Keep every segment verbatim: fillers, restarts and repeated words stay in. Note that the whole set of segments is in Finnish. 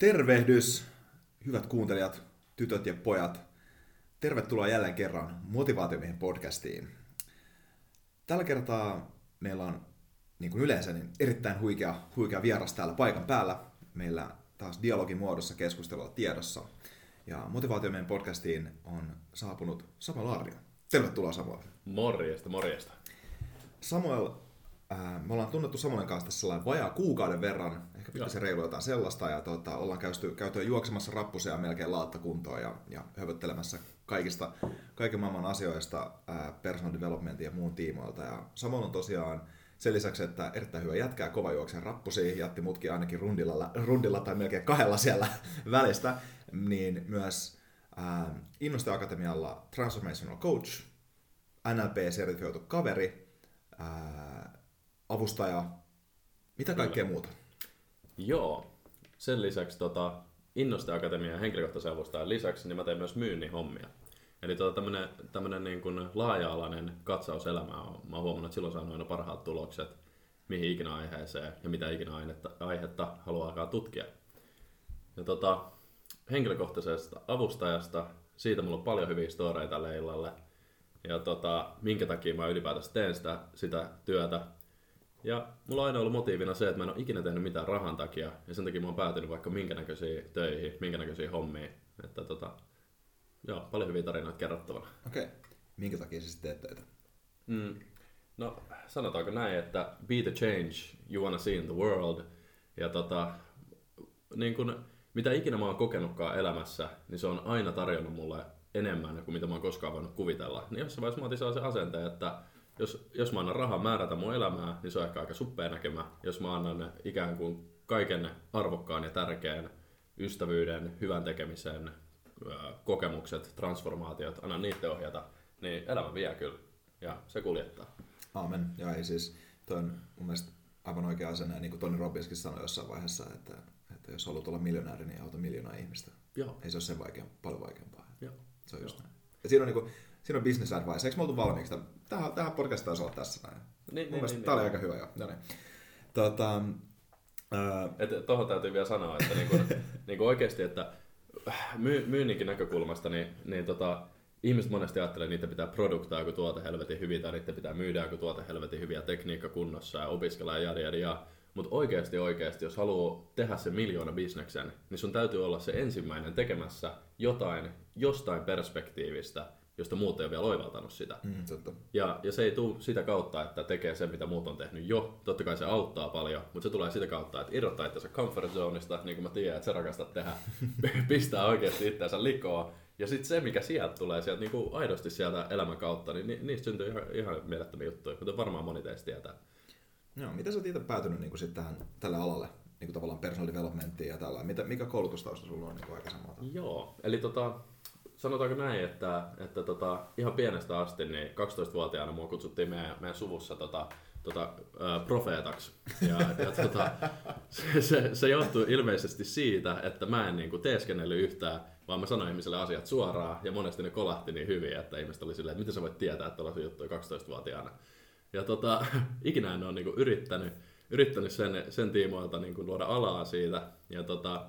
Tervehdys, hyvät kuuntelijat, tytöt ja pojat. Tervetuloa jälleen kerran Motivaatiomiehen podcastiin. Tällä kertaa meillä on, niin kuin yleensä, niin erittäin huikea, huikea vieras täällä paikan päällä. Meillä taas dialogimuodossa keskustelua tiedossa. Ja Motivaatiomiehen podcastiin on saapunut Samuel Arvio. Tervetuloa, Samuel. Morjesta, morjesta. Samuel, äh, me ollaan tunnettu Samuelin kanssa tässä sellainen vajaa kuukauden verran. Ehkä pitäisi reilua jotain sellaista. Ja tuota, ollaan käyty, käyty juoksemassa rappusia melkein laattakuntoon ja, ja hövöttelemässä kaikista, kaiken maailman asioista äh, personal developmentin ja muun tiimoilta. Ja Samuel on tosiaan sen lisäksi, että erittäin hyvä jätkää kova juokseen rappusia, jätti mutkin ainakin rundilla, rundilla tai melkein kahdella siellä välistä, niin myös äh, Innostaja-akatemialla Transformational Coach, N L P-sertifioitu kaveri, Ää, avustaja, mitä kaikkea muuta? Joo, sen lisäksi tota, Innostaja-akatemian ja henkilökohtaisen avustajan lisäksi niin mä teen myös myynnin hommia. Eli tota, tämmöinen niin kuin laaja-alainen katsaus elämään on. Mä oon huomannut, että silloin saanut aina parhaat tulokset, mihin ikinä aiheeseen ja mitä ikinä aihetta, aihetta haluaa alkaa tutkia. Ja tota, henkilökohtaisesta avustajasta, siitä mulla on paljon hyviä storeita tälle illalle. Ja tota, minkä takia mä ylipäätänsä teen sitä, sitä työtä. Ja mulla on aina ollut motiivina se, että mä en ole ikinä tehnyt mitään rahan takia. Ja sen takia mä oon päätynyt vaikka minkä näköisiä töihin, minkä näköisiä hommiin. Että tota, joo, paljon hyviä tarinoita kerrottavana. Okei. Okay. Minkä takia sä teet töitä? Mm. No, sanotaanko näin, että be the change you wanna see in the world. Ja tota, niin kun, mitä ikinä mä oon kokenutkaan elämässä, niin se on aina tarjonnut mulle enemmän kuin mitä mä oon koskaan voinut kuvitella. Niin jossain vaiheessa mä otin sellaisen asenteen, että jos, jos mä annan rahaa määrätä mun elämää, niin se on ehkä aika suppea näkemä. Jos mä annan ikään kuin kaiken arvokkaan ja tärkeän ystävyyden, hyvän tekemisen, kokemukset, transformaatiot, annan niitä ohjata, niin elämä vie kyllä. Ja se kuljettaa. Aamen. Ja ei siis, toi on mun mielestä aivan oikea asenne, niin kuin Tony Robbinskin sanoi jossain vaiheessa, että, että jos haluat olla miljonääri, niin auta miljoonaa ihmistä. Joo. Ei se ole sen vaikea, paljon vaikeampaa. Joo. Se on just näin. Ja siinä on, niinku, siinä on business advice. Eikö me oltu valmiiksi? Tähän, tähän podcast taisi olla tässä näin. Niin, mun niin, mielestä niin, tämä niin. Oli aika hyvä jo. No, niin. Tuota, ää... Tuohon täytyy vielä sanoa, että niinku, niinku oikeasti, että myy- myynninkin näkökulmasta, niin, niin tota, ihmiset monesti ajattelee, että niitä pitää produktaa kun tuote helvetin hyviä, tai niitä pitää myydä kun tuote helvetin hyviä, tekniikka kunnossa ja opiskella ja jadi jadi. Mutta oikeasti oikeasti, jos haluaa tehdä se miljoona bisneksen, niin sun täytyy olla se ensimmäinen tekemässä jotain, jostain perspektiivistä, josta muut ei ole vielä oivaltanut sitä. Mm, totta. Ja, ja se ei tule sitä kautta, että tekee sen, mitä muut on tehnyt jo. Totta kai se auttaa paljon, mutta se tulee sitä kautta, että irrottaa itseänsä comfort zoneista, niin kuin mä tiedän, että sä rakastat tehdä, pistää oikeasti itseänsä likoon. Ja sitten se, mikä sieltä tulee, sieltä, niin kuin aidosti sieltä elämän kautta, niin ni, niistä syntyy ihan, ihan mielettömiä juttuja, mutta varmaan moni teistä tietää. No, mitä sä oot itse päätynyt niin sit tähän, tälle alalle, niin kuin tavallaan personal developmentiin ja tällä? Mitä, mikä koulutustausta sulla on niin aikaisemmalta? Joo, eli tota, sanotaanko näin, että, että tota, ihan pienestä asti, niin kaksitoistavuotiaana mua kutsuttiin meidän, meidän suvussa tota, tota, ää, profeetaksi. Ja, ja tota, se, se, se johtui ilmeisesti siitä, että mä en niin kuin teeskennellyt yhtään, vaan mä sanoin ihmisille asiat suoraan ja monesti ne kolahti niin hyvin, että ihmiset oli silleen, että miten sä voit tietää, että tällaisia juttuja kaksitoistavuotiaana. Ja tota, ikinä en ole niinku yrittänyt, yrittänyt sen, sen tiimoilta niinku luoda alaa siitä. Ja tota,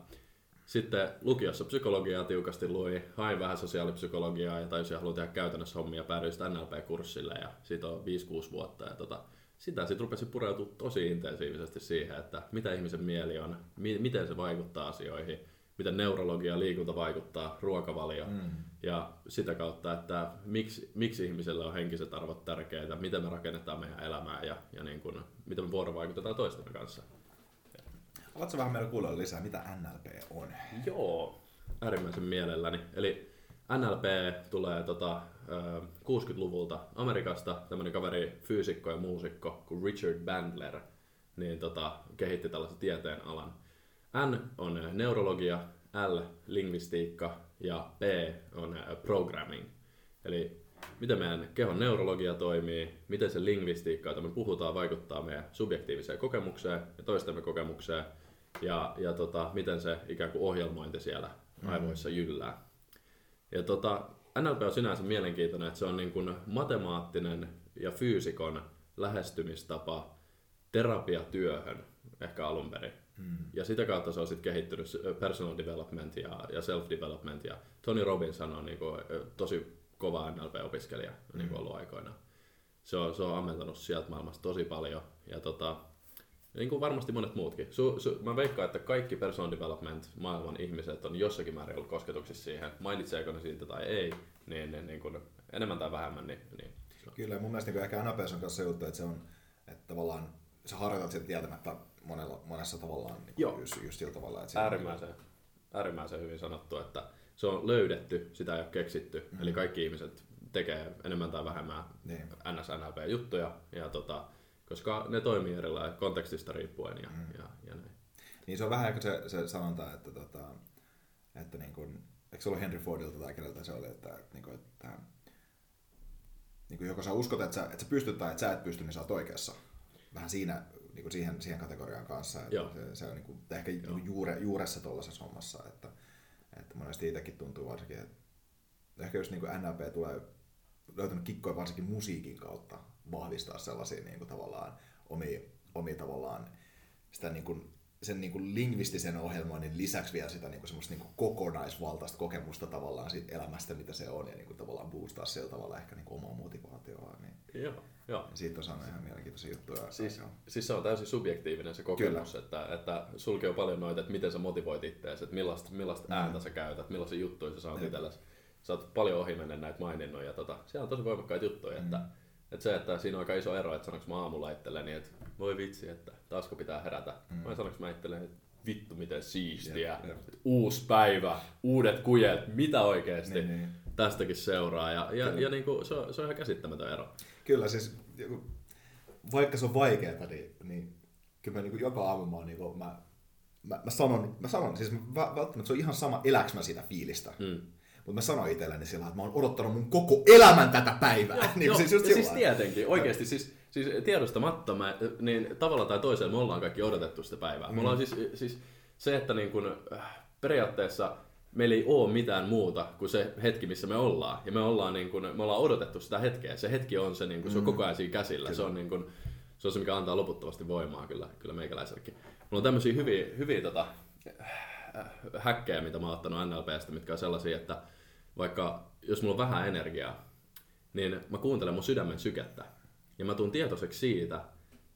sitten lukiossa psykologiaa tiukasti luin, hain vähän sosiaalipsykologiaa ja tajusin, haluan tehdä käytännössä hommia, päädyin sitten N L P-kurssille ja siitä on viisi kuusi vuotta. Ja tota, sitä sitten rupesi pureutumaan tosi intensiivisesti siihen, että mitä ihmisen mieli on, mi- miten se vaikuttaa asioihin, miten neurologia ja liikunta vaikuttaa, ruokavalio mm. ja sitä kautta, että miksi, miksi ihmisellä on henkiset arvot tärkeitä, miten me rakennetaan meidän elämää ja, ja niin kuin, miten me vuorovaikutetaan toisten kanssa. Haluatko vähän meille kuulla lisää, mitä N L P on? Joo, äärimmäisen mielelläni. Eli N L P tulee tota, kuusikymmentäluvulta Amerikasta, tämmöinen kaveri fyysikko ja muusikko kuin Richard Bandler niin tota, kehitti tällaisen tieteen alan. N on neurologia, L lingvistiikka ja P on programming. Eli miten meidän kehon neurologia toimii, miten se lingvistiikka, jota me puhutaan, vaikuttaa meidän subjektiiviseen kokemukseen ja toistemme kokemukseen ja, ja tota, miten se ikään kuin ohjelmointi siellä aivoissa jyllää. Ja tota, N L P on sinänsä mielenkiintoinen, että se on niin kuin matemaattinen ja fyysikon lähestymistapa terapiatyöhön ehkä alun perin. Hmm. Ja sitä kautta se on sitten kehittynyt personal development ja, ja self-development. Ja Tony Robbins on niin kuin, tosi kova N L P-opiskelija hmm. niin kuin ollut aikoinaan. Se on, se on ammentanut sieltä maailmasta tosi paljon. Ja tota, niin kuin varmasti monet muutkin. Su, su, mä veikkaan, että kaikki personal development-maailman ihmiset on jossakin määrin ollut kosketuksissa siihen. Mainitseeko ne siitä tai ei, niin, niin, niin kuin, enemmän tai vähemmän. Niin, niin. Kyllä, mun mielestä niin ehkä N L P on kanssa juttu, että se on, että tavallaan sä harjoitat sen tietämättä monella, monessa tavallaan niin just, just sillä tavalla. Että äärimmäisen, on... äärimmäisen hyvin sanottu, että se on löydetty, sitä ei ole keksitty. Mm-hmm. Eli kaikki ihmiset tekee enemmän tai vähemmän niin. N S N L P-juttuja, ja tota, koska ne toimii erilaisista kontekstista riippuen ja, mm. ja, ja näin. Niin se on vähän se, se sanonta, että, tota, että niin kun, eikö se ollut Henry Fordilta tai keneltä se oli, että, niin kun, että niin kun joko sä uskot, että sä, että sä pystyt tai että sä et pysty, niin sä oot oikeassa. Vähän siinä, niin kun siihen, siihen kategoriaan kanssa, että se, se on niin kun, ehkä juure, juuressa tuollaisessa hommassa, että, että monesti itsekin tuntuu varsinkin, että ehkä just niin N L P tulee löytänyt kikkoja varsinkin musiikin kautta vahvistaa sellaisia niin kuin tavallaan omia, omia tavallaan sitä niin kuin, sen niin kuin lingvistisen ohjelmoinnin lisäksi vielä sitä niin kuin semmoista niin kuin kokonaisvaltaista kokemusta tavallaan siitä elämästä, mitä se on, ja niin kuin tavallaan boostaa sillä tavalla ehkä niin kuin omaa motivaatioa. Niin. Joo, joo. Siitä on saanut ihan mielenkiintoisia juttuja. Siis, siis se on täysin subjektiivinen se kokemus, että, että sulki on paljon noita, että miten sä motivoit itseäsi, että millaista, millaista ääntä mm. sä käytät, millaisia juttuja sä saat itsellesi. Sä oot paljon ohi mennyt näitä maininnoja, ja tota, siellä on tosi voimakkaita juttuja, mm. että, että se, että siinä on aika iso ero, että sanoinko mä aamulla itselleni, että voi vitsi, että taasko pitää herätä, mm. vai sanoinko mä itselleni, että vittu miten siistiä, yep, yep. uusi päivä, uudet kujet, mitä oikeesti niin, niin. tästäkin seuraa, ja, ja, ja niin kuin, se, on, se on ihan käsittämätön ero. Kyllä siis, vaikka se on vaikeeta, niin, niin kyllä mä niin kuin joka aamu mä oon niin kuin, mä, mä, mä sanon, mä sanon, siis välttämättä se on ihan sama, eläks mä siitä fiilistä. Mm. Mutta mä sanoin itselleni sillä, että mä oon odottanut mun koko elämän tätä päivää. Ja, niin, jo, siis, just ja siis tietenkin, oikeasti siis, siis tiedostamatta, mä, niin tavalla tai toiseen me ollaan kaikki odotettu sitä päivää. Mm. Mulla on siis, siis se, että niin kun, periaatteessa meillä ei ole mitään muuta kuin se hetki, missä me ollaan. Ja me ollaan, niin kun, me ollaan odotettu sitä hetkeä. Se hetki on se, niin kun, se on koko ajan siinä käsillä. Se on, niin kun, se on se, mikä antaa loputtomasti voimaa kyllä, kyllä meikäläisellekin. Mulla on tämmöisiä hyviä... hyviä tota, häkkejä, mitä mä oon ottanut N L P:stä, mitkä on sellaisia, että vaikka jos mulla on vähän energiaa, niin mä kuuntelen mun sydämen sykettä. Ja mä tuun tietoiseksi siitä,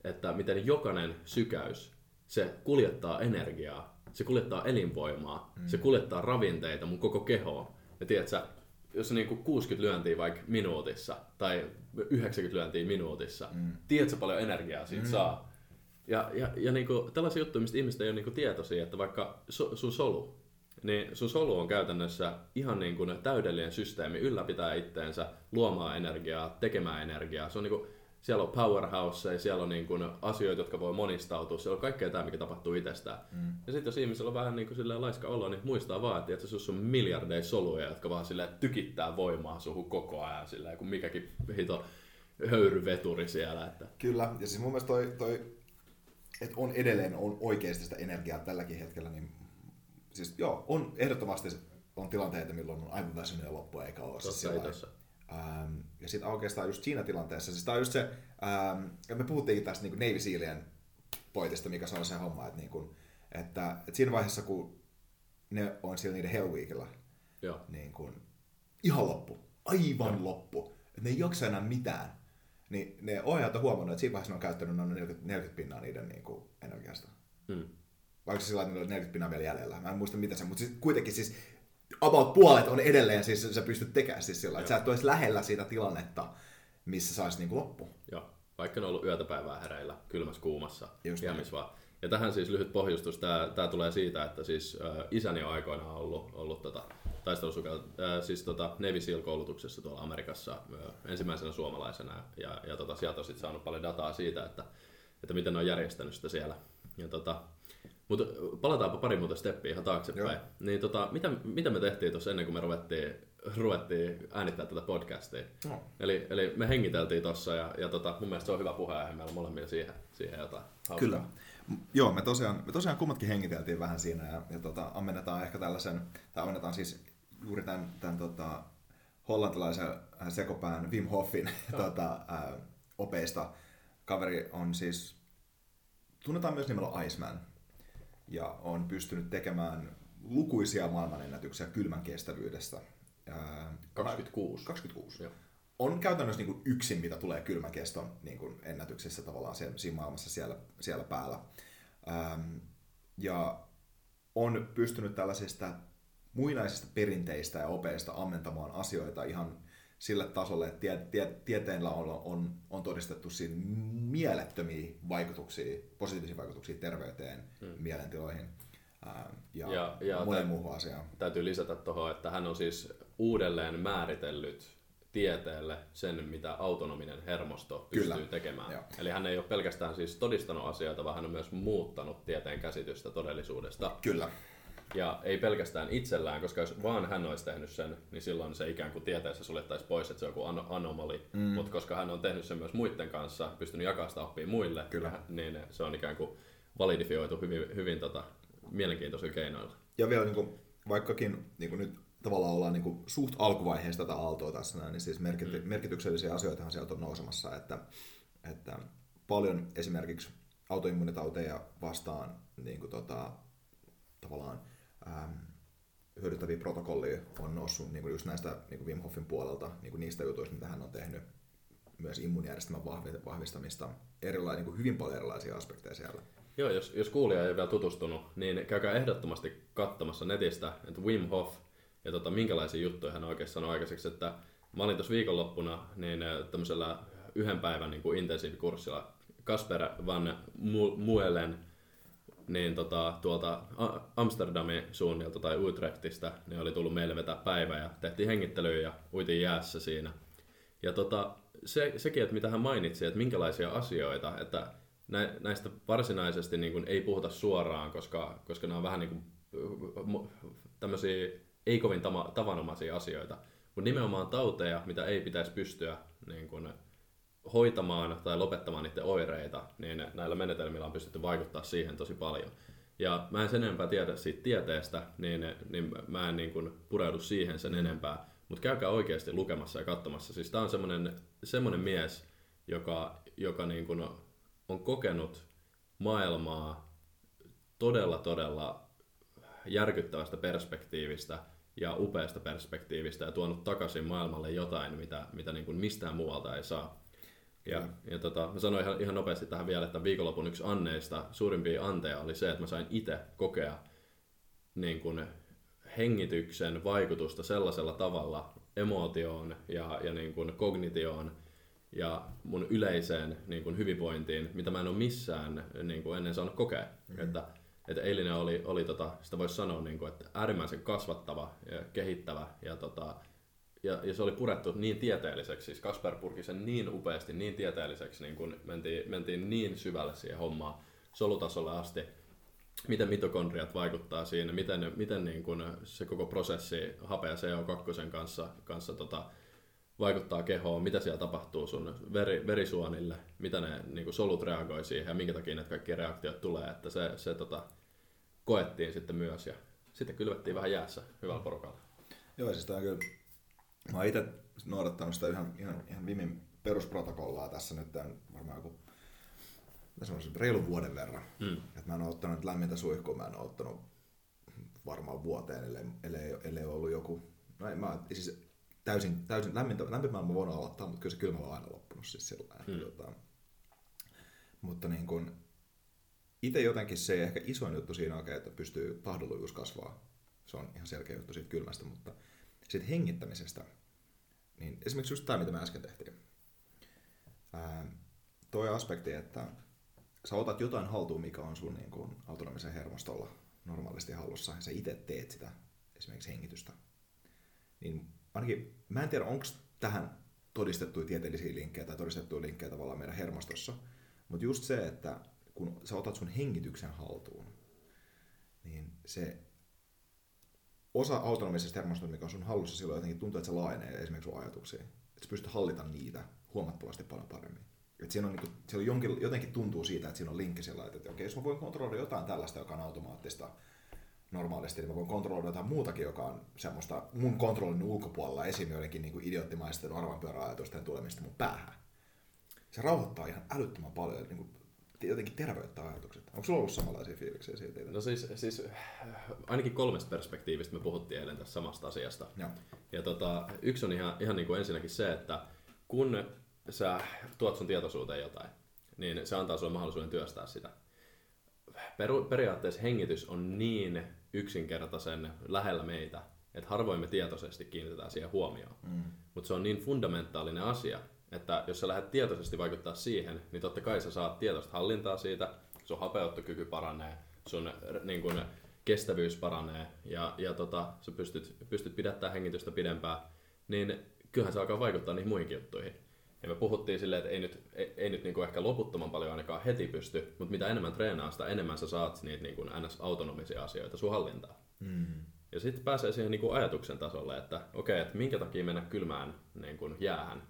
että miten jokainen sykäys, se kuljettaa energiaa, se kuljettaa elinvoimaa, mm. se kuljettaa ravinteita mun koko kehoon. Ja tiedätkö, jos on niinku kuusikymmentä lyöntiä vaikka minuutissa tai yhdeksänkymmentä lyöntiä minuutissa, mm. tiedätkö paljon energiaa siitä mm. saa? Ja, ja, ja niinku, tällaisia juttuja, mistä ihmiset ei ole niinku tietoisia, että vaikka su, sun solu, niin sun solu on käytännössä ihan niinku täydellinen systeemi ylläpitää itteensä, luomaan energiaa, tekemään energiaa. Se on niinku, siellä on powerhouse, siellä on niinku asioita, jotka voi monistautua, siellä on kaikkea tämä, mikä tapahtuu itsestään. Mm. Ja sitten jos ihmisellä on vähän niinku laiska olo, niin muistaa vaan, että se on miljardeja soluja, jotka vaan tykittää voimaa suhun koko ajan, silleen, kun mikäkin hito höyryveturi siellä. Että... Kyllä, ja siis mun mielestä toi... toi... että on edelleen on oikeasti sitä energiaa tälläkin hetkellä, niin siis joo, on ehdottomasti on tilanteita, milloin on aivan väsyminen loppu eikä ole siis ähm, ja sitten oikeastaan just siinä tilanteessa, siis tää on just se, ähm, me puhuttiin tästä niin Navy Sealien pointista, mikä sanoi se homma, että, niin kun, että, että siinä vaiheessa, kun ne on siellä niiden Hell Weekillä, niin kun, ihan loppu, aivan joo. loppu, että ne ei jaksa enää mitään. Niin ne ohjaajat on huomannut, että siinä vaiheessa ne on käyttänyt noin neljäkymmentä pinnaa niiden niinku energiasta. Hmm. Vaikka sillä tavalla, että neljäkymmentä pinnaa vielä jäljellä. Mä en muista mitä se, mutta siis kuitenkin siis about puolet on edelleen, siis sä pystyt tekemään siis sillä, että sä et olisi lähellä siitä tilannetta, missä saisi niinku loppu. Joo, vaikka ne on ollut yötäpäivää hereillä, kylmässä kuumassa, jäämis vaan. Ja tähän siis lyhyt pohjustus, tää, tää tulee siitä, että siis äh, isäni on aikoinaan ollut, ollut tota, taistelusukelta, äh, siis tota Navy Seal-koulutuksessa tuolla Amerikassa äh, ensimmäisenä suomalaisena, ja, ja tota, sieltä on sit saanut paljon dataa siitä, että, että miten ne on järjestänyt sitä siellä. Ja, tota, mutta palataanpa pari muuta steppiä ihan taaksepäin. Niin, tota, mitä, mitä me tehtiin tuossa ennen kuin me ruvettiin, ruvettiin äänittää tätä podcastia? No. Eli, eli me hengiteltiin tuossa, ja, ja tota, mun mielestä se on hyvä puheenaihe, meillä on molemmilla siihen, siihen jotain hauskaa. Kyllä. Joo, me tosiaan, me tosiaan kummatkin hengiteltiin vähän siinä, ja, ja tota, ammennetaan ehkä tällaisen, tai ammennetaan siis juuri tämän, tämän tota, hollantilaisen sekopään Wim Hofin tota, ää, opeista. Kaveri on siis, tunnetaan myös nimellä Iceman. ja on pystynyt tekemään lukuisia maailmanennätyksiä kylmän kestävyydestä. kaksikymmentäkuusi Joo. On käytännössä niin kuin yksin, mitä tulee kylmäkeston niin kuin ennätyksessä tavallaan siinä maailmassa siellä, siellä päällä. Ähm, ja on pystynyt tällaisista muinaisista perinteistä ja opeista ammentamaan asioita ihan sillä tasolla, että tie, tie, tieteellä on, on, on todistettu siinä mielettömiä vaikutuksia, positiivisia vaikutuksia terveyteen, mm. mielentiloihin ää, ja, ja, ja moneen muuhun asiaan. Täytyy lisätä tuohon, että hän on siis uudelleen määritellyt tieteelle sen, mitä autonominen hermosto pystyy Kyllä. tekemään. Joo. Eli hän ei ole pelkästään siis todistanut asioita, vaan hän on myös muuttanut tieteen käsitystä todellisuudesta. Kyllä. Ja ei pelkästään itsellään, koska jos vaan hän olisi tehnyt sen, niin silloin se ikään kuin tieteessä suljettaisiin pois, että se on joku anomali. Mm. Mutta koska hän on tehnyt sen myös muiden kanssa, pystynyt jakamaan sitä oppia muille, Kyllä. niin se on ikään kuin validifioitu hyvin, hyvin tota, mielenkiintoisilla keinoilla. Ja vielä niin kuin, vaikkakin niin kuin nyt tavallaan ollaan niin kuin suht alkuvaiheessa tätä aaltoa tässä näin, niin siis merkity- mm. merkityksellisiä asioitahan sieltä on nousemassa, että, että paljon esimerkiksi autoimmunitauteja vastaan niin kuin tota, tavallaan Ähm, hyödyttäviä protokollia on noussut niin kuin just näistä niin kuin Wim Hofin puolelta, niin kuin niistä jutuista, mitä hän on tehnyt, myös immuunijärjestelmän vahvistamista, erila- niin kuin hyvin paljon erilaisia aspekteja siellä. Joo, jos, jos kuulija ei vielä tutustunut, niin käykää ehdottomasti katsomassa netistä, että Wim Hof ja tota, minkälaisia juttuja hän oikein sanoi aikaiseksi, että mä olin tuossa viikonloppuna niin tämmöisellä yhden päivän niin kuin intensiivikurssilla Kasper van Muellen niin tota, tuolta Amsterdamin suunnilta tai Utrechtista niin oli tullut meille vetää päivä ja tehtiin hengittelyä ja uitiin jäässä siinä. Ja tota, se, sekin, että mitä hän mainitsi, että minkälaisia asioita, että näistä varsinaisesti niin kuin ei puhuta suoraan, koska, koska nämä on vähän niin kuin tämmöisiä ei kovin tavanomaisia asioita, mutta nimenomaan tauteja, mitä ei pitäisi pystyä niin kuin hoitamaan tai lopettamaan niiden oireita, niin näillä menetelmillä on pystytty vaikuttaa siihen tosi paljon. Ja mä en sen enempää tiedä siitä tieteestä, niin, niin mä en niin kuin pureudu siihen sen enempää, mutta käykää oikeasti lukemassa ja katsomassa. Siis tää on semmonen, semmonen mies, joka, joka niin kuin on kokenut maailmaa todella todella järkyttävästä perspektiivistä ja upeasta perspektiivistä ja tuonut takaisin maailmalle jotain, mitä, mitä niin kuin mistään muualta ei saa. Ja, ja tota, mä sanoin ihan, ihan nopeasti tähän vielä, että viikonlopun yksi anneista, suurimpia anteja oli se, että mä sain itse kokea niin kun, hengityksen vaikutusta sellaisella tavalla emootioon ja, ja niin kun, kognitioon ja mun yleiseen niin kun, hyvinvointiin, mitä mä en ole missään niin kun, ennen saanut kokea. Mm-hmm. Että, että eilinen oli, oli tota, sitä voisi sanoa, niin kun, että äärimmäisen kasvattava ja kehittävä ja tota, Ja, ja se oli purettu niin tieteelliseksi, siis Kasper purki sen niin upeasti, niin tieteelliseksi, niin kun mentiin, mentiin niin syvälle siihen hommaan solutasolle asti, miten mitokondriat vaikuttaa siinä, miten, miten niin kun se koko prosessi hapea C O kaksi kanssa, kanssa tota, vaikuttaa kehoon, mitä siellä tapahtuu sun veri, verisuonille, mitä ne niin kun solut reagoi siihen ja minkä takia ne kaikki reaktiot tulee, että se, se tota, koettiin sitten myös ja sitten kylvettiin vähän jäässä hyvällä porukalla. Joo, siis tämä kyllä. Mä oon ite noudattanut sitä ihan, ihan, ihan Wimin perusprotokollaa tässä nyt varmaan joku reilun vuoden verran. Mm. Et mä en oo ottanut lämmintä suihkua, mä en oo ottanut varmaan vuoteen, ellei, ellei, ellei ollut joku. No ei, mä siis täysin, täysin lämmintä, lämpimään mä voin aloittaa, mutta kyllä se kylmä on aina loppunut siis sillä mm. tota, mutta niin kun ite jotenkin se ehkä isoin juttu siinä oikein, että pystyy tahdollisuus kasvaa. Se on ihan selkeä juttu siitä kylmästä, mutta sitten hengittämisestä, niin esimerkiksi just tämä, mitä me äsken tehtiin. Ää, toi aspekti, että sä otat jotain haltuun, mikä on sun niin kuin autonomisen hermostolla normaalisti hallussa, ja sä itse teet sitä, esimerkiksi hengitystä. Niin ainakin, mä en tiedä, onko tähän todistettuja tieteellisiä linkkejä tai todistettuja linkkejä tavallaan meidän hermostossa, mutta just se, että kun sä otat sun hengityksen haltuun, niin se osa autonomisesta hermostosta, mikä on sun hallussa, silloin jotenkin tuntuu, että se laajenee esimerkiksi sun ajatuksiin. Että sä pystyt hallita niitä huomattavasti paljon paremmin. Että siinä on, niin kuin, siellä jonkin, jotenkin tuntuu siitä, että siinä on linkki sillä, että okei, okay, jos mä voin kontrolloida jotain tällaista, joka on automaattista normaalisti, niin mä voin kontrolloida jotain muutakin, joka on semmoista mun kontrollin ulkopuolella, esim. Joidenkin niin kuin idioottimaisten arvanpyöräajatusten tulemista mun päähän. Se rauhoittaa ihan älyttömän paljon. Niin kuin, jotenkin terveyttää ajatukset. Onko sulla ollut samanlaisia fiiliksiä siitä? No siis, siis ainakin kolmesta perspektiivistä me puhuttiin eilen tässä samasta asiasta. Ja, ja tota, yksi on ihan, ihan niin kuin ensinnäkin se, että kun sä tuot sun tietoisuuteen jotain, niin se antaa sulle mahdollisuuden työstää sitä. Per, periaatteessa hengitys on niin yksinkertaisen lähellä meitä, että harvoin me tietoisesti kiinnitetään siihen huomioon. Mm. Mutta se on niin fundamentaalinen asia, että jos sä lähdet tietoisesti vaikuttaa siihen, niin totta kai sä saat tietoista hallintaa siitä, sun hapeuttokyky paranee, sun niin kun, kestävyys paranee ja, ja tota, sä pystyt, pystyt pidättämään hengitystä pidempään, niin kyllähän se alkaa vaikuttaa niihin muihinkin juttuihin. Ja me puhuttiin silleen, että ei nyt, ei, ei nyt niin kun ehkä loputtoman paljon ainakaan heti pysty, mutta mitä enemmän treenaa, sitä enemmän sä saat niitä niin kun N S-autonomisia asioita sun hallintaan. Mm. Ja sitten pääsee siihen niin kun ajatuksen tasolle, että okei, että minkä takia mennä kylmään niin kun jäähän.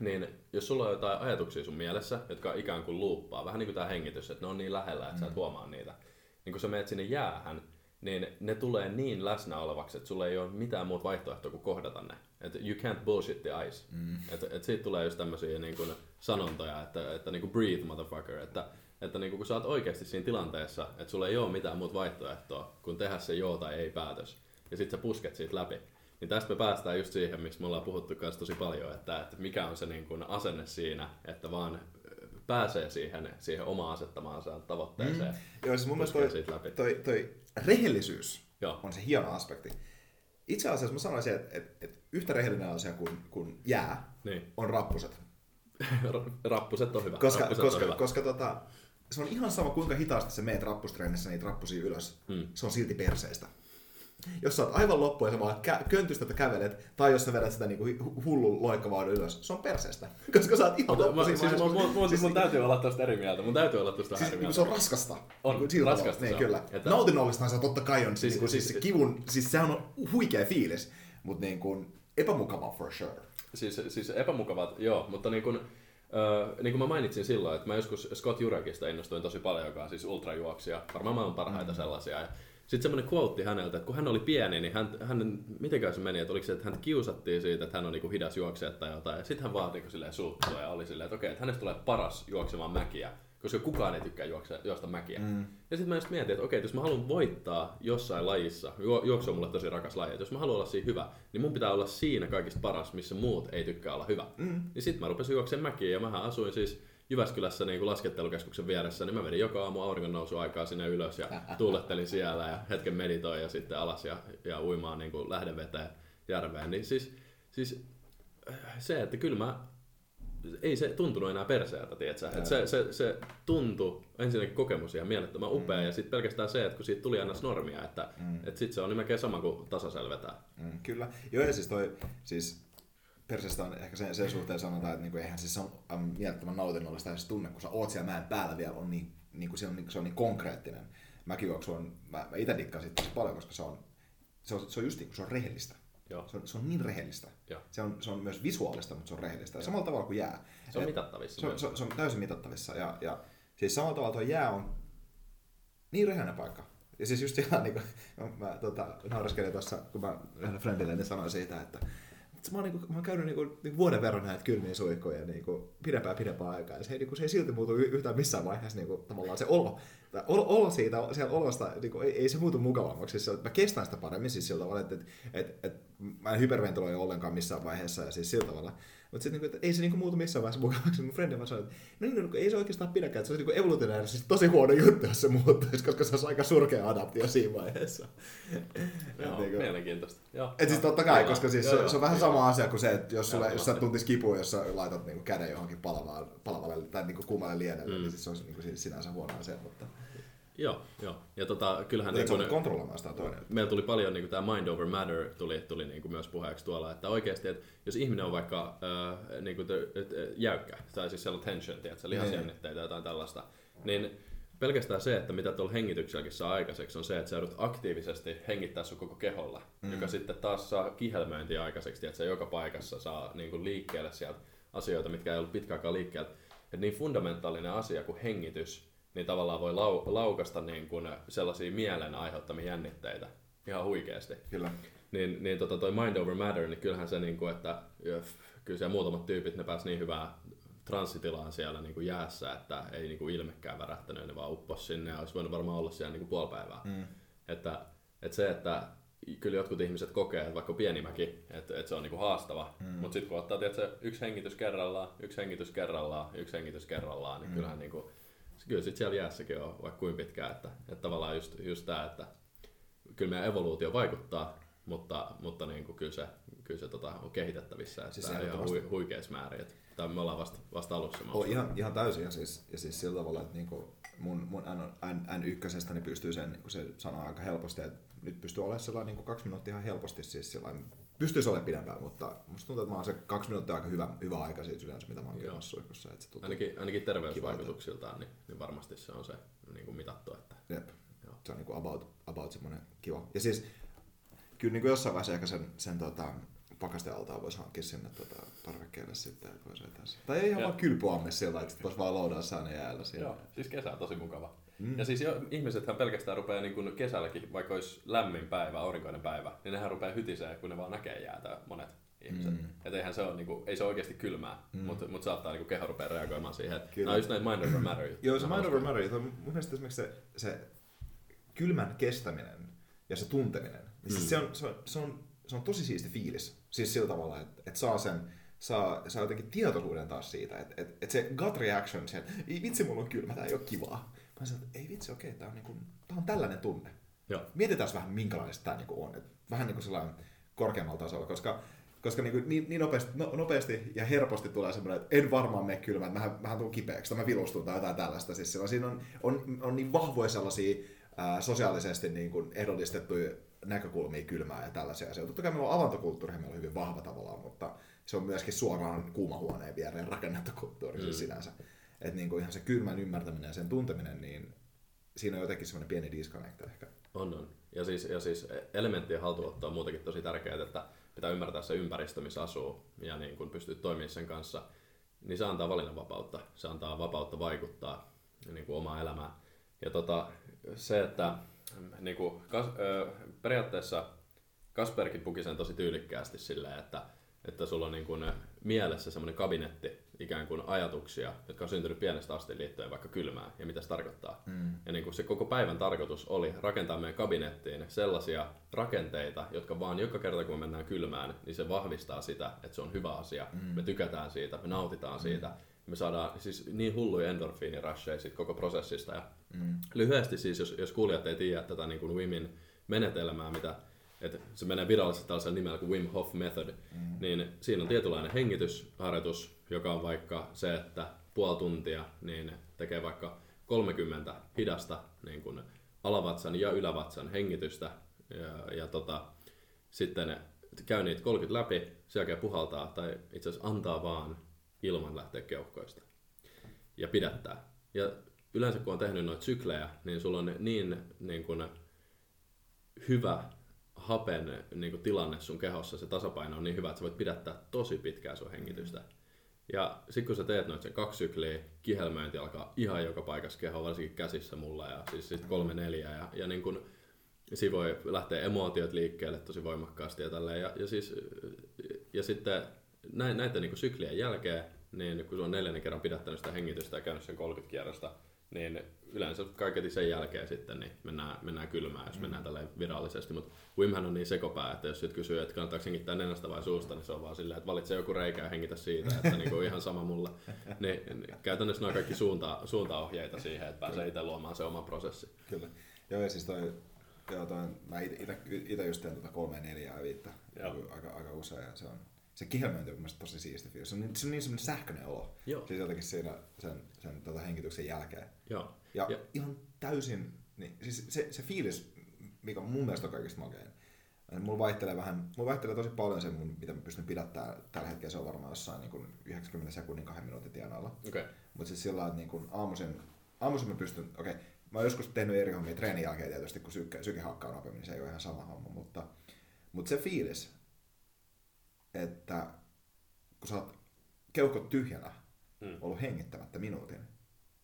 Niin jos sulla on jotain ajatuksia sun mielessä, jotka ikään kuin luuppaa, vähän niin kuin tää hengitys, että ne on niin lähellä, että mm. sä et huomaa niitä. Niin kun sä menet sinne jäähän, niin ne tulee niin läsnä olevaksi, että sulla ei ole mitään muuta vaihtoehtoa kuin kohdata ne. Että you can't bullshit the ice. Mm. Että et siitä tulee just tämmösiä niin kuin sanontoja, että, että niin kuin breathe motherfucker. Että, että niin kuin kun sä oot oikeasti siinä tilanteessa, että sulla ei ole mitään muuta vaihtoehtoa kuin tehdä se joo tai ei päätös. Ja sit sä pusket siitä läpi. Niin tästä me päästään just siihen, mistä me ollaan puhuttu kanssa tosi paljon, että, että mikä on se niin kuin asenne siinä, että vaan pääsee siihen, siihen omaan asettamaansa tavoitteeseen. Mm. Joo, siis mun mielestä toi, toi, toi rehellisyys Joo. on se hieno aspekti. Itse asiassa mä sanoisin, että, että, että yhtä rehellinen asia kuin, kuin jää niin. on rappuset. rappuset on hyvä. Koska, rappuset koska, on hyvä. koska tota, se on ihan sama, kuinka hitaasti sä meet rappustreenissä niitä rappusia ylös. Mm. Se on silti perseistä. Jos sä oot aivan loppuun ja sä vaan kä- köntystä, että kävelet, tai jos sä vedät sitä niinku hullun loikkavauhdin ylös, se on perseestä. Koska sä oot ihan loppuun siinä siis mun, mun, siis mun täytyy olla tosta eri mieltä, mun täytyy olla tosta siis eri mieltä. Se on raskasta. On, Silloin raskasta on. Niin, kyllä. Että... Nautinnollistahan se totta kai on siis, niinku, siis, siis kivun, siis sehän on huikea fiilis, mutta niin kuin epämukava for sure. Siis, siis epämukavat, joo, mutta niin kuin... Öö, niin kuin mä mainitsin silloin, että mä joskus Scott Jurekista innostuin tosi paljon, joka on siis ultrajuoksija, varmaan maailman parhaita mm. sellaisia. Ja sitten semmoinen quote häneltä, että kun hän oli pieni, niin hän, hän mitenkään se meni, että oliko se, että hän kiusattiin siitä, että hän on niinku hidas juoksija tai jotain. Ja sitten hän vaan niinku silleen suuttui ja oli silleen, että okei, että hänestä tulee paras juoksemaan mäkiä, koska kukaan ei tykkää juokse, juosta mäkiä. Mm. Ja sitten mä just mietin, että okei, että jos mä haluan voittaa jossain lajissa, juoksu on mulle tosi rakas laji, että jos mä haluan olla siinä hyvä, niin mun pitää olla siinä kaikista paras, missä muut ei tykkää olla hyvä. Mm. Niin sitten mä rupesin juoksemaan mäkiä ja mähän asuin siis Jyväskylässä niin kuin laskettelukeskuksen vieressä, niin mä menin joka aamu auringonnousuaikaa sinne ylös ja tuulettelin siellä ja hetken meditoin ja sitten alas ja, ja uimaan niin kuin lähdeveteen järveen. Niin siis, siis se, että kyllä mä, ei se tuntunut enää perseeltä, tietsä. Et se, se, se tuntui ensinnäkin kokemus ihan mielettömän upea mm. ja sitten pelkästään se, että kun siitä tuli aina normia, että mm. et sitten se on niin melkein sama kuin tasaselvetää. Mm. Kyllä. Joo ja siis toi... Siis... Perseestä on ehkä sen, sen suhteen sanotaan, että niinku, eihän siis ole mielettömän nautinnollista se tunne, kun sä oot siellä mäen päällä vielä, on niin, niinku, se, on, se on niin konkreettinen. Mäkijuoksu on, mä, mä ite dikkaan siitä paljon, koska se on, se on, se on just niin, se on rehellistä. Se on, se on niin rehellistä. Se on, se on myös visuaalista, mutta se on rehellistä. Ja samalla tavalla kuin jää. Se on Et, mitattavissa. Se on, se, se on täysin mitattavissa. Ja, ja siis samalla tavalla tuo jää on niin rehellinen paikka. Ja siis just siellä, niin kun, mä tota, naureskelin tuossa, kun mä yhdellä friendille niin sanoin siitä, että Mä oon, niinku, mä oon käynyt niinku, niinku vuoden verran näitä kylmiä suihkuja niinku, pidempään pidempään aikaa. Se ei, niinku, se ei silti muutu yhtään missään vaiheessa niinku, tavallaan se olo. Tää olo, olo siitä, siellä olosta niinku, ei, ei se muutu mukavammaksi. Siis, mä kestän sitä paremmin siis sillä tavalla, että et, et, et, mä en hyperventiloi ollenkaan missään vaiheessa ja siis sillä tavalla. Mutta sitten niinku, ei se niinku, muutu missään vaiheessa mukavaksi. Mun friendi vaan sanoi, että no, niin, niinku, ei se oikeastaan pidäkään. Se on niinku, evolutionäärisesti tosi huono juttu, jos se muuttuisi, koska se on aika surkea adaptio siinä vaiheessa. Joo, niinku, mielenkiintoista. Joo, et siis totta kai, joo, koska siis, joo, se, joo, se on vähän sama asia kuin se, että jos, sulle, jos sä tuntis kipua, jos sä laitat niinku käden johonkin palavalle, palavalle tai niinku kuumalle lienelle, mm. niin siis se on niinku sinänsä huono asia. Mutta... Joo, joo. Ja tota, kyllähän... Eikö niin, kontrolloimaan sitä toinen? Meillä tuli paljon, niin kuin tämä mind over matter tuli, tuli niin kuin myös puheeksi tuolla, että oikeasti, että jos ihminen on vaikka äh, niin kuin, et, jäykkä, tai siis siellä on tension, tiedätkö, lihasjännitteitä tai jotain tällaista, niin pelkästään se, että mitä tuolla hengitykselläkin saa aikaiseksi, on se, että sä joudut aktiivisesti hengittää sun koko keholla, mm. joka sitten taas saa kihelmöintiä aikaiseksi, että sä joka paikassa saa niin kuin liikkeelle sieltä asioita, mitkä ei ollut pitkäaikaan liikkeelle. Että niin fundamentaalinen asia kuin hengitys, niin tavallaan voi lau- laukasta niin kuin sellaisia mielen aiheuttamia jännitteitä ihan huikeasti. Kyllä. Niin, niin tota, toi mind over matter, niin kyllähän se, niin kuin, että kyllä siellä muutamat tyypit, ne pääsivät niin hyvään transsitilaan siellä niin kuin jäässä, että ei niin kuin ilmekään värähtänyt, ne vaan upposi sinne ja olisi voinut varmaan olla siellä niin kuin puoli päivää. Mm. Että, että se, että kyllä jotkut ihmiset kokee, että vaikka pienimäkin, että, että se on niin kuin haastava, mm. mutta sitten kun ottaa tietysti, yksi hengitys kerrallaan, yksi hengitys kerrallaan, yksi hengitys kerrallaan, niin mm. kyllähän niin kuin, kyllä sitten siellä jäässäkin on vaikka kuin pitkään, että, että tavallaan just, just tämä, että kyllä meidän evoluutio vaikuttaa, mutta, mutta niin kuin kyllä se, kyllä se tota, on kehitettävissä, että siis ei ole hu, huikeassa määrin, että me ollaan vasta, vasta alussa. Oh, ihan, ihan täysin ja siis, ja siis sillä tavalla, että niin kuin mun, mun N ykkösestä niin pystyy sen, niin se sanoa aika helposti, että nyt pystyy olemaan sellainen niin kaksi minuuttia ihan helposti, siis sellainen, pystyisi olemaan pidempään, mutta musta tuntuu, että mä oon se kaksi minuuttia aika hyvä, hyvä aika siitä yleensä, mitä mä oon kyllä suihkussa. Ainakin, ainakin terveysvaikutuksiltaan, niin, niin varmasti se on se niin kuin mitattu. Että... Jep, joo. Se on niin kuin about, about semmoinen kiva. Ja siis kyllä niin kuin jossain vaiheessa ehkä sen, sen tota, pakastealtaan voisi hankkia sinne tota, parvekkeelle sitten, että voisi vetää sen. Tai ei ihan ja. Vaan kylpyamme sillä, että voisi vaan loudaan sään ja jäällä siellä. Joo, siis kesä on tosi mukava. Mm. Ja siis jo, ihmisethän pelkästään rupeaa niin kuin kesälläkin, vaikka olisi lämmin päivä, aurinkoinen päivä, niin nehän rupeaa hytisee, kun ne vaan näkee jäätä monet ihmiset. Mm. Että eihän se ole, niin kuin, ei se oikeasti kylmää, mm. mutta mut saattaa niin kuin keho rupeaa reagoimaan siihen, että nämä no, on just näitä mind over matter. Joo, se mind over matter. Mun mielestä esimerkiksi se, se kylmän kestäminen ja se tunteminen, mm. siis se, on, se, on, se, on, se on tosi siisti fiilis. Siis sillä tavalla, että, että saa sen... Saa, saa jotenkin tietoisuuden taas siitä, että et, et se gut reaction siihen, ei vitsi mulla on kylmä, tää ei oo kivaa. Mä sanon, että ei vitsi, okei, okay, tää on, niinku, tää on tällainen tunne. Joo. Mietitään vähän minkälaista tää niinku on, et vähän niinku sellainen korkeammalla tasolla, koska, koska niinku, niin, niin nopeasti, no, nopeasti ja herposti tulee semmoinen, että en varmaan mene kylmään, mä mähän tuun kipeäksi tai mä vilustun tai jotain tällaista. Siis silloin siinä on, on, on niin vahvoja sellaisia ää, sosiaalisesti niin kuin ehdollistettuja näkökulmia kylmää ja tällaisia asioita. Totta kai meillä on avantokulttuuri, meillä on hyvin vahva tavallaan, mutta se on myöskin suoraan kuumahuoneen viereen rakennettu kulttuuri mm. sinänsä. Että niinku ihan se kylmän ymmärtäminen ja sen tunteminen, niin siinä on jotenkin semmoinen pieni disconnect ehkä. On, on. Ja siis, ja siis elementtien haltuunotto on muutenkin tosi tärkeää, että pitää ymmärtää se ympäristö, missä asuu ja niin kun pystyy toimimaan sen kanssa, niin se antaa valinnanvapautta. Se antaa vapautta vaikuttaa niin kuin omaa elämään. Ja tota, se, että niin kuin, kas, ö, periaatteessa Kasperkin puki sen tosi tyylikkäästi silleen, että että sulla on niin kuin mielessä semmoinen kabinetti ikään kuin ajatuksia, jotka on syntynyt pienestä asti liittyen vaikka kylmään ja mitä se tarkoittaa. Mm. Ja niin kuin se koko päivän tarkoitus oli rakentaa meidän kabinettiin sellaisia rakenteita, jotka vaan joka kerta kun me mennään kylmään, niin se vahvistaa sitä, että se on hyvä asia. Mm. Me tykätään siitä, me nautitaan mm. siitä. Me saadaan siis niin hulluja endorfiinirasheja siitä koko prosessista. Ja mm. lyhyesti siis, jos, jos kuulijat ei tiedä tätä niin kuin Wimin menetelmää, mitä että se menee virallisesti tällaisella nimellä kuin Wim Hof Method, mm. niin siinä on tietynlainen hengitysharjoitus, joka on vaikka se, että puoli tuntia niin tekee vaikka kolmekymmentä hidasta niin kuin alavatsan ja ylävatsan hengitystä ja, ja tota, sitten käy niitä kolmekymmentä läpi, sen jälkeen puhaltaa tai itse asiassa antaa vaan ilman lähteä keuhkoista ja pidättää. Ja yleensä kun on tehnyt noita syklejä, niin sulla on niin, niin kuin hyvä hapen niin kuin tilanne sun kehossa, se tasapaino on niin hyvä, että sä voit pidättää tosi pitkään sun hengitystä. Ja sit kun sä teet noit sen kaksi sykliä, kihelmöinti alkaa ihan joka paikassa kehoa, varsinkin käsissä mulla ja siis sit kolme neljää. Ja, ja niin kun, siinä voi lähteä emotiot liikkeelle tosi voimakkaasti ja tälleen. Ja, ja, siis, ja sitten näin, näiden niin kuin syklien jälkeen, niin kun sä on neljännen kerran pidättänyt sitä hengitystä ja käynyt sen kolmekymmentä kierrosta, niin yleensä kaiketi sen jälkeen sitten niin mennään, mennään kylmään, jos mm. mennään tälleen virallisesti. Mutta Wimhän on niin sekopää, että jos sit kysyy, että kannattaako hengittää nenästä vai suusta, niin se on vaan silleen, että valitse joku reikä ja hengitä siitä, että niinku ihan sama mulle. Niin, niin käytännössä nämä kaikki suunta, suuntaohjeita siihen, että pääsee itse luomaan se oma prosessi. Kyllä. Joo, ja siis toi, joo, toi mä itse just teen tuota kolmea, neljää, viittä aika, aika usein. Ja se on se kihelmöinti on mielestäni tosi siisti fiilis. Se on niin, se on niin semmoinen sähköinen olo. Joo. Siis jotenkin siinä sen, sen tota hengityksen jälkeen. Joo. Ja, ja ihan täysin, niin, siis se, se fiilis, mikä mun mielestä on kaikista makein. Mulla vaihtelee, vähän, mulla vaihtelee tosi paljon se, mitä mä pystyn pidättämään. Tällä hetkellä se on varmaan jossain niin kuin yhdeksänkymmentä sekunnin kahden minuutin tienoilla. Okay. Mutta siis sillä lailla, että niin kuin aamuisin, aamuisin mä pystyn, okei, okay, mä oon joskus tehnyt eri hommia treenin jälkeen tietysti, kun syke, syke hakkaa nopeammin, niin se ei ole ihan sama homma. Mutta, mutta se fiilis, että kun sä oot keuhkot tyhjänä, mm. ollut hengittämättä minuutin,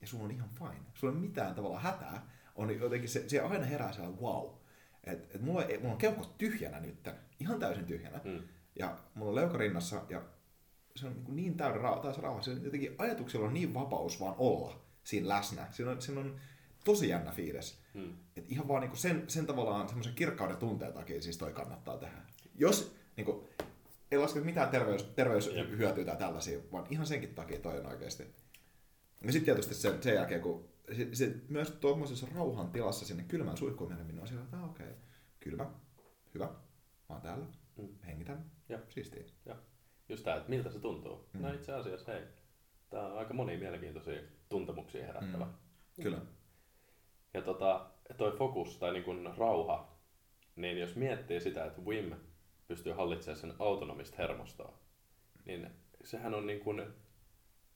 ja sulla on ihan fine. Sulla ei ole mitään tavalla hätää. On jotenkin se, se aina herää sellainen wow. Että et mulla, mulla on keuhkot tyhjänä nyt, ihan täysin tyhjänä. Mm. Ja mulla on leuka rinnassa ja se on niin, niin täydellä rauha, taas rauha. Se on jotenkin ajatuksella on niin vapaus vaan olla siinä läsnä. Siinä on, siinä on tosi jännä fiilis. Hmm. Et ihan vaan niinku sen, sen tavallaan semmoisen kirkkauden tunteen takia siis toi kannattaa tehdä. Jos niinku, ei lasketa mitään terveys, terveyshyötyä tai tällaisia, vaan ihan senkin takia toi on oikeasti. Ja sitten tietysti sen, sen jälkeen, kun se, se, myös tuommoisessa rauhan tilassa sinne kylmään suihkuun meneminen on sillä, että ah, okei, okay. Kylmä, hyvä, mä oon täällä, mm. hengitän, ja. Siistiä. Ja. Just tää, että miltä se tuntuu. Mm. No itse asiassa, hei, tää on aika monia mielenkiintoisia tuntemuksia herättävä. Mm. Kyllä. Ja tota, toi fokus tai niin kun rauha, niin jos miettii sitä, että Wim pystyy hallitsemaan sen autonomista hermostoa, niin sehän on niin kun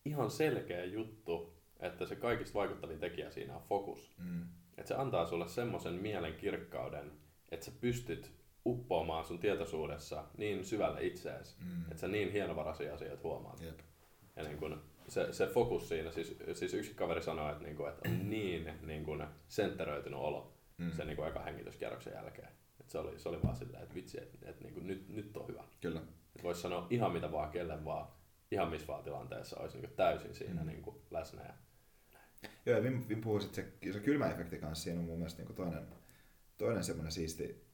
ihan selkeä juttu, että se kaikista vaikuttavin tekijä siinä on fokus. Mm. Että se antaa sulle semmoisen mielenkirkkauden, että sä pystyt uppoamaan sun tietoisuudessa niin syvälle itseäsi, mm. että sä niin hienovaraisia asioita huomaat. Yep. Ja niin kun se, se fokus siinä, siis, siis yksi kaveri sanoi, että, niin kun, että on niin, niin kun sentteröitynyt olo mm. sen niin kun ekan hengityskierroksen jälkeen. Että se oli, se oli vaan silleen, että vitsi, että, että niin kun nyt, nyt on hyvä. Kyllä. Että vois sanoa ihan mitä vaan, kelle vaan. Ihan missä vaan tilanteessa olisi niin täysin siinä mm. niin kuin läsnä. Ja... Joo, ja Vim, Vim puhui sitten se, se kylmäefekti kanssa. Siinä on mun mielestä niin toinen, toinen semmoinen siisti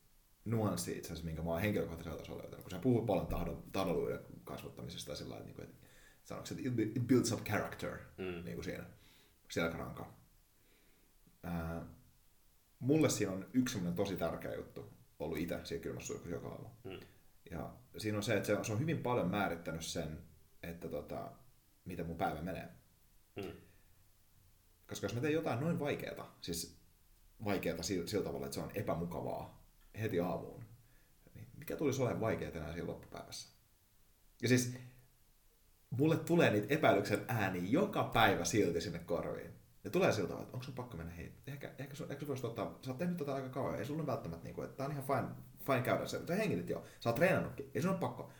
nuanssi itse asiassa, minkä mä oon henkilökohtaisella tasolla löytänyt. Kun sä puhut paljon tahdollisuuden kasvattamisesta ja sillä lailla, että sanoksi, että it builds up character mm. niin kuin siinä selkäranka. Äh, mulle siinä on yksi semmoinen tosi tärkeä juttu ollut itse siinä kylmässä suihkussa joka aamu. Mm. Ja siinä on se, että se on, se on hyvin paljon määrittänyt sen, että tota, mitä mun päivä menee. Mm. Koska jos mä teen jotain noin vaikeata, siis vaikeata sillä, sillä tavalla, että se on epämukavaa heti aamuun, niin mikä tulisi olemaan vaikeaa enää siinä loppupäivässä? Ja siis mulle tulee niitä epäilyksen ääniä joka päivä silti sinne korviin. Ne tulee sillä tavalla, että onko sun pakko mennä hei, ehkä, ehkä sun, sun voisit ottaa, sä oot tehnyt tätä aika kauan, ei sulle välttämättä, niin kuin, että tää on ihan fine, fine käydä se, sä hengitit jo, sä oot treenannutkin, ei sun ole pakko.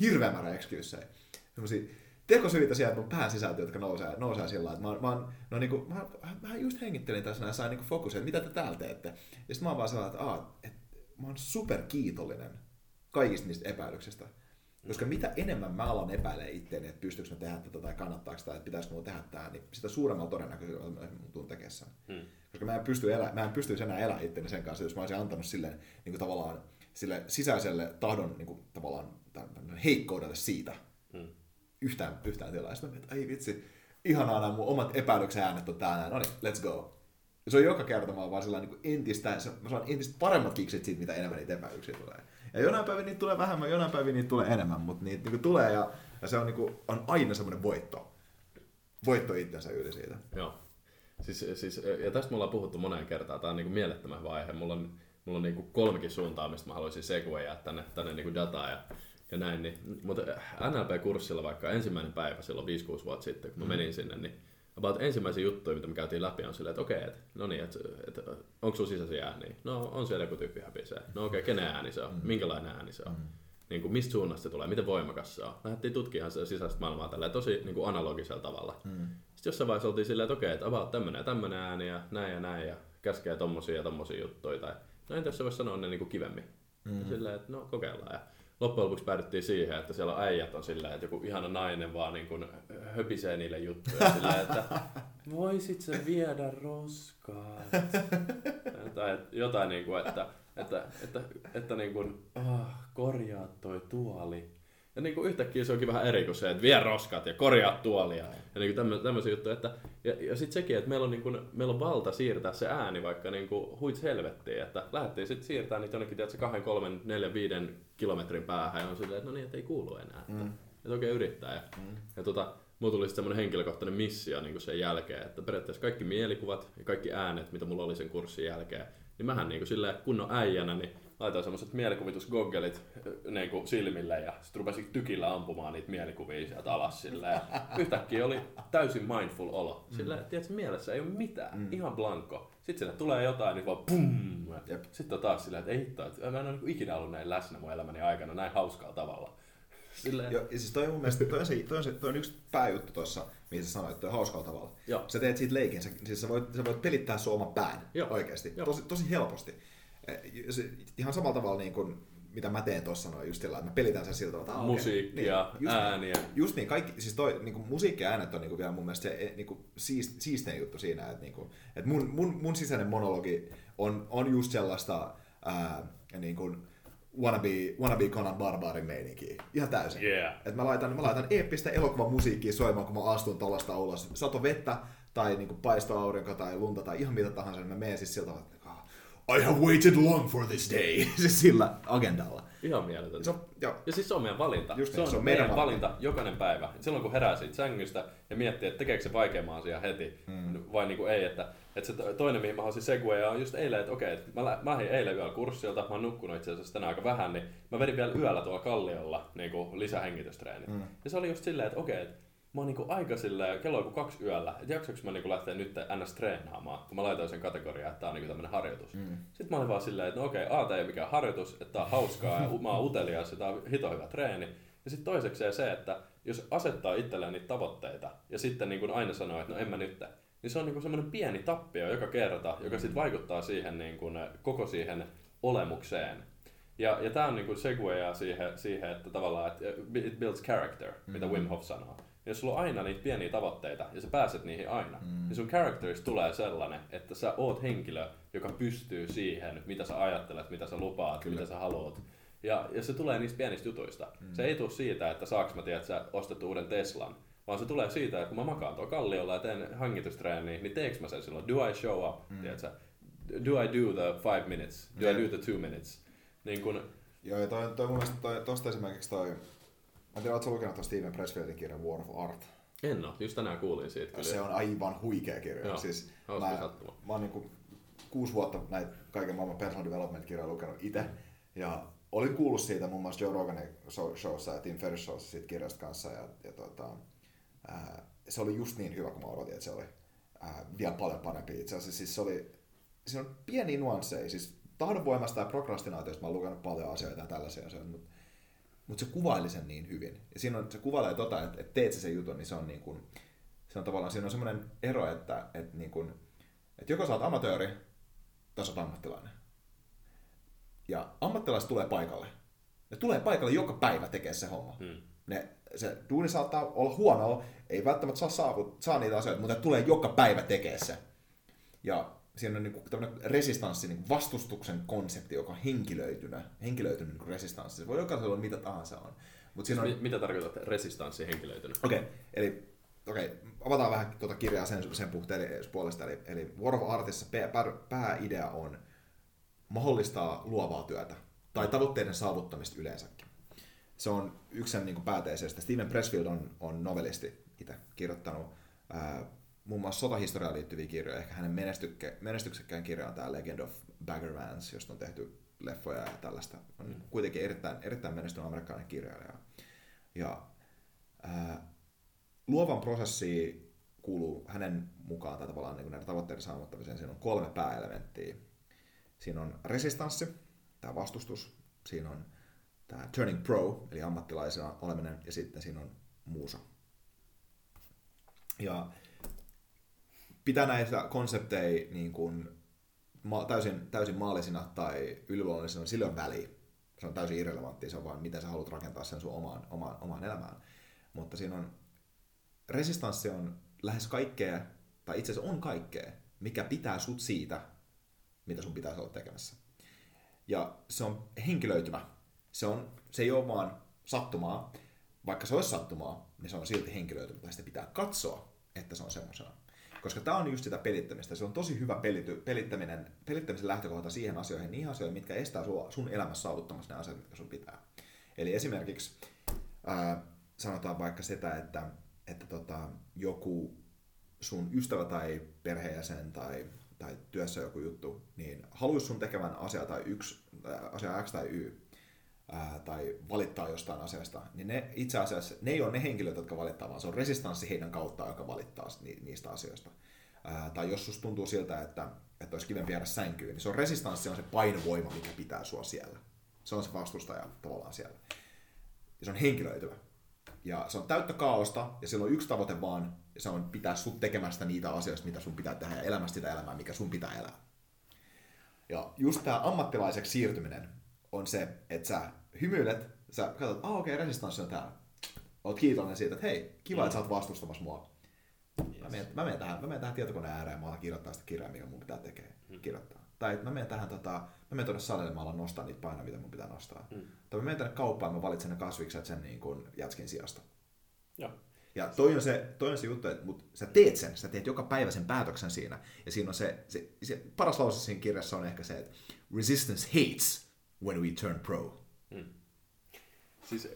Hirveä määrä excuseja. Semmoisia tekosyitä sieltä mun pään sisältöä, jotka nousee, nousee sillä lailla, että mä, mä, no niinku, mä, mä just hengittelin tässä ja sain niinku fokusia, että mitä te täällä teette. Ja sit mä oon vaan sellainen, että, aah, että mä oon superkiitollinen kaikista niistä epäilyksistä. Koska mitä enemmän mä alan epäilee itteeni, että pystyykö mä tehdä tätä tai kannattaako sitä, että pitäisikö mun tehdä tää, niin sitä suuremmalla todennäköisyydellä mun tuun tekemään sen. Hmm. Koska mä en pysty elä, mä en pystyisi enää elämään itteeni sen kanssa, jos mä olisin antanut silleen niin kuin tavallaan sille sisäiselle tahdon niin kuin, tavallaan heikkoudelle siitä. Hmm. Yhtään, yhtään tilaa. Sitten mä mietin, ai vitsi, ihanaa nämä mun omat epäilyksen äänet on täällä. No niin, let's go. Ja se on joka kerta, mä oon vaan sellainen niin entistä, mä saan entistä paremmat kiksit siitä, mitä enemmän niitä epäilyksiä tulee. Ja jonain päivänä niitä tulee vähemmän, jonain päivänä niitä tulee enemmän, mutta niitä niin tulee ja, ja se on, niin kuin, on aina semmoinen voitto. Voitto itsensä yli siitä. Joo. Siis, siis, ja tästä me ollaan puhuttu moneen kertaan. Tämä on niin kuin mielettömän hyvä aihe. Mulla on, mulla on niin kuin kolmekin suuntaa, mistä mä haluaisin segwayjaa tänne, tänne niin kuin dataa. Ja... Ja näin, niin, mutta N L P-kurssilla vaikka ensimmäinen päivä silloin viisi kuusi vuotta sitten, kun mä menin sinne, niin about ensimmäisiä juttuja, mitä me käytiin läpi, on silleen, että okei, okay, et, no niin, että et, onko sun sisäisiä ääniä? No, on siellä joku tyyppi häpisee. No okei, okay, kenen ääni se on? Minkälainen ääni se on? Niin kuin, mistä suunnasta se tulee? Miten voimakas se on? Lähdettiin tutkimaan sitä sisäistä maailmaa tällä tosi niin kuin analogisella tavalla. Mm. Sitten jossain vaiheessa oltiin silleen, että okei, okay, että about tämmönen ja tämmönen ääni ja näin ja näin ja käskee tommosia ja tommosia juttuja. Tai, no entä jos sä vois sanoa ne niin kuin kivemmin? Mm. Silleen, että no kokeillaan. Ja, loppujen lopuksi päädyttiin siihen, että siellä äijät on silleen, että joku ihana nainen vaan niin kuin höpisee niille juttuja silleen, että voisit sä viedä roskaa? Tai jotain niin kuin, että, että, että, että niin kuin, ah, korjaa toi tuoli. Ja niin kuin yhtäkkiä se onkin vähän eri kuin se, että vie roskat ja korjaa tuolia. Ja niin kuin tämmöisiä juttuja. Että, ja ja sitten sekin, että meillä on, niin kuin, meillä on valta siirtää se ääni vaikka niin kuin huits helvettiin. Että lähdettiin sitten siirtämään niitä jonnekin tiedätkö, kahden, kolmen, neljän, viiden kilometrin päähän. Ja on silleen, että no niin, että ei kuulu enää. Mm. Että, että oikein yrittää. Ja, mm. ja tota, mulla tuli semmoinen henkilökohtainen missio niin kuin sen jälkeen. Että periaatteessa kaikki mielikuvat ja kaikki äänet, mitä mulla oli sen kurssin jälkeen. Niin mähän niin kuin silleen kunnon äijänä, niin laitan semmoiset mielikuvitusgoggelit niin kuin silmille ja sitten rupesin tykillä ampumaan niitä mielikuvia sieltä alas silleen. Yhtäkkiä oli täysin mindful olo. Silleen, mm. tiedätkö, mielessä ei ole mitään, mm. ihan blanko. Sitten sinne tulee jotain, niin vaan pum! Jep. Sitten on taas silleen, että ei hittoa, että mä en ole ikinä ollut näin läsnä mun elämäni aikana näin hauskaa tavalla. Silleen. Joo, siis toi on mun mielestä, toi on, se, toi on, se, toi on yksi pääjuttu tuossa, mitä sä sanoit, toi hauskalla tavalla. Joo. Sä teet siitä leikin, sä, siis sä voit, sä voit pelittää sun oman pään. Joo. Oikeasti, tosi, tosi helposti. Ihan samalla tavalla niin kuin mitä mä teen tuossa noin just sillä, että mä pelitän sen siltä, että ah, okay. Musiikkia, niin, just ääniä. Niin, just niin, kaikki, siis toi niin kuin musiikki ja äänet on niin kuin vielä mun mielestä se niin kuin siist, siistein juttu siinä, että, niin kuin, että mun, mun, mun sisäinen monologi on, on just sellaista ää, niin kuin wannabe, wannabe Conan Barbarin meininkiä, ihan täysin. Yeah. Että mä laitan, mä laitan eeppistä elokuvamusiikkia soimaan, kun mä astun tuollaista ulos, sato vettä tai niin kuin paisto aurinko tai lunta tai ihan mitä tahansa, niin mä menen siis siltä, että I have waited long for this day. Siis sillä agendalla. Ihan mieletöntä. So, ja siis se on meidän valinta. Just se on, se on meidän, meidän valinta. valinta jokainen päivä. Et silloin kun herää siitä sängystä ja miettii, että tekeekö se vaikeamman asian heti mm. vai niinku ei. Että, että se toinen, mihin mä haluaisin segueja, on just eilen, että okei, okay, mä, mä lähdin eilen yöllä kurssilta, mä oon nukkunut itse asiassa tänään aika vähän, niin mä vedin vielä yöllä tuolla kalliolla niinku lisähengitystreenit. Mm. Ja se oli just silleen, että okei, okay, mä oon niinku aika silleen, kello on kaksi yöllä, että jaksoinko mä niinku lähteä nyt ns. Treenaamaan, kun mä laitoin sen kategoriaan, että tää on niinku tämmönen harjoitus. Mm. Sitten mä olin vaan silleen, että no okei, okay, a, tää ei ole mikään harjoitus, että tää on hauskaa ja mä oon utelias ja tää on hito hyvä treeni. Ja sit toisekseen se, että jos asettaa itselleen niitä tavoitteita ja sitten niinku aina sanoo, että no en mä nyt, niin se on niinku semmonen pieni tappio joka kerta, joka sit vaikuttaa siihen niinku, koko siihen olemukseen. Ja, ja tää on niinku seguea siihen, siihen, että tavallaan, että it builds character, mm. mitä Wim Hof sanoo. Jos sulla on aina niitä pieniä tavoitteita ja sä pääset niihin aina, mm. niin sun characterista tulee sellainen, että sä oot henkilö, joka pystyy siihen, mitä sä ajattelet, mitä sä lupaat, Kyllä. mitä sä haluat. Ja, ja se tulee niistä pienistä jutuista. Mm. Se ei tule siitä, että saaks mä tiedä, että sä ostat uuden Teslan, vaan se tulee siitä, että kun mä makaan tuolla kalliolla ja teen hengitystreeniä, niin teeks mä sen silloin? Do I show up? Mm. Do I do the five minutes? Do yeah. I do the two minutes? Niin kun... Joo, ja toi, toi mun mielestä toi, tosta esimerkiksi toi... Mä en tiedä, ootko sä lukenut tuon Steven Pressfieldin kirjan War of Art? En oo, just tänään kuulin siitä kyllä. Se on aivan huikea kirja. Joo, siis mä, mä oon niinku kuusi vuotta näitä kaiken maailman personal development kirjoja lukenut itse. Ja olin kuullut siitä muun muassa Joe Roganin showssa ja Tim Ferriss showssa siitä kirjasta kanssa. Ja, ja tota, ää, se oli just niin hyvä, kun mä odotin, että se oli ää, vielä paljon parempi itse asiassa. Siis se oli, siinä on pieniä nuansseja. Siis tahdonvoimasta ja prokrastinaatiosta mä oon lukenut paljon asioita ja tällaisia asioita. Mutta se kuvaili sen niin hyvin. Ja siinä on, se kuvailee tota, että et teet sä sen jutun, niin se on niin kuin, se on tavallaan, siinä on semmoinen ero, että et niin kuin, et joko sä oot amatööri, tai sä oot ammattilainen. Ja ammattilaiset tulee paikalle. Ne tulee paikalle joka päivä tekee se homma. Hmm. Ne, se duuni saattaa olla huonoa, ei välttämättä saa, saavut, saa niitä asioita, mutta tulee joka päivä tekee se. Ja siinä on niin kuin tämmöinen resistanssi, niin kuin vastustuksen konsepti, joka on henkilöitynä, henkilöitynyt niin resistanssi. Se voi jokaisella olla mitä tahansa on. Mut siis on... Mi- mitä tarkoitat resistanssi henkilöitynä? Okei, okay. eli okay. avataan vähän tuota kirjaa sen, sen puolesta. Eli, eli War of Artissa pää, pääidea on mahdollistaa luovaa työtä tai tavoitteiden saavuttamista yleensäkin. Se on yksi sen niin kuin pääteesestä. Steven Pressfield on, on novelisti itse kirjoittanut. Ää, Muun muassa sotahistoriaan liittyviä kirjoja. Ehkä hänen menestyksekkään kirja on tämä Legend of Baggermans, josta on tehty leffoja ja tällaista. On kuitenkin erittäin, erittäin menestynyt amerikkalainen kirjailija. Ja, ää, luovan prosessi kuuluu hänen mukaan, tai tavallaan niin näiden tavoitteiden saavuttamiseen, siinä on kolme pääelementtiä. Siinä on resistanssi, tämä vastustus, siinä on tämä turning pro, eli ammattilaisena oleminen, ja sitten siinä on muusa. Ja pitää näitä konsepteja niin kuin täysin, täysin maallisina tai yliluonnollisina, sillä on väliä. Se on täysin irrelevanttia, se on vaan miten sä haluat rakentaa sen sun omaan, omaan, omaan elämään. Mutta siinä on, resistanssi on lähes kaikkea, tai itse asiassa on kaikkea, mikä pitää sut siitä, mitä sun pitäisi olla tekemässä. Ja se on henkilöitymä. Se, on, se ei ole vaan sattumaa. Vaikka se olisi sattumaa, niin se on silti henkilöitymä, tai sitä pitää katsoa, että se on semmoisena. Koska tämä on just sitä pelittämistä. Se on tosi hyvä pelity, pelittäminen, pelittämisen lähtökohta siihen asioihin, niihin asioihin, mitkä estää sua, sun elämässä saavuttamassa ne asiat, mitkä sun pitää. Eli esimerkiksi ää, sanotaan vaikka sitä, että, että tota, joku sun ystävä tai perheenjäsen tai, tai työssä joku juttu, niin haluaisi sun tekevän asiaa tai yksi, ää, asia X tai Y ää, tai valittaa jostain asiasta, niin ne itse asiassa ne ei ole ne henkilöt, jotka valittaa, vaan se on resistanssi heidän kauttaan, joka valittaa niistä asioista. Ää, tai jos susta tuntuu siltä, että, että olisi kivempi jäädä sänkyyn, niin se on resistanssi, on se painovoima, mikä pitää sua siellä. Se on se vastustaja tavallaan siellä. Ja se on henkilöityvä. Ja se on täyttä kaaosta, ja sillä on yksi tavoite vaan, ja se on pitää sut tekemästä niitä asioista, mitä sun pitää tehdä, ja elämästä sitä elämää, mikä sun pitää elää. Ja just tämä ammattilaiseksi siirtyminen on se, että sä hymyilet, sä katsot, että oh, okei, okay, resistanssi on täällä. Oot kiitollinen siitä, että hei, kiva, mm. että sä oot vastustamassa mua. Yes. Mä, menen, mä, menen tähän, mä menen tähän tietokoneen ääreen, mä alan kirjoittaa sitä kirjaa, mikä mun pitää tekee, mm. kirjoittaa. Tai mä menen tähän, tota, mä menen tuonne salille, mä alan nostaa niitä painoja, mitä mun pitää nostaa. Mm. Tai mä menen tänne kauppaan, mä valitsen ne kasvikset sen niin kuin jätskin sijasta. Ja, ja toi, on se, toi on se juttu, että mut sä teet sen, sä teet joka päivä sen päätöksen siinä. Ja siinä on se, se, se paras lause siinä kirjassa on ehkä se, että resistance hates when we turn pro. Mm. Siis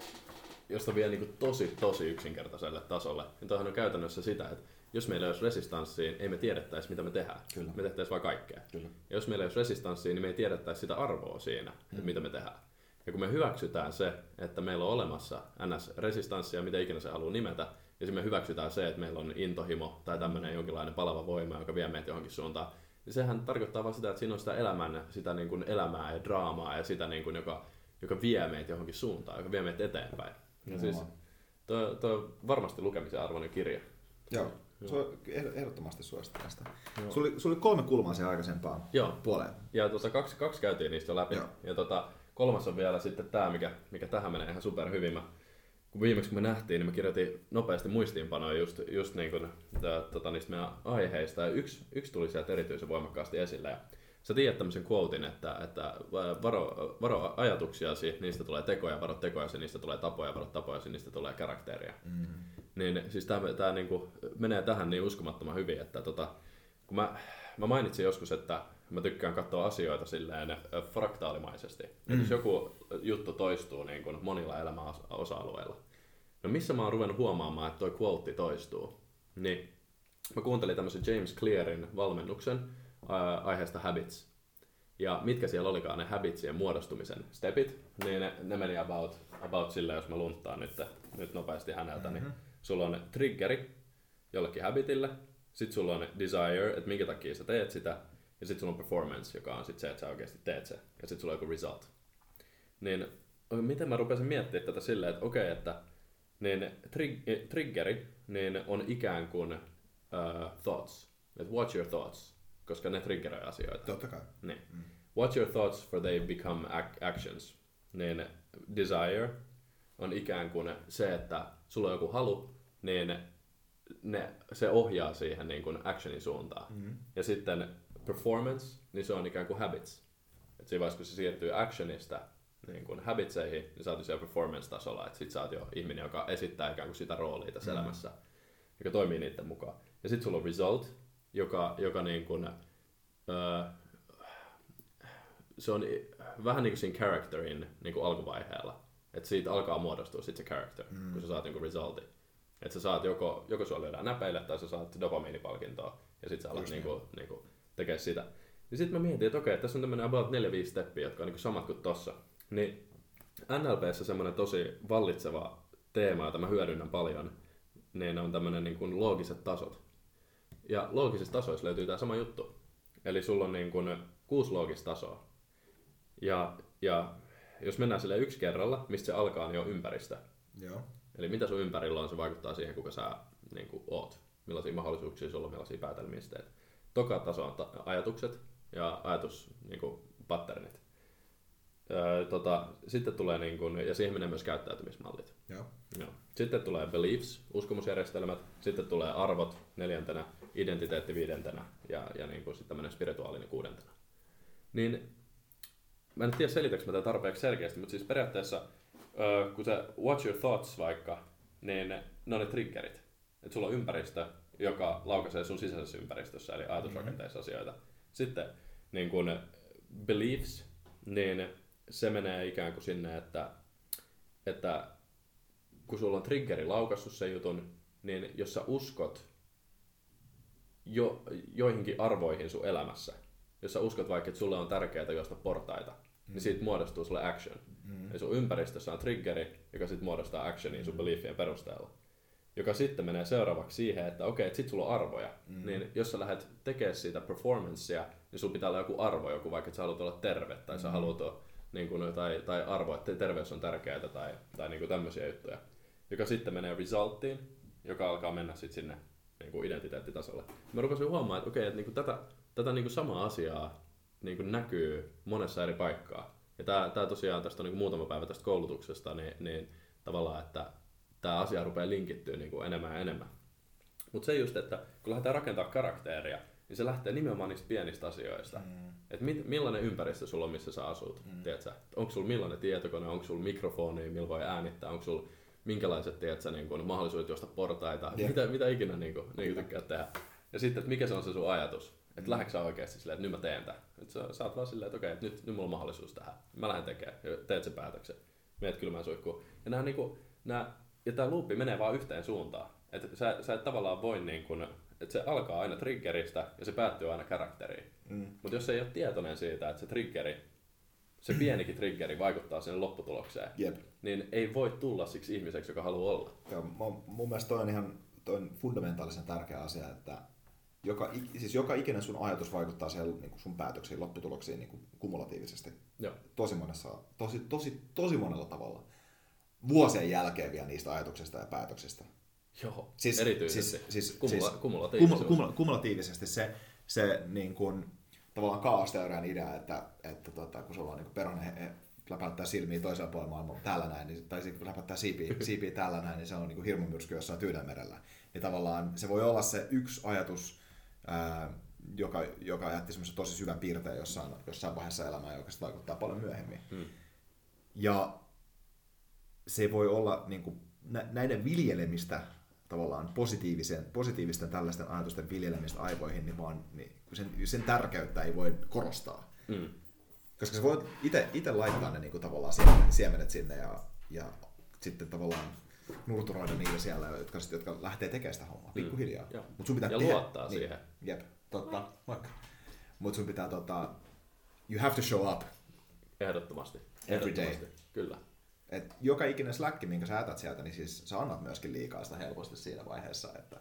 josta vielä niin kuin tosi, tosi yksinkertaiselle tasolle. Ja tuohan on käytännössä sitä, että jos meillä ei olisi resistanssiin, ei me tiedettäisi, mitä me tehdään. Kyllä. Me tehtäisiin vaan kaikkea. Kyllä. Ja jos meillä ei olisi resistanssiin, niin me ei tiedettäisi sitä arvoa siinä, mm. mitä me tehdään. Ja kun me hyväksytään se, että meillä on olemassa N S-resistanssia, mitä ikinä se haluaa nimetä, ja me hyväksytään se, että meillä on intohimo tai tämmöinen jonkinlainen palava voima, joka vie meitä johonkin suuntaan, niin sehän tarkoittaa vaan sitä, että siinä on sitä elämän, sitä niin kuin elämää ja draamaa ja sitä, niin kuin joka, joka vie meitä johonkin suuntaan, joka vie meitä eteenpäin. Ja siis, toi, toi on varmasti lukemisen arvoinen kirja. Joo. Se on ehdottomasti suosittelen sitä. Sulla oli, oli kolme kulmaa siihen aikaisempaan Joo. puoleen. Ja tuota, kaksi, kaksi käytiin niistä läpi. Joo. Ja tuota, kolmas on vielä sitten tämä, mikä, mikä tähän menee ihan superhyvin. Mä, kun viimeksi kun me nähtiin, niin mä kirjoitin nopeasti muistiinpanoja just, just niin kuin, tää, tota, niistä meidän aiheista. Ja yksi, yksi tuli sieltä erityisen voimakkaasti esille. Ja sä tiedät tämmöisen quotein, että, että varo, varo ajatuksiasi, niistä tulee tekoja, varo tekojasi, niistä tulee tapoja, varo tapojasi, niistä tulee karakteria. Mm. Niin siis tämä, tämä niin kuin menee tähän niin uskomattoman hyvin, että tota, kun mä, mä mainitsin joskus, että mä tykkään katsoa asioita silleen fraktaalimaisesti. Mm. Jos joku juttu toistuu niin kuin monilla elämän osa-alueilla. No missä mä oon ruvennut huomaamaan, että toi quote toistuu, niin mä kuuntelin tämmöisen James Clearin valmennuksen ää, aiheesta Habits. Ja mitkä siellä olikaan ne habitsien muodostumisen stepit, niin ne, ne meni about, about silleen, jos mä lunttaan nyt, nyt nopeasti häneltä, niin sulla on triggeri jollekin habitille, sitten sulla on desire, että minkä takia sä teet sitä, ja sitten sulla on performance, joka on sit se, että sä oikeasti teet se, ja sitten sulla on joku result. Niin miten mä rupesin miettimään tätä silleen, että okei, okay, että niin trig- triggeri niin on ikään kuin uh, thoughts, että watch your thoughts, koska ne triggeroi asioita. Totta kai. Niin. Mm. Watch your thoughts for they become ac- actions. Niin desire on ikään kuin se, että sulla on joku halu, niin ne, se ohjaa siihen niin kuin actionin suuntaan. Mm-hmm. Ja sitten performance, niin se on ikään kuin habits. Et siinä vaiheessa, kun se siirtyy actionista niin kuin habitseihin, niin sä oot jo siellä performance-tasolla. Sitten sä oot jo ihminen, joka esittää ikään kuin sitä roolia tässä mm-hmm. elämässä, joka toimii niiden mukaan. Ja sitten sulla on result, joka, joka niin kuin, öö, se on vähän niin kuin siinä characterin niin kuin alkuvaiheella. Että siitä alkaa muodostua sit se character, mm. kun sä saat jonkun resultin. Että sä saat joko, joko sua lyödään näpeille tai sä saat dopamiinipalkintoa ja sit sä alat niinku, niinku tekee sitä. Ja sit mä mietin, että okei, okay, tässä on tämmönen about neljä viisi steppiä, jotka on niinku samat kuin tossa. Niin N L P:ssä semmonen tosi vallitseva teema, jota mä hyödynnän paljon, niin on tämmönen niinku loogiset tasot. Ja loogisissa tasoissa löytyy tää sama juttu. Eli sulla on niinku kuusi loogista tasoa. Ja, ja jos mennään silleen yksi kerralla, mistä se alkaa, niin on ympäristö. Joo. Eli mitä sun ympärillä on, se vaikuttaa siihen, kuka sä niin kuin, oot. Millaisia mahdollisuuksia sulla on, millaisia päätelmiä sä teet. Toka taso on ta- ajatukset ja ajatuspaternit. Niin öö, tota, sitten tulee, niin kuin, ja siihen menee myös käyttäytymismallit. Joo. Joo. Sitten tulee beliefs, uskomusjärjestelmät. Sitten tulee arvot neljäntenä, identiteetti viidentenä ja, ja niin kuin, sitten tämmöinen spirituaalinen kuudentena. Niin, mä en tiedä selitäks mä tämän tarpeeksi selkeästi, mutta siis periaatteessa, kun sä watch your thoughts vaikka, niin ne on ne triggerit. Että sulla on ympäristö, joka laukaisee sun sisäisessä ympäristössä, eli ajatusrakenteissa mm-hmm. asioita. Sitten niin kun beliefs, niin se menee ikään kuin sinne, että, että kun sulla on triggeri laukaissut sen jutun, niin jos sä uskot jo, joihinkin arvoihin sun elämässä, jos sä uskot vaikka, että sulle on tärkeää juosta portaita, mm. niin siitä muodostuu sulle action. Mm. Eli sun ympäristössä on triggeri, joka sitten muodostaa actionia sun beliefien perusteella. Joka sitten menee seuraavaksi siihen, että okei, okay, että sit sulla on arvoja. Mm. Niin jos sä lähdet tekemään siitä performancea, niin sun pitää olla joku arvo, joku vaikka, että sä haluat olla terve, tai mm. sä haluat olla, niin kun, tai, tai arvo, että terveys on tärkeää, tai, tai niin tämmöisiä juttuja. Joka sitten menee resulttiin, joka alkaa mennä sitten sinne niin identiteettitasolle. Mä rupesin huomaamaan, että okei, okay, että niin tätä, tätä niin samaa asiaa niin näkyy monessa eri paikkaa. Ja tää, tää tosiaan tästä on niin muutama päivä tästä koulutuksesta, niin, niin tavallaan, että tämä asia rupeaa linkittyä niin kuin enemmän ja enemmän. Mutta se just, että kun lähdetään rakentamaan karakteria, niin se lähtee nimenomaan niistä pienistä asioista. Mm. Että millainen ympäristö sulla on, missä sä asut. Mm. Onko sulla millainen tietokone, onko sulla mikrofoni, millä voi äänittää, onko sulla minkälaiset tiedätkö, niin kuin, mahdollisuudet juosta portaita, yeah. mitä, mitä ikinä niin kuin, niin kuin tykkää tehdä. Ja sitten, että mikä se on se sun ajatus. Että lähdetkö sä oikeasti silleen, että nyt mä teen tämän. Että sä, sä oot vaan silleen, että okei, okay, nyt, nyt mulla on mahdollisuus tähän. Mä lähden tekemään ja teet sen päätöksen. Meet kylmään suihkuun. Ja nämä, niin kuin, nämä, ja tää luuppi menee vaan yhteen suuntaan. Että sä, sä et tavallaan voi niin kuin, että se alkaa aina triggeristä ja se päättyy aina karakteriin. Mm. Mutta jos ei ole tietoinen siitä, että se triggeri, se pienikin triggeri vaikuttaa sen lopputulokseen, yep. niin ei voi tulla siksi ihmiseksi, joka haluaa olla. Joo, mun mielestä toi on ihan toi on fundamentaalisen tärkeä asia, että joka, siis joka ikinen sun ajatus vaikuttaa siihen, niin sun päätöksiin, lopputuloksiin niin kuin kumulatiivisesti. Joo. Tosi monessa, tosi, tosi, tosi monella tavalla. Vuosien jälkeen vielä niistä ajatuksista ja päätöksistä. Joo, siis, erityisesti. Siis, siis, Kumula, siis, kumulatiivisesti. Kumula, kumulatiivisesti se, se niin kuin, tavallaan kaasteorean idea, että, että tota, kun sulla on niin perhonen läpäyttää silmiä toisella puolella maailmaa täällä näin, niin, tai kun läpäyttää siipiä, siipiä täällä näin, niin se on niin hirmumyrsky jossain Tyynelmerellä. Ja tavallaan se voi olla se yksi ajatus, ää, joka, joka jätti semmoisen tosi syvän piirteen jossain, jossain vaiheessa elämää, joka sitten vaikuttaa paljon myöhemmin. Hmm. Ja se voi olla niin kuin, näiden viljelemistä tavallaan positiivisen, positiivisten tällaisten ajatusten viljelemistä aivoihin, niin vaan niin sen, sen tärkeyttä ei voi korostaa. Mm. Koska sä voit itse laittaa ne niinku tavallaan siemenet sinne ja, ja sitten tavallaan nurturoida niitä siellä, jotka, sit, jotka lähtee tekemään sitä hommaa pikkuhiljaa. Mm. Mut sun pitää ja luottaa niin, siihen. Jep, totta. Moikka. Mut sun pitää tota, you have to show up. Ehdottomasti. Every day. Kyllä. Et joka ikinen släkki, minkä sä ätät sieltä, niin siis sä annat myöskin liikaa sitä helposti siinä vaiheessa, että,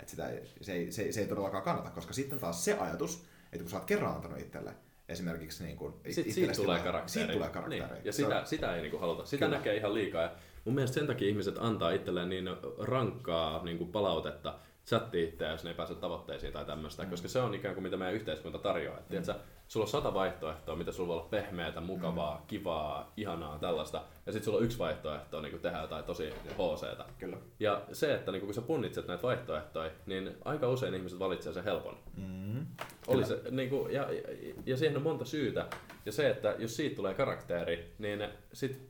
että sitä ei, se, ei, se, ei, se ei todellakaan kannata, koska sitten taas se ajatus, että kun sä oot kerran antanut itselle esimerkiksi niin kuin siitä, siitä tulee karakteri. Niin. Ja sitä, sitä ei niin kuin haluta. Sitä Kyllä. näkee ihan liikaa. Ja mun mielestä sen takia ihmiset antaa itselleen niin rankkaa niin kuin palautetta chattiin itseään, jos ne ei pääse tavoitteisiin tai tämmöistä, mm. koska se on ikään kuin mitä meidän yhteiskunta tarjoaa. Et, mm. tiiätkö, sulla on sata vaihtoehtoa, mitä sulla voi olla pehmeätä, mukavaa, mm. kivaa, ihanaa, tällaista. Ja sitten sulla on yksi vaihtoehto niin tehdä jotain tosi hooseeta. Ja se, että niin kun sä punnitset näitä vaihtoehtoja, niin aika usein ihmiset valitsee sen helpon. Mm. Oli se, niin kun, ja, ja, ja siihen on monta syytä. Ja se, että jos siitä tulee karakteri, niin sit,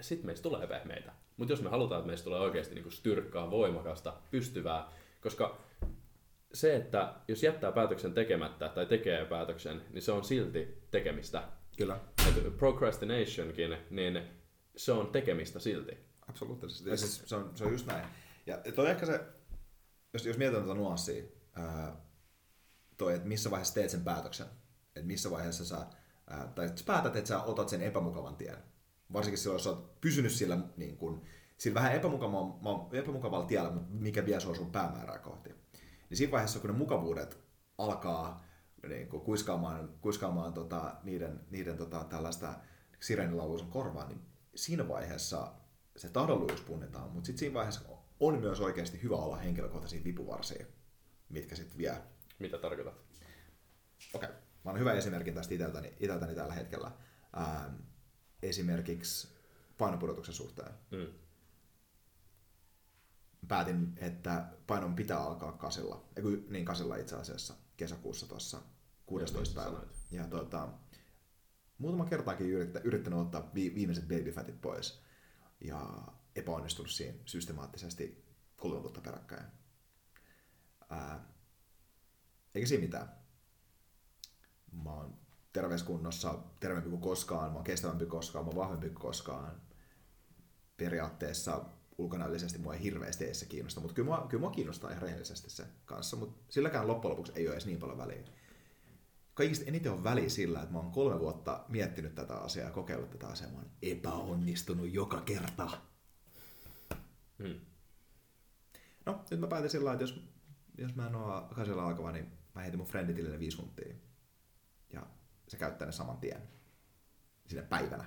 sit meistä tulee pehmeitä. Mutta jos me halutaan, että meistä tulee oikeasti niin styrkkaa, voimakasta, pystyvää, koska se, että jos jättää päätöksen tekemättä tai tekee päätöksen, niin se on silti tekemistä. Kyllä. Et procrastinationkin, niin se on tekemistä silti. Absoluuttisesti. Ja siis se, on, se on just näin. Ja toi ehkä se, jos, jos mietitään tuota nuanssia, ää, toi, että missä vaiheessa teet sen päätöksen, että missä vaiheessa sä, ää, tai sä päätät, että sä otat sen epämukavan tien. Varsinkin silloin, jos sä oot pysynyt sillä, niin kun, sillä vähän epämukavalla, epämukavalla tiellä, mikä vie sua sun päämäärää kohti. Niin siinä vaiheessa, kun ne mukavuudet alkaa niin kuin kuiskaamaan, kuiskaamaan tota, niiden, niiden tota, tällaista sirenilauluisen korvaan, niin siinä vaiheessa se tahdollisuus punnitaan, mutta sitten siinä vaiheessa on myös oikeasti hyvä olla henkilökohtaisia vipuvarsia, mitkä sitten vie. Mitä tarkoitat? Okei, okay. Mä oon hyvä esimerkki tästä itältäni, itältäni tällä hetkellä. Ähm, esimerkiksi painopudotuksen suhteen. Mm. Päätin, että painon pitää alkaa kasilla, niin kasilla itse asiassa kesäkuussa tuossa kuudestoista päivä. Ja tuota, muutama kertaakin yrittä, yrittänyt ottaa viimeiset babyfatit pois ja epäonnistunut siinä systemaattisesti kolme vuotta peräkkäin. Ää, eikä siinä mitään. Mä oon terveyskunnossa terveempi kuin koskaan, mä oon kestävämpi koskaan, mä oon vahvempi kuin koskaan. Periaatteessa ulkonäöllisesti mua ei hirveästi edes se kiinnosta, mutta kyllä mua, kyllä mua kiinnostaa ihan rehellisesti se kanssa, mutta silläkään loppujen lopuksi ei ole edes niin paljon väliä. Kaikista eniten on väliä sillä, että mä oon kolme vuotta miettinyt tätä asiaa ja kokeillut tätä asiaa, mä oon epäonnistunut joka kerta. Hmm. No, nyt mä päätin sillä että jos, jos mä en oo kasilla alkava, niin mä heitin mun frienditilille viisi huntia. Ja se käyttää ne saman tien. Sinä päivänä.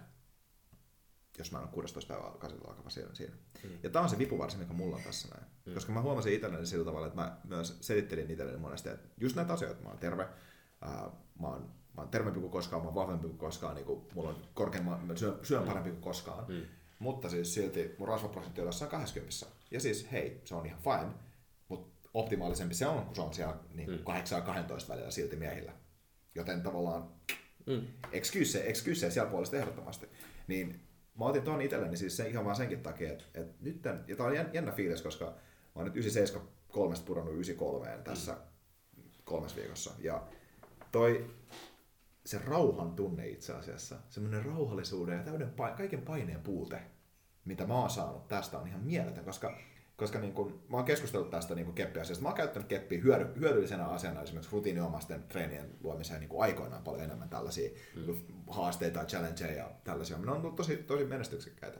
Jos mä en ole kuudestoista päivää kasilla alkava siinä. Mm. Ja tää on se vipuvarsi, mikä mulla on tässä näin. Mm. Koska mä huomasin itselleni sillä tavalla, että mä myös selittelin itselleni monesti, että just näitä asioita, mä oon terve, ää, mä, oon, mä oon terveempi kuin koskaan, mä oon vahvempi kuin koskaan, niin kuin, mulla on korkeamman, mä syön, syön parempi kuin koskaan. Mm. Mutta siis silti mun rasvaprosentti on jossain kahdeskymmenessä. Ja siis hei, se on ihan fine, mutta optimaalisempi se on, kun se on siellä niin mm. kahdeksan ja kaksitoista välillä silti miehillä. Joten tavallaan mm. excuse, excuse siellä puolesta ehdottomasti. Niin mä otin ton itselleni siis sen, ihan vaan senkin takia, että, että nyt tämän, ja tää on jännä fiilis, koska mä oon nyt yhdeksänkymmentäkolmesta pudonnut yhdeksänkymmentäkolmeen tässä mm. kolmes viikossa. Ja toi se rauhan tunne itse asiassa, semmoinen rauhallisuuden ja täyden pa- kaiken paineen puute, mitä mä oon saanut tästä, on ihan mieletön, koska, koska niin kun, mä oon keskustellut tästä niin keppiasiasta. Mä oon käyttänyt keppiä hyödy- hyödyllisenä asiana esimerkiksi rutiiniomaisten treenien luomiseen niin aikoinaan paljon enemmän tällaisia mm. haasteita, challengeja ja tällaisia. Ne on ollut tosi, tosi menestyksekkäitä.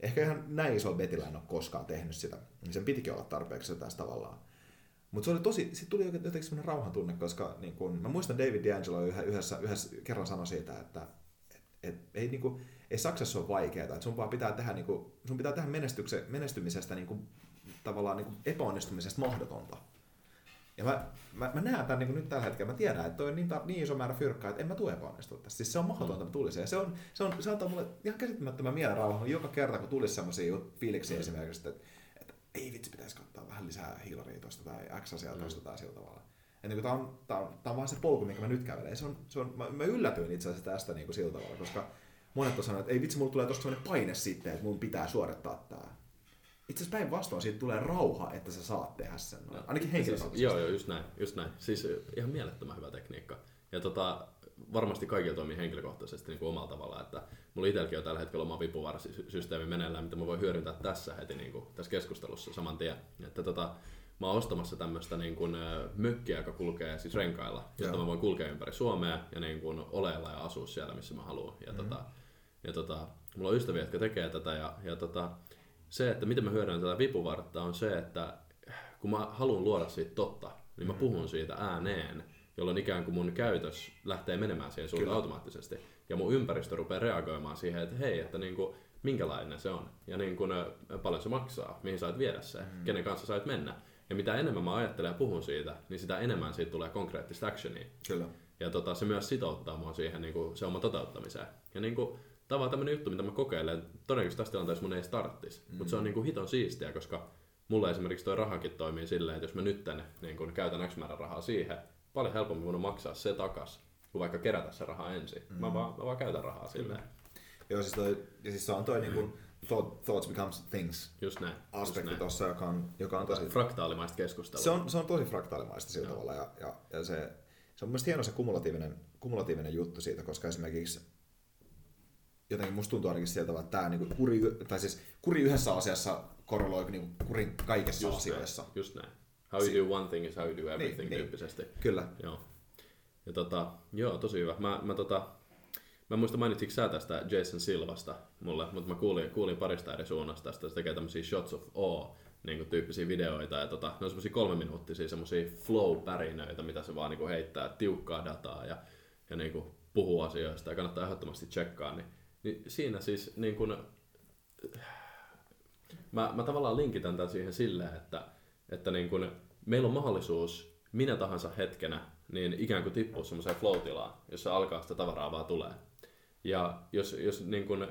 Ehkä ihan näin iso vetillä en ole koskaan tehnyt sitä, niin sen pitikin olla tarpeeksi tässä tavallaan. Mutta se oli tosi, sit tuli jotenkin semmoinen rauhantunne, koska niin kun, mä muistan David D'Angelo yhdessä, yhdessä, yhdessä kerran sanoi siitä, että et, et, ei, niin kun, ei Saksassa ole vaikeaa, että sun vaan pitää tehdä, niin kun, sun pitää tehdä menestymisestä niin kun, tavallaan niin kun epäonnistumisesta mahdotonta. Ja mä, mä, mä näen tämän niin kun nyt tällä hetkellä, mä tiedän, että toi on niin, ta, niin iso määrä fyrkkaa, että en mä tule epäonnistua tästä. Siis se on mahdotonta, että tulisi. Ja se, on, se, on, se antaa mulle ihan käsittämättömän mielenrauhan joka kerta, kun tulisi semmoisia fiiliksiä mm. esimerkiksi, että ei vitsi, pitäisikö ottaa vähän lisää hiilaria tuosta tai X-asiaa tuosta mm. tai sillä tavalla. Niin tämä on, on vaan se polku, minkä mä nyt kävelen. Se on, se on, mä, mä yllätyin itse asiassa tästä niin kuin sillä tavalla, koska monet on sanonut, että ei vitsi, mulla tulee tuosta sellainen paine sitten, että mun pitää suorittaa tämä. Itse asiassa päinvastoin siitä tulee rauha, että sä saat tehdä sen. No, ainakin henkilökohtaisesti. Siis, joo, joo, just näin, just näin. Siis ihan mielettömän hyvä tekniikka. Ja tota, varmasti kaikilla toimii henkilökohtaisesti niin kuin omalla tavalla, että mulla itselläkin on tällä hetkellä oma vipuvarsisysteemi meneillään, mitä mä voin hyödyntää tässä heti niin kuin, tässä keskustelussa saman tien. Että tota, mä oon ostamassa tämmöistä niin kuin, mökkiä, joka kulkee siis renkailla, jotta mä voin kulkea ympäri Suomea ja niin kuin, oleilla ja asua siellä, missä mä haluan. Ja, mm-hmm. tota, ja tota, mulla on ystäviä, jotka tekee tätä ja, ja tota, se, että miten mä hyödynnän tätä vipuvartta on se, että kun mä haluan luoda siitä totta, niin mä puhun siitä ääneen, jolloin ikään kuin mun käytös lähtee menemään siihen suuntaan automaattisesti. Ja mun ympäristö rupeaa reagoimaan siihen, että hei, että niin kuin, minkälainen se on. Ja niin kuin, paljon se maksaa, mihin sä oot viedä se, mm. kenen kanssa sä oot mennä. Ja mitä enemmän mä ajattelen ja puhun siitä, niin sitä enemmän siitä tulee konkreettista actionia. Kyllä. Ja tota, se myös sitouttaa mua siihen niin kuin, se oma toteuttamiseen. Ja niin kuin, tavallaan tämmöinen juttu, mitä mä kokeilen, todennäköisesti tässä tilanteessa mun ei starttis. Mm. Mutta se on niin kuin, hiton siistiä, koska mulla esimerkiksi toi rahakin toimii silleen, että jos mä nyt tänne, niin kuin, käytän X määrän rahaa siihen, paljon helpommin voinut maksaa se takas, kun vaikka kerätä se raha ensin. Mm. Mä, vaan, mä vaan käytän rahaa silleen. Joo, siis, toi, siis se on toi niin kuin thought, thoughts becomes things just näin, aspekti tuossa, joka on, joka on tosi... Fraktaalimaista keskustelua. Se on, se on tosi fraktaalimaista sillä no. tavalla. Ja, ja, ja se, se on mun mielestä hieno se kumulatiivinen, kumulatiivinen juttu siitä, koska esimerkiksi jotenkin musta tuntuu ainakin sieltä, että tää niin kuin kuri, tai siis kuri yhdessä asiassa korreloi niin kuin kurin kaikessa just asioissa. Näin, just näin. How you do one thing is how you do everything niin, tyyppisesti. Niin, kyllä. Joo. Ja tota, joo, tosi hyvä. Mä, mä, tota, mä muista mainitsitko sä tästä Jason Silvasta mulle, mutta mä kuulin, kuulin parista eri suunnasta tästä. Se tekee tämmöisiä shots of awe niin tyyppisiä videoita. Ja tota, ne on semmosia kolmeminuuttisia semmosia flow-pärinöitä, mitä se vaan niin kuin heittää tiukkaa dataa ja, ja niin kuin puhuu asioista. Ja kannattaa ehdottomasti tsekkaa. Niin, niin siinä siis niin kuin, mä, mä tavallaan linkitän tämän siihen silleen, että että niin kun meillä on mahdollisuus minä tahansa hetkenä niin ikään kuin tippua semmoiseen flow-tilaan, jossa alkaa sitä tavaraa vaan tulee. Ja jos, jos niin kun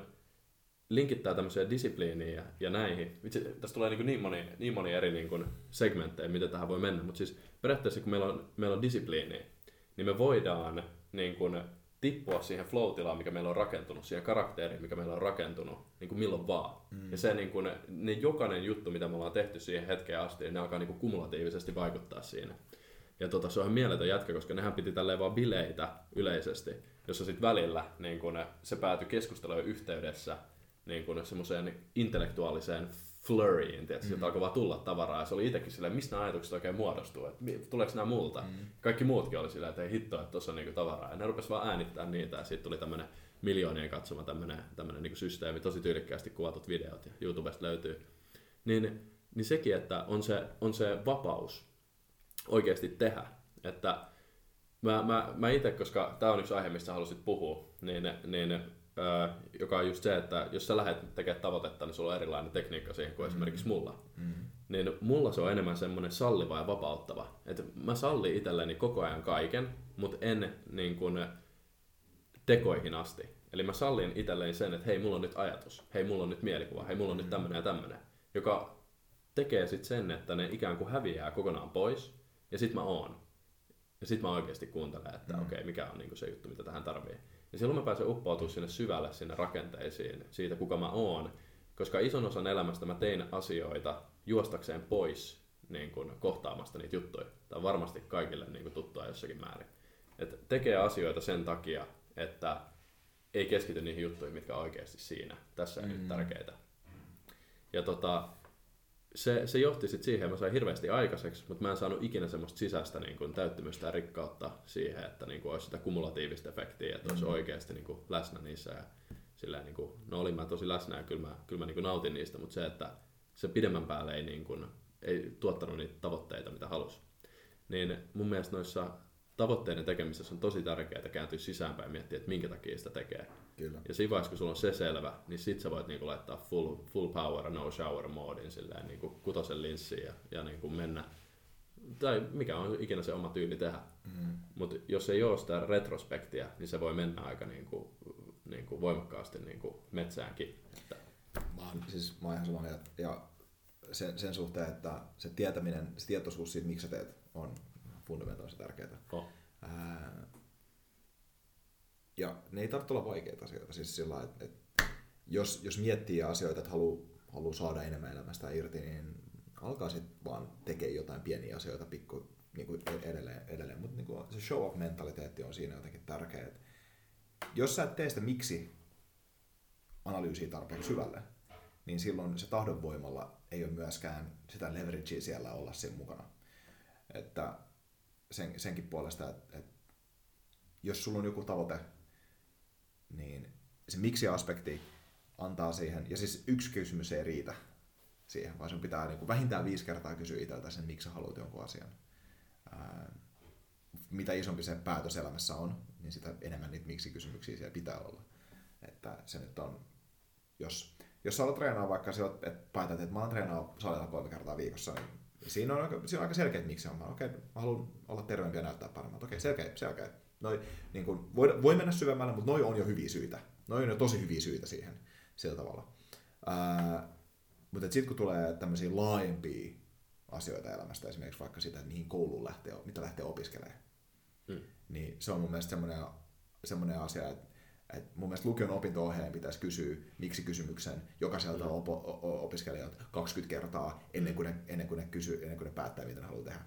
linkittää tämmöiseen disipliiniin ja, ja näihin, itse, tässä tulee niin, niin, moni, niin moni eri niin kun segmenttejä, miten tähän voi mennä, mutta siis periaatteessa kun meillä on, meillä on disipliiniä, niin me voidaan niin kun tippua siihen flow-tilaan, mikä meillä on rakentunut, siihen karakteriin, mikä meillä on rakentunut, niin kuin milloin vaan. Mm. Ja se, niin kuin, ne jokainen juttu, mitä me ollaan tehty siihen hetkeen asti, ne alkaa niin kuin kumulatiivisesti vaikuttaa siinä. Ja tota, se on ihan mieletön jätkä, koska nehän piti tälleen vaan bileitä yleisesti, jossa sitten välillä niin kuin, se päätyi keskustelujen yhteydessä niin kuin, semmoiseen intellektuaaliseen flurryin, että sieltä mm. alkoi vaan tulla tavaraa ja se oli itsekin silleen, mistä nämä ajatukset oikein muodostuu, että tuleeko nämä multa? Mm. Kaikki muutkin oli silleen, että ei hitto, että tuossa on niinku tavaraa ja ne rupesivat vaan äänittämään niitä ja siitä tuli tämmönen miljoonien katsoma tämmönen, tämmönen niinku systeemi, tosi tyylikkäästi kuvatut videot ja YouTubesta löytyy. Niin, niin sekin, että on se, on se vapaus oikeasti tehdä, että mä, mä, mä itse, koska tää on yksi aihe, mistä halusit puhua, niin, niin joka on just se, että jos sä lähdet tekemään tavoitetta, niin sulla on erilainen tekniikka siihen kuin mm. esimerkiksi mulla. Mm. Niin mulla se on enemmän semmoinen salliva ja vapauttava. Että mä sallin itselleni koko ajan kaiken, mutta en niin kun tekoihin asti. Eli mä sallin itselleen sen, että hei, mulla on nyt ajatus, hei, mulla on nyt mielikuva, hei, mulla on nyt tämmönen ja tämmönen, joka tekee sitten sen, että ne ikään kuin häviää kokonaan pois, ja sit mä oon. Ja sit mä oikeesti kuuntelen, että mm. okei, okay, mikä on niinku se juttu, mitä tähän tarvii. Ja silloin mä pääsen uppautumaan sinne syvälle, sinne rakenteisiin, siitä kuka mä oon, koska ison osan elämästä mä tein asioita juostakseen pois niin kun kohtaamasta niitä juttuja. Tää on varmasti kaikille niin kun tuttua jossakin määrin. Et tekee asioita sen takia, että ei keskity niihin juttuihin, mitkä oikeasti siinä. Tässä on mm. nyt tärkeitä. Ja tota, se, se johti sitten siihen, että mä sain hirveästi aikaiseksi, mutta mä en saanut ikinä semmoista sisäistä niin kuin, täyttymystä ja rikkautta siihen, että niin kuin, olisi sitä kumulatiivista efektiä, että olisi oikeasti niin kuin, läsnä niissä. Ja silleen, niin kuin, no olin mä tosi läsnä ja kyllä mä, kyllä mä niin kuin, nautin niistä, mutta se, että se pidemmän päälle ei, niin kuin, ei tuottanut niitä tavoitteita, mitä halusi. Niin mun mielestä noissa tavoitteiden tekemisessä on tosi tärkeää kääntyä sisäänpäin ja miettiä, että minkä takia sitä tekee. Kyllä. Ja siinä vaiheessa, kun sulla on se selvä, niin sit sä voit niinku laittaa full, full power, no shower moodin silleen niinku kutosen linssiin ja, ja niinku mennä. Tai mikä on ikinä se oma tyyli tehdä. Mm. Mutta jos ei ole sitä retrospektia, niin se voi mennä aika niinku, niinku voimakkaasti niinku metsäänkin. Että... Mä oon siis, mä oon ihan samaa mieltä. Ja sen, sen suhteen, että se tietäminen, se tietoisuus siitä, miksi sä teet, on fundamentaalisesti tärkeää. Oh. Ää, ja ne ei tarvitse olla vaikeita asioita. Siis sillä, että, että jos, jos miettii asioita, että haluaa haluu saada enemmän elämästä irti, niin alkaa sitten vaan tekemään jotain pieniä asioita pikku niin kuin edelleen. edelleen. Mutta niin se show-off-mentaliteetti on siinä jotenkin tärkeä. Että jos sä et tee sitä miksi analyysiä tarpeeksi syvälle, niin silloin se tahdonvoimalla ei ole myöskään sitä leveragea siellä olla siinä mukana. Että sen, senkin puolesta, että, että jos sulla on joku tavoite, niin se miksi-aspekti antaa siihen, ja siis yksi kysymys ei riitä siihen, vaan sun pitää niin kuin vähintään viisi kertaa kysyä itseltä sen, miksi sä haluat jonkun asian. Ää, mitä isompi se päätös elämässä on, niin sitä enemmän niitä miksi-kysymyksiä siellä pitää olla. Että se nyt on, jos, jos sä olet treenaa vaikka sillä, että päätät, että mä oon treenaa salilla kolme kertaa viikossa, niin siinä on aika, siinä on aika selkeä, miksi on. Okei, okay, mä haluan olla terveempi ja näyttää paremmalta. Okei, okay, selkeä, selkeä. Noi, niin kun, voi, voi mennä syvemmälle, mutta noi on jo hyviä syitä. Noi on jo tosi hyviä syitä siihen, sillä tavalla. Ää, mutta sitten kun tulee tämmöisiä laajempia asioita elämästä, esimerkiksi vaikka sitä, että mihin kouluun lähtee, mitä lähtee opiskelemaan, mm. niin se on mun mielestä semmoinen, semmoinen asia, että, että mun mielestä lukion opinto-ohjeen pitäisi kysyä miksi-kysymyksen jokaiselta mm. op- opiskelijalta kaksikymmentä kertaa ennen kuin ne, ennen kuin ne, kysyy, ennen kuin ne päättää, mitä ne haluaa tehdä.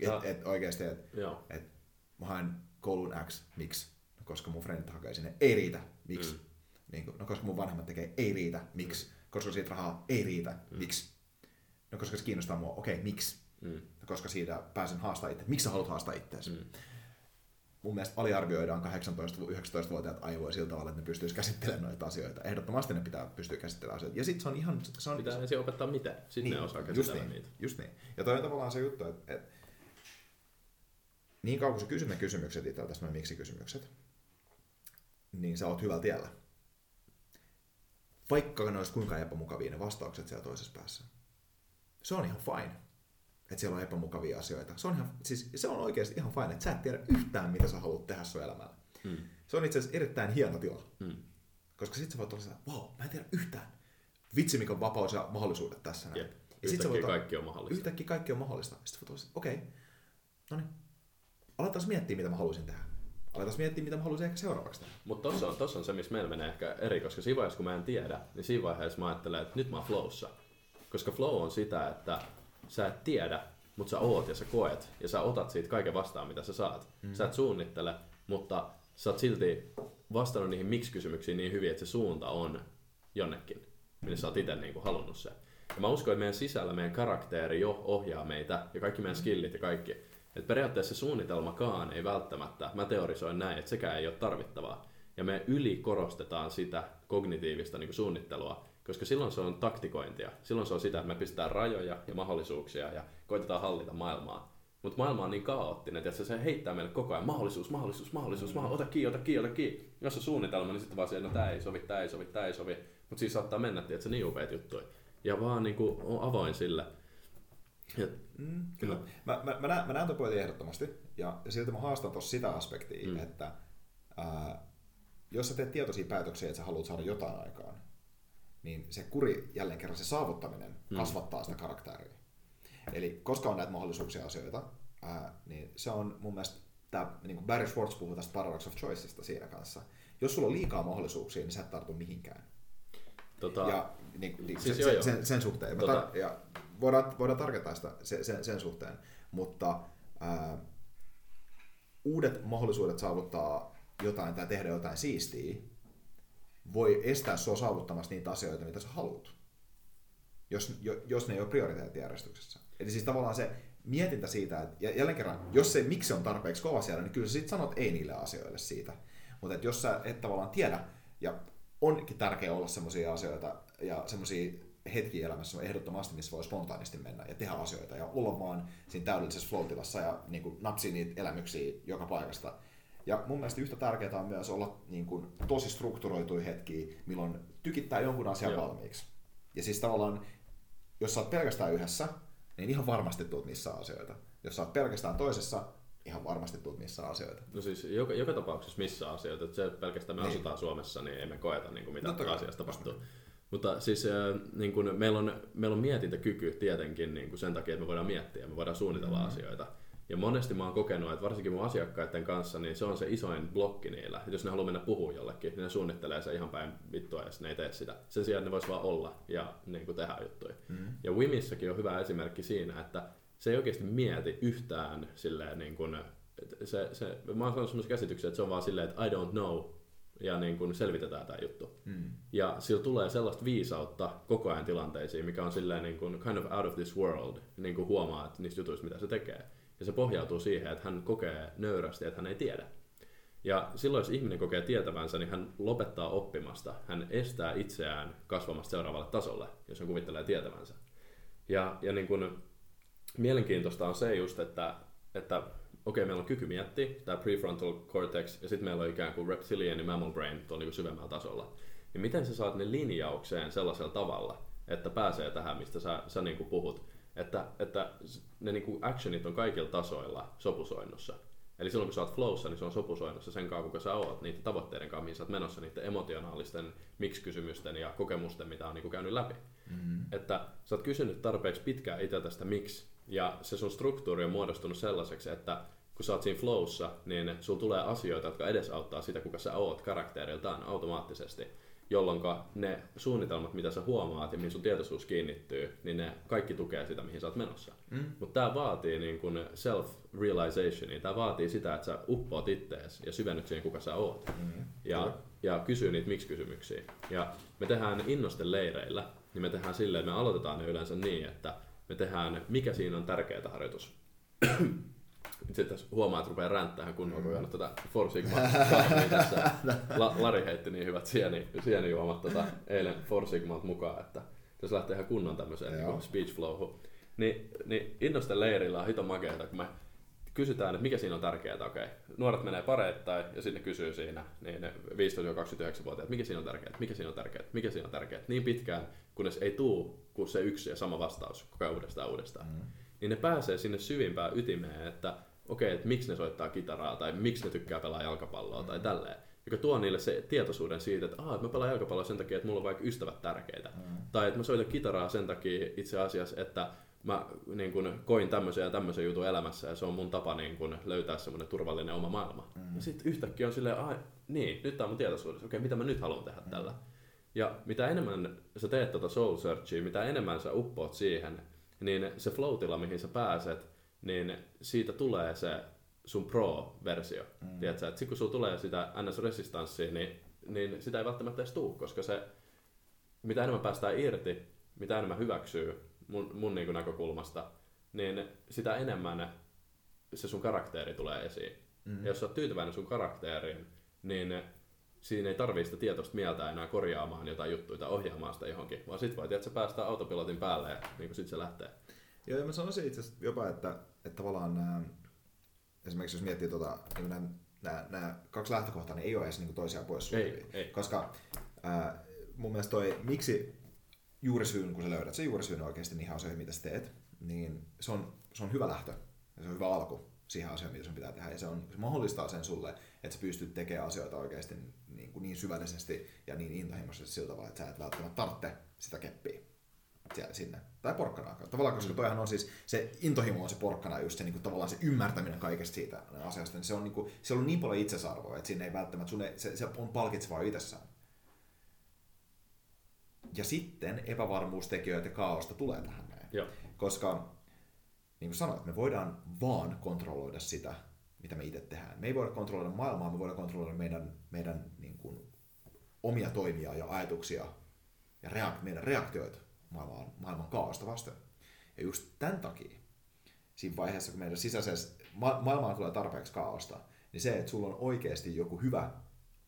Et, et oikeasti, että et, mä haen kouluun X, miksi? No, koska mun friendit hakee sinne, ei riitä, miksi? Mm. Niin kun, no koska mun vanhemmat tekee, ei riitä, miksi? Mm. Koska siitä rahaa, ei riitä, mm. miksi? No koska se kiinnostaa mua, okei, okay, miksi? Mm. No, koska siitä pääsen haastaa itse, miksi sä haluat haastaa itseäsi? Mm. Mun mielestä aliarvioidaan kahdeksantoista-yhdeksäntoista-vuotiaat aivoja sillä tavalla, että ne pystyisi käsittelemään noita asioita. Ehdottomasti ne pitää pystyä käsittelemään asioita. Ja sit se on ihan... Se on... Pitää ensin opettaa mitä, sitten niin, ne osaa käsitellä niin, niitä. Just niin. Ja toi on tavallaan se juttu, että, että niin kauan kun sä kysyt ne kysymykset itseltäsi, nämä miksi-kysymykset, niin sä oot hyvällä tiellä. Vaikka ne olisi kuinka epämukavia ne vastaukset siellä toisessa päässä. Se on ihan fine. Että siellä on epämukavia asioita. Se on, ihan, siis se on oikeasti ihan fine, että sä et tiedä yhtään, mitä sä haluat tehdä sun elämällä. Mm. Se on itse asiassa erittäin hieno tila. Mm. Koska sit sä voit olla sellainen, wow, mä en tiedä yhtään. Vitsi, mikä on vapaus ja mahdollisuudet tässä. Näin. Ja yhtäkkiä voit, kaikki on mahdollista. Yhtäkkiä kaikki on mahdollista. Sitten voit olla sellainen, okei, okay, no niin. Aletaan miettiä, mitä mä haluaisin tehdä. Aletaan miettiä, mitä mä haluaisin ehkä seuraavaksi tehdä. Mutta tossa on, tossa on se, missä meillä menee ehkä eri, koska siinä vaiheessa, kun mä en tiedä, niin siinä vaiheessa mä ajattelen, että nyt mä oon flowssa. Koska flow on sitä, että sä et tiedä, mutta sä oot ja sä koet ja sä otat siitä kaiken vastaan, mitä sä saat. Mm. Sä et suunnittele, mutta sä oot silti vastannut niihin miksi-kysymyksiin niin hyvin, että se suunta on jonnekin, minne sä oot ite niinku halunnut sen. Ja mä uskon, että meidän sisällä meidän karakteeri jo ohjaa meitä ja kaikki meidän skillit ja kaikki. Et periaatteessa se suunnitelmakaan ei välttämättä, mä teorisoin näin, että sekään ei ole tarvittavaa. Ja me ylikorostetaan sitä kognitiivista niin kuin suunnittelua, koska silloin se on taktikointia. Silloin se on sitä, että me pistetään rajoja ja mahdollisuuksia ja koitetaan hallita maailmaa. Mutta maailma on niin kaoottinen, että se heittää meille koko ajan mahdollisuus, mahdollisuus, mahdollisuus, mahdollisuus, ota kiinni, ota kiinni, ota kiinni. Jos on suunnitelma, niin sitten vaan siellä, no tää ei sovi, tää ei sovi, tää ei sovi. Mutta siinä saattaa mennä, että se niin upeat juttuja. Ja vaan niin kuin on avoin sille. Mm, kyllä. Mm. Mä, mä, mä, nä, mä näen tuon pointin ehdottomasti, ja silti mä haastan tuossa sitä aspektia, mm. että ää, jos sä teet tietoisia päätöksiä, että sä haluat saada jotain aikaan, niin se kuri, jälleen kerran se saavuttaminen, kasvattaa mm. sitä karakteria. Eli koska on näitä mahdollisuuksia asioita, ää, niin se on mun mielestä, tämä, niin kuin Barry Schwartz puhui tästä Paradox of Choicesta siinä kanssa, jos sulla on liikaa mahdollisuuksia, niin sä et tartu mihinkään. Tota, ja, niin, niin, siis sen, joo, joo. Sen, sen suhteen. Tota. Tar- ja voidaan, voidaan tarkentaa sitä sen, sen, sen suhteen, mutta ää, uudet mahdollisuudet saavuttaa jotain tai tehdä jotain siistiä voi estää sua saavuttamassa niitä asioita, mitä sä haluat, jos, jos ne ei ole prioriteettijärjestyksessä. Eli siis tavallaan se mietintä siitä, että jälleen kerran, jos se miksi on tarpeeksi kova siellä, niin kyllä sä sit sanot ei niille asioille siitä. Mutta että jos sä et tavallaan tiedä, ja onkin tärkeää olla semmoisia asioita ja semmoisia hetkiä elämässä ehdottomasti, missä voi spontaanisti mennä ja tehdä asioita ja olla vaan siinä täydellisessä flow-tilassa ja niin kuin napsia niitä elämyksiä joka paikasta. Ja mun mielestä yhtä tärkeää on myös olla niin kuin tosi strukturoituja hetkiä, milloin tykittää jonkun asian Joo. valmiiksi. Ja siis tavallaan, jos sä oot pelkästään yhdessä, niin ihan varmasti tuut niissä asioita. Jos sä oot pelkästään toisessa, ihan varmasti tuut niissä asioita. No siis joka, joka tapauksessa missä asioita. Että se pelkästään me niin. asutaan Suomessa, niin emme koeta niin kuin mitä no, asiasta tapahtuu. Okay. Mutta siis niin kuin meillä, on, meillä on mietintäkyky tietenkin niin kuin sen takia, että me voidaan miettiä, me voidaan suunnitella mm-hmm. asioita. Ja monesti mä oon kokenut, että varsinkin mun asiakkaiden kanssa, niin se on se isoin blokki niillä. Että jos ne haluaa mennä puhua jollekin, niin ne suunnittelee se ihan päin vittua, ja ne ei tee sitä. Sen sijaan ne vois vaan olla ja niin kuin tehdä juttuja. Mm-hmm. Ja Wimissäkin on hyvä esimerkki siinä, että se ei oikeasti mieti yhtään silleen niin kuin, se, se, mä oon saanut semmoisen käsityksen, että se on vaan silleen, että I don't know, ja niin kuin selvitetään tämä juttu. Mm. Ja sillä tulee sellaista viisautta koko ajan tilanteisiin, mikä on silleen niin kuin kind of out of this world, niin kuin huomaa että niistä jutuista, mitä se tekee. Ja se pohjautuu siihen, että hän kokee nöyrästi, että hän ei tiedä. Ja silloin, jos ihminen kokee tietävänsä, niin hän lopettaa oppimasta. Hän estää itseään kasvamasta seuraavalle tasolle, jos hän kuvittelee tietävänsä. Ja, ja niin kun, mielenkiintoista on se just, että, että okei, okay, meillä on kyky miettiä, tämä prefrontal cortex, ja sitten meillä on ikään kuin reptilian ja mammal brain tuolla niin syvemmällä tasolla. Ja miten sä saat ne linjaukseen sellaisella tavalla, että pääsee tähän, mistä sä, sä niin kuin puhut. Että, että ne niinku actionit on kaikilla tasoilla sopusoinnussa. Eli silloin kun sä oot flowssa, niin se on sopusoinnussa sen kanssa, kuka sä oot, niiden tavoitteiden kanssa, mihin sä oot menossa, niiden emotionaalisten miksi-kysymysten ja kokemusten, mitä on niinku käynyt läpi. Mm-hmm. Että sä oot kysynyt tarpeeksi pitkään itse tästä miksi, ja se sun struktuuri on muodostunut sellaiseksi, että kun sä oot siinä flowssa, niin sulla tulee asioita, jotka edesauttaa sitä, kuka sä oot karakteriltaan automaattisesti. Jolloin ne suunnitelmat, mitä sä huomaat ja mihin sun tietoisuus kiinnittyy, niin ne kaikki tukee sitä, mihin sä oot menossa. Mm. Mutta tää vaatii niin kun self-realizationia, tää vaatii sitä, että sä uppoat ittees ja syvennyt siihen, kuka sä oot. Mm. Ja, mm. ja kysyy niitä miksi-kysymyksiä. Ja me tehdään innosteleireillä, niin me tehdään silleen, että me aloitetaan ne yleensä niin, että me tehdään, mikä siinä on tärkeää harjoitus. Sitten huomaa, että rupeaa ränttämään kunnolla, kun on tätä Four Sigmaa kahvia tässä. La, Lari heitti niin hyvät sieni, sienijuomat tota, eilen Four Sigmalta mukaan, että tässä lähtee ihan kunnon tämmöiseen niin speech flowhun. Ni, niin innosteleirillä on hiton makeata, kun me kysytään, että mikä siinä on tärkeää. Okay. Nuoret menee pareittain ja sitten kysyy siinä niin viisitoista kaksikymmentäyhdeksänvuotiaat, mikä siinä on tärkeää, mikä siinä on tärkeää, mikä siinä on tärkeää. Niin pitkään, kunnes ei tule kuin se yksi ja sama vastaus koko ajan uudestaan uudestaan. Mm. Niin ne pääsee sinne syvimpään ytimeen, että okei, että miksi ne soittaa kitaraa tai miksi ne tykkää pelaa jalkapalloa tai tälleen, joka tuo niille se tietoisuuden siitä, että, että mä pelaan jalkapalloa sen takia, että mulla on vaikka ystävät tärkeitä. Mm. Tai että mä soitan kitaraa sen takia itse asiassa, että mä niin kun, koin tämmöisen ja tämmöisen jutun elämässä ja se on mun tapa niin kun, löytää semmoinen turvallinen oma maailma. Mm. Ja sitten yhtäkkiä on silleen, ai niin, nyt tää on mun tietoisuudessa, okei, mitä mä nyt haluan tehdä mm. tällä. Ja mitä enemmän sä teet tota soul searchia, mitä enemmän sä uppoat siihen, niin se flow-tila, mihin sä pääset, niin siitä tulee se sun pro-versio. Mm. Tiedätkö, että kun sulla tulee sitä N S-resistanssia, niin, niin sitä ei välttämättä edes tule, koska se, mitä enemmän päästään irti, mitä enemmän hyväksyy mun, mun niin kuin näkökulmasta, niin sitä enemmän se sun karakteri tulee esiin. Mm. Ja jos sä oot tyytyväinen sun karakteriin, niin siinä ei tarvii sitä tietoista mieltä enää korjaamaan jotain juttuja tai ohjaamaan sitä johonkin, vaan sit voi tietysti päästää autopilotin päälle ja niin sit se lähtee. Joo, ja mä sanoisin itse asiassa jopa, että, että tavallaan äh, esimerkiksi jos miettii tuota, niin nämä, nämä, nämä kaksi lähtökohtaa, niin ei ole edes niin toisiaan pois ei, ei. Koska äh, mun mielestä toi, miksi juurisyyn, kun sä löydät se juurisyyn oikeasti niihin asioihin, mitä sä teet, niin se on, se on hyvä lähtö ja se on hyvä alku. siihen asiaan, mitä sun pitää tehdä. Ja se, on, se mahdollistaa sen sulle, että sä pystyt tekemään asioita oikeasti niin, niin syvällisesti ja niin intohimoisesti sillä tavalla, että sä et välttämättä tarvitse sitä keppiä siellä sinne. Tai porkkanaa. Tavallaan, koska toihan on siis, se intohimo on se porkkana, just se niin kuin, tavallaan se ymmärtäminen kaikesta siitä asiasta, niin se on niin kuin, siellä on niin paljon itsesarvoa, että siinä ei välttämättä, sun ei, se, se on palkitsevaa itsessään. Ja sitten epävarmuustekijöitä ja kaaosta tulee tähän näin. Joo. Koska, niin kuin sanoit, me voidaan vaan kontrolloida sitä, mitä me itse tehdään. Me ei voida kontrolloida maailmaa, me voidaan kontrolloida meidän, meidän niin kuin, omia toimia ja ajatuksia ja reak- meidän reaktioita maailman, maailman kaaosta vasten. Ja just tämän takia, siinä vaiheessa, kun meidän sisäisessä ma- maailmaan tulee tarpeeksi kaaosta, niin se, että sulla on oikeasti joku hyvä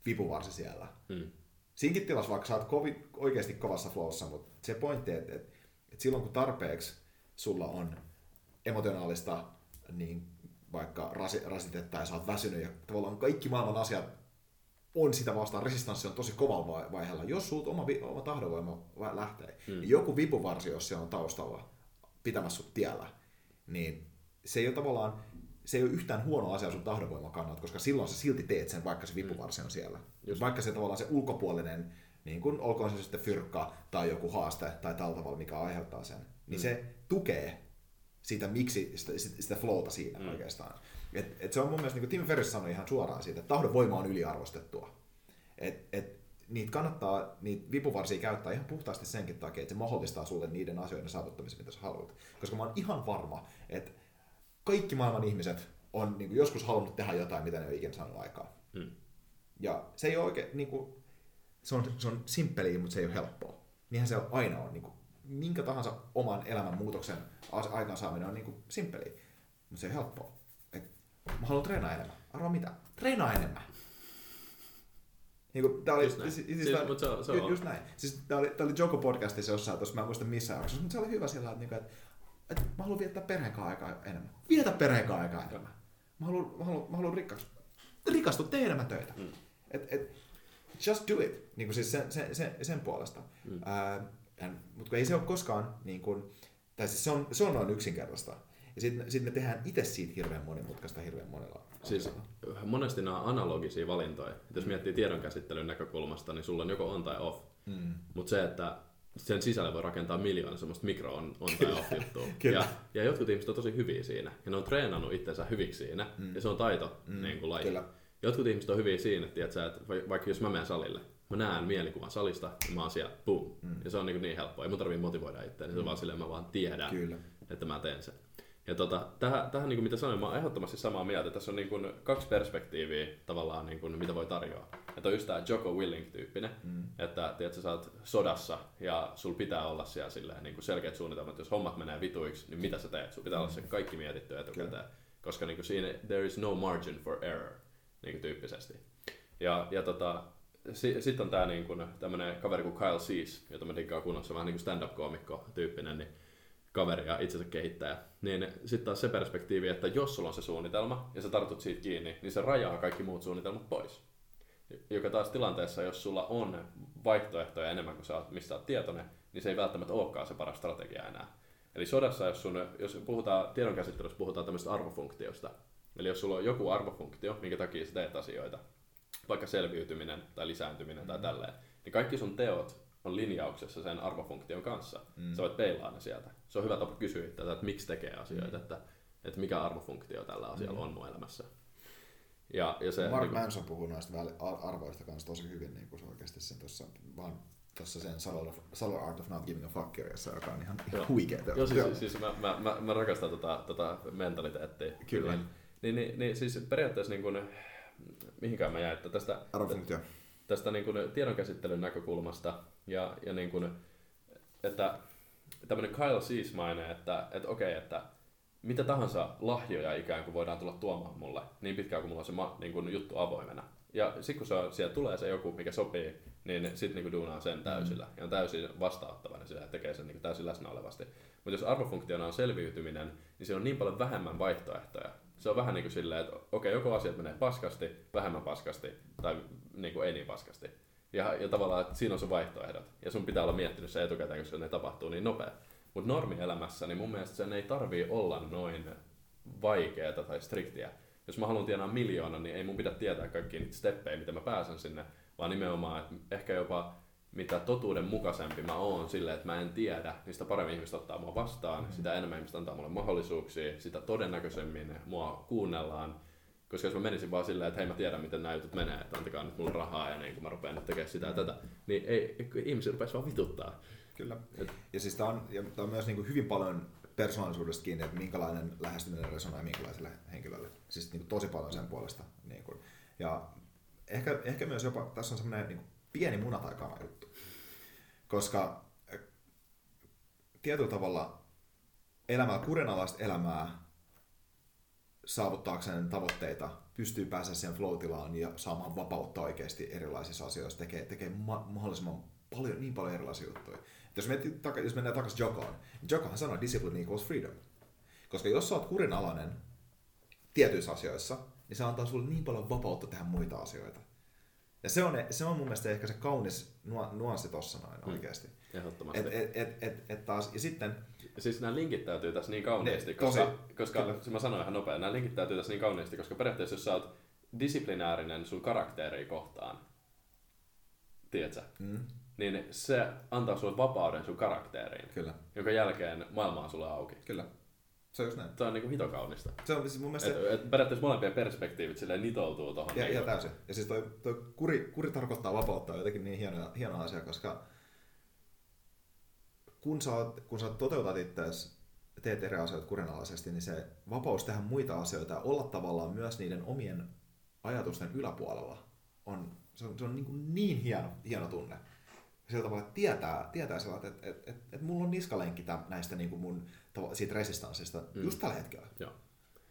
vipuvarsi siellä, mm. siinkin tilassa, vaikka sä oot kovi, oikeasti kovassa flowssa, mutta se pointti, että, että, että silloin kun tarpeeksi sulla on emotionaalista niin vaikka rasi, rasitetta ja sä oot väsynyt ja tavallaan kaikki maailman asiat on sitä vastaan, resistanssi on tosi kovalla vaiheella. Jos sut oma, oma tahdonvoima lähtee, hmm. niin joku vipuvarsi, jos se on taustalla pitämässä sut tiellä, niin se ei ole tavallaan, se ei ole yhtään huono asia sun tahdonvoiman kannalta, koska silloin sä silti teet sen, vaikka se vipuvarsi on siellä. Just. Vaikka se tavallaan se ulkopuolinen, niin kun, olkoon se sitten fyrkka tai joku haaste tai tällä tavalla, mikä aiheuttaa sen, niin mm. se tukee sitä, miksi, sitä, sitä flowta siinä mm. oikeastaan. Et, et se on mun mielestä, niin kuin Tim Ferriss sanoi ihan suoraan siitä, että tahdonvoima on yliarvostettua. Et, et niitä kannattaa, niitä vipuvarsia käyttää ihan puhtaasti senkin takia, että se mahdollistaa sulle niiden asioiden saavuttamisen, mitä sä haluat. Koska mä oon ihan varma, että kaikki maailman ihmiset on niin kuin, joskus halunnut tehdä jotain, mitä ne ei ole ikinä saanut aikaa. Mm. Ja se ei ole oikein, niin kuin, se on, se on simppeliä, mutta se ei ole helppoa. Niinhän se on, aina on. Niin kuin, minkä tahansa oman elämän muutoksen aikaansaaminen on niin kuin, simppeliä, mutta se ei ole helppoa. Et, mä haluan treenaa enemmän. Arvaa mitä? Treenaa enemmän! Niin kuin, tää oli, just näin. Siis, siis, siis, tää, se on, se on. Just näin. Siis, tää oli, tää oli Joko-podcastissa jossain, tossa, mä en muista missään jaksossa, mutta se oli hyvä sillä tavalla, että että mä haluan viettää perheenkaan aikaa enemmän. Vietä perheenkaan aikaa enemmän. Mä haluan, mä haluan, mä haluan rikastua. Rikastua, tee enemmän töitä. Mm. Et, et, just do it. Niin kuin siis sen, sen, sen, sen puolesta. Mm. Äh, mutta ei se ole koskaan, niin kun, tai siis se on, se on noin yksinkertaista. Ja sitten sit me tehdään itse siitä hirveän monimutkaista hirveän monella. Siis monesti nämä on analogisia valintoja. Et jos miettii tiedonkäsittelyn näkökulmasta, niin sulla on joko on tai off. Mm. Mutta se, että sen sisällä voi rakentaa miljoona semmoista mikro on, on tai off-juttua. Ja, ja jotkut ihmiset on tosi hyviä siinä. Ja ne on treenannut itsensä hyviksi siinä. Mm. Ja se on taito mm. niin kuin laji. Kyllä. Jotkut ihmiset on hyviä siinä, tiiätkö, että vaikka jos mä menen salille, mä näen mielikuvan salista ja mä oon siellä, boom. Mm. Ja se on niin, niin helppoa. Ei mun tarvii motivoida itseäni. Mm. Se on vaan silleen, mä vaan tiedän, kyllä, että mä teen sen. Ja tota, tähän, tähän niin kuin mitä sanoin, mä oon ehdottomasti samaa mieltä. Tässä on niin kuin kaksi perspektiiviä tavallaan, niin kuin, mitä voi tarjoa. Että on just tää Jocko Willing-tyyppinen, mm. että tiedätkö, sä oot sodassa ja sul pitää olla siellä silleen, niin kuin selkeät suunnitelmat, jos hommat menee vituiksi, niin mitä sä teet? Sul pitää mm. olla se kaikki mietitty etukäteen, kyllä, koska niin kuin siinä there is no margin for error niin kuin tyyppisesti. Ja, ja tota, si, sitten on tää niin kuin, tämmönen kaveri kuin Kyle Cease, jota mä diggaan kunnossa, vähän niin kuin stand-up-koomikko-tyyppinen, niin kaveri ja itsensä kehittäjä, niin sitten taas se perspektiivi, että jos sulla on se suunnitelma ja sä tartut siitä kiinni, niin se rajaa kaikki muut suunnitelmat pois. Joka taas tilanteessa, jos sulla on vaihtoehtoja enemmän kuin sä oot, mistä oot tietoinen, niin se ei välttämättä olekaan se paras strategia enää. Eli sodassa, jos, sun, jos puhutaan tiedonkäsittelyssä, puhutaan tämmöistä arvofunktiosta. Eli jos sulla on joku arvofunktio, minkä takia sä teet asioita, vaikka selviytyminen tai lisääntyminen mm. tai tälleen, niin kaikki sun teot on linjauksessa sen arvofunktion kanssa. Mm. Sä voit peilaa ne sieltä. Se on hyvä tapa kysyä itseltä, että miksi tekee asioita, mm. että, että mikä arvofunktio tällä asialla mm. on mun elämässä. Ja, ja se, Mark niin kuin Manson puhuu noista arvoista kanssa tosi hyvin niin kuin se oikeasti sen tuossa, vaan tuossa sen Samuel Art of Not Giving a Fucker, joka on ihan huikea. Joo, siis, siis mä, mä, mä, mä rakastan tota, tota mentaliteettia. Kyllä. Niin, niin, niin, niin siis periaatteessa niin kuin, mihinkään mä jäin, että tästä arvofunktio. Tästä niin kuin tiedonkäsittelyn näkökulmasta ja, ja niin kuin, että tämmöinen Kyle Cease-maine, että, että okei, että mitä tahansa lahjoja ikään kuin voidaan tulla tuomaan mulle niin pitkään kuin mulla on se ma, niin kuin juttu avoimena. Ja sitten kun se on, siellä tulee se joku, mikä sopii, niin sitten niin kuin duunaa sen täysillä ja on täysin vastaanottavainen sillä ja tekee sen niin kuin täysin läsnä olevasti. Mutta jos arvofunktiona on selviytyminen, niin se on niin paljon vähemmän vaihtoehtoja. Se on vähän niin kuin silleen, että okei, joko asiat menee paskasti, vähemmän paskasti tai niin kuin ei niin paskasti. Ja, ja tavallaan, että siinä on sun vaihtoehdot. Ja sun pitää olla miettinyt se etukäteen, koska ne tapahtuu niin nopea. Mutta normielämässä, niin mun mielestä sen ei tarvii olla noin vaikeaa tai striktiä. Jos mä haluan tienaa miljoonan, niin ei mun pitää tietää kaikkia niitä steppejä, mitä mä pääsen sinne, vaan nimenomaan, että ehkä jopa mitä totuudenmukaisempi mä oon sille, että mä en tiedä, niin sitä paremmin ihmiset ottaa mua vastaan, mm. sitä enemmän ihmiset antaa mulle mahdollisuuksia, sitä todennäköisemmin mua kuunnellaan. Koska jos mä menisin vaan silleen, että hei mä tiedän miten nää jutut menee, että antakaa nyt mulle rahaa ennen kuin mä rupean nyt tekemään sitä ja tätä, niin ei, ihmisiä rupeaisi vaan vituttaa. Kyllä. Et... Ja siis tää on, ja tää on myös niinku hyvin paljon persoonallisuudesta kiinni, että minkälainen lähestyminen resonoi minkälaiselle henkilölle. Siis niinku tosi paljon sen puolesta. Niinku. Ja ehkä, ehkä myös jopa, tässä on semmoinen niinku pieni muna tai kana juttu. Koska tietyllä tavalla elämää, kurinalaista elämää, saavuttaakseen tavoitteita, pystyy pääsemään siihen flow-tilaan ja saamaan vapautta oikeasti erilaisissa asioissa, tekee, tekee ma- mahdollisimman paljon, niin paljon erilaisia juttuja. Et jos, me, jos mennään takaisin Jokaan, niin Jokahan sanoo discipline equals freedom. Koska jos sä oot kurinalainen tietyissä asioissa, niin se antaa sulle niin paljon vapautta tehdä muita asioita. Ja se on, se on mun mielestä ehkä se kaunis nuanssi tossa noin oikeasti. Ehdottomasti. Et, et, et, et, et taas, ja sitten... Ja siis nämä linkittäytyy tässä niin kauniisti, ne, koska, koska mä sanoin ihan nopeasti, nämä linkittäytyy tässä niin kauniisti, koska periaatteessa jos sä oot disiplinäärinen sun karakteria kohtaan, tiedätkö, mm. niin se antaa sulle vapauden sun karakteriin, Kyllä. jonka jälkeen maailma on sulle auki. Kyllä. Se on just näin. Se on niinku hitokaunista. Se on siis mun mielestä... Et, et periaatteessa molempien perspektiivit silleen nitoutuu tohon. Ja, ja täysin. Ja siis toi, toi kuri, kuri tarkoittaa vapauttaa jotenkin niin hieno, hieno asia, koska kun sä, oot, kun sä toteutat itseäsi, teet eri asioita kurinalaisesti, niin se vapaus tehdä muita asioita ja olla tavallaan myös niiden omien ajatusten yläpuolella on, se on, se on niin, niin hieno, hieno tunne. Sillä tavalla, että tietää, tietää sellaista, että, että, että, että mulla on niskalenkki näistä niin kuin mun siitä resistanssista mm. just tällä hetkellä. Joo.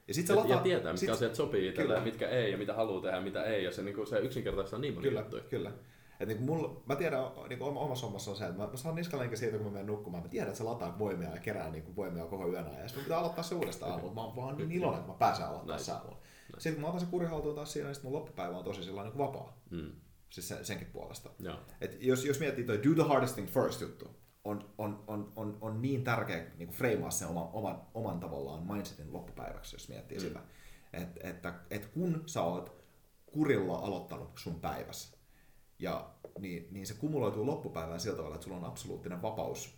Ja, sit se et, lataa, ja tietää, mitkä sit, asiat sopii itselle ja mitkä ei ja mitä haluaa tehdä ja mitä ei. Ja se, niin kuin, se yksinkertaistaan niin moni juttuja. Kyllä. Et, niin kuin mulla, mä tiedän niin kuin omassa hommassa on se, että mä saan niskalenkin siitä, kun mä menen nukkumaan. Mä tiedän, että se lataa voimia ja kerää niin kuin voimia koko yön ajan. Ja sitten pitää aloittaa se uudestaan aamulla. Mä oon vaan niin iloinen, että mä pääsen aloittaa se aamulla. Sitten kun mä otan se kurihautuun taas siinä, niin sitten mun loppupäivä on tosi sellainen niin kuin vapaa. Mm. Siis senkin puolesta. Et jos, jos miettii toi do the hardest thing first juttu, on, on, on, on, on niin tärkeä niinku freimaa sen oman, oman, oman tavallaan mindsetin loppupäiväksi, jos miettii mm. sitä. Et, että et kun sä oot kurilla aloittanut sun päivässä, ja, niin, niin se kumuloituu loppupäivään sillä tavalla, että sulla on absoluuttinen vapaus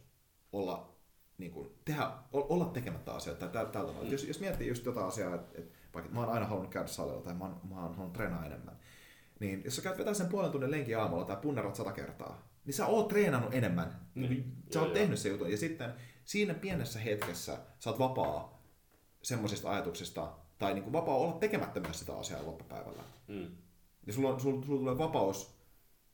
olla, niin kun, tehdä, olla tekemättä asioita. Täl, täl, täl. Mm. Jos, jos miettii just jotain asiaa, että et, vaikka mä oon aina halunnut käydä salilla tai mä oon, mä oon halunnut treenaa enemmän, niin jos sä käyt vetää sen puolen tunnin lenkin aamulla tai punnerot sata kertaa, niin sä oot treenannut enemmän. Niin. Sä oot ja tehnyt se jutun. Ja sitten siinä pienessä hetkessä sä oot vapaa semmoisista ajatuksista, tai niinku vapaa olla tekemättä myös sitä asiaa loppupäivällä. Mm. Ja sulla, sulla, sulla tulee vapaus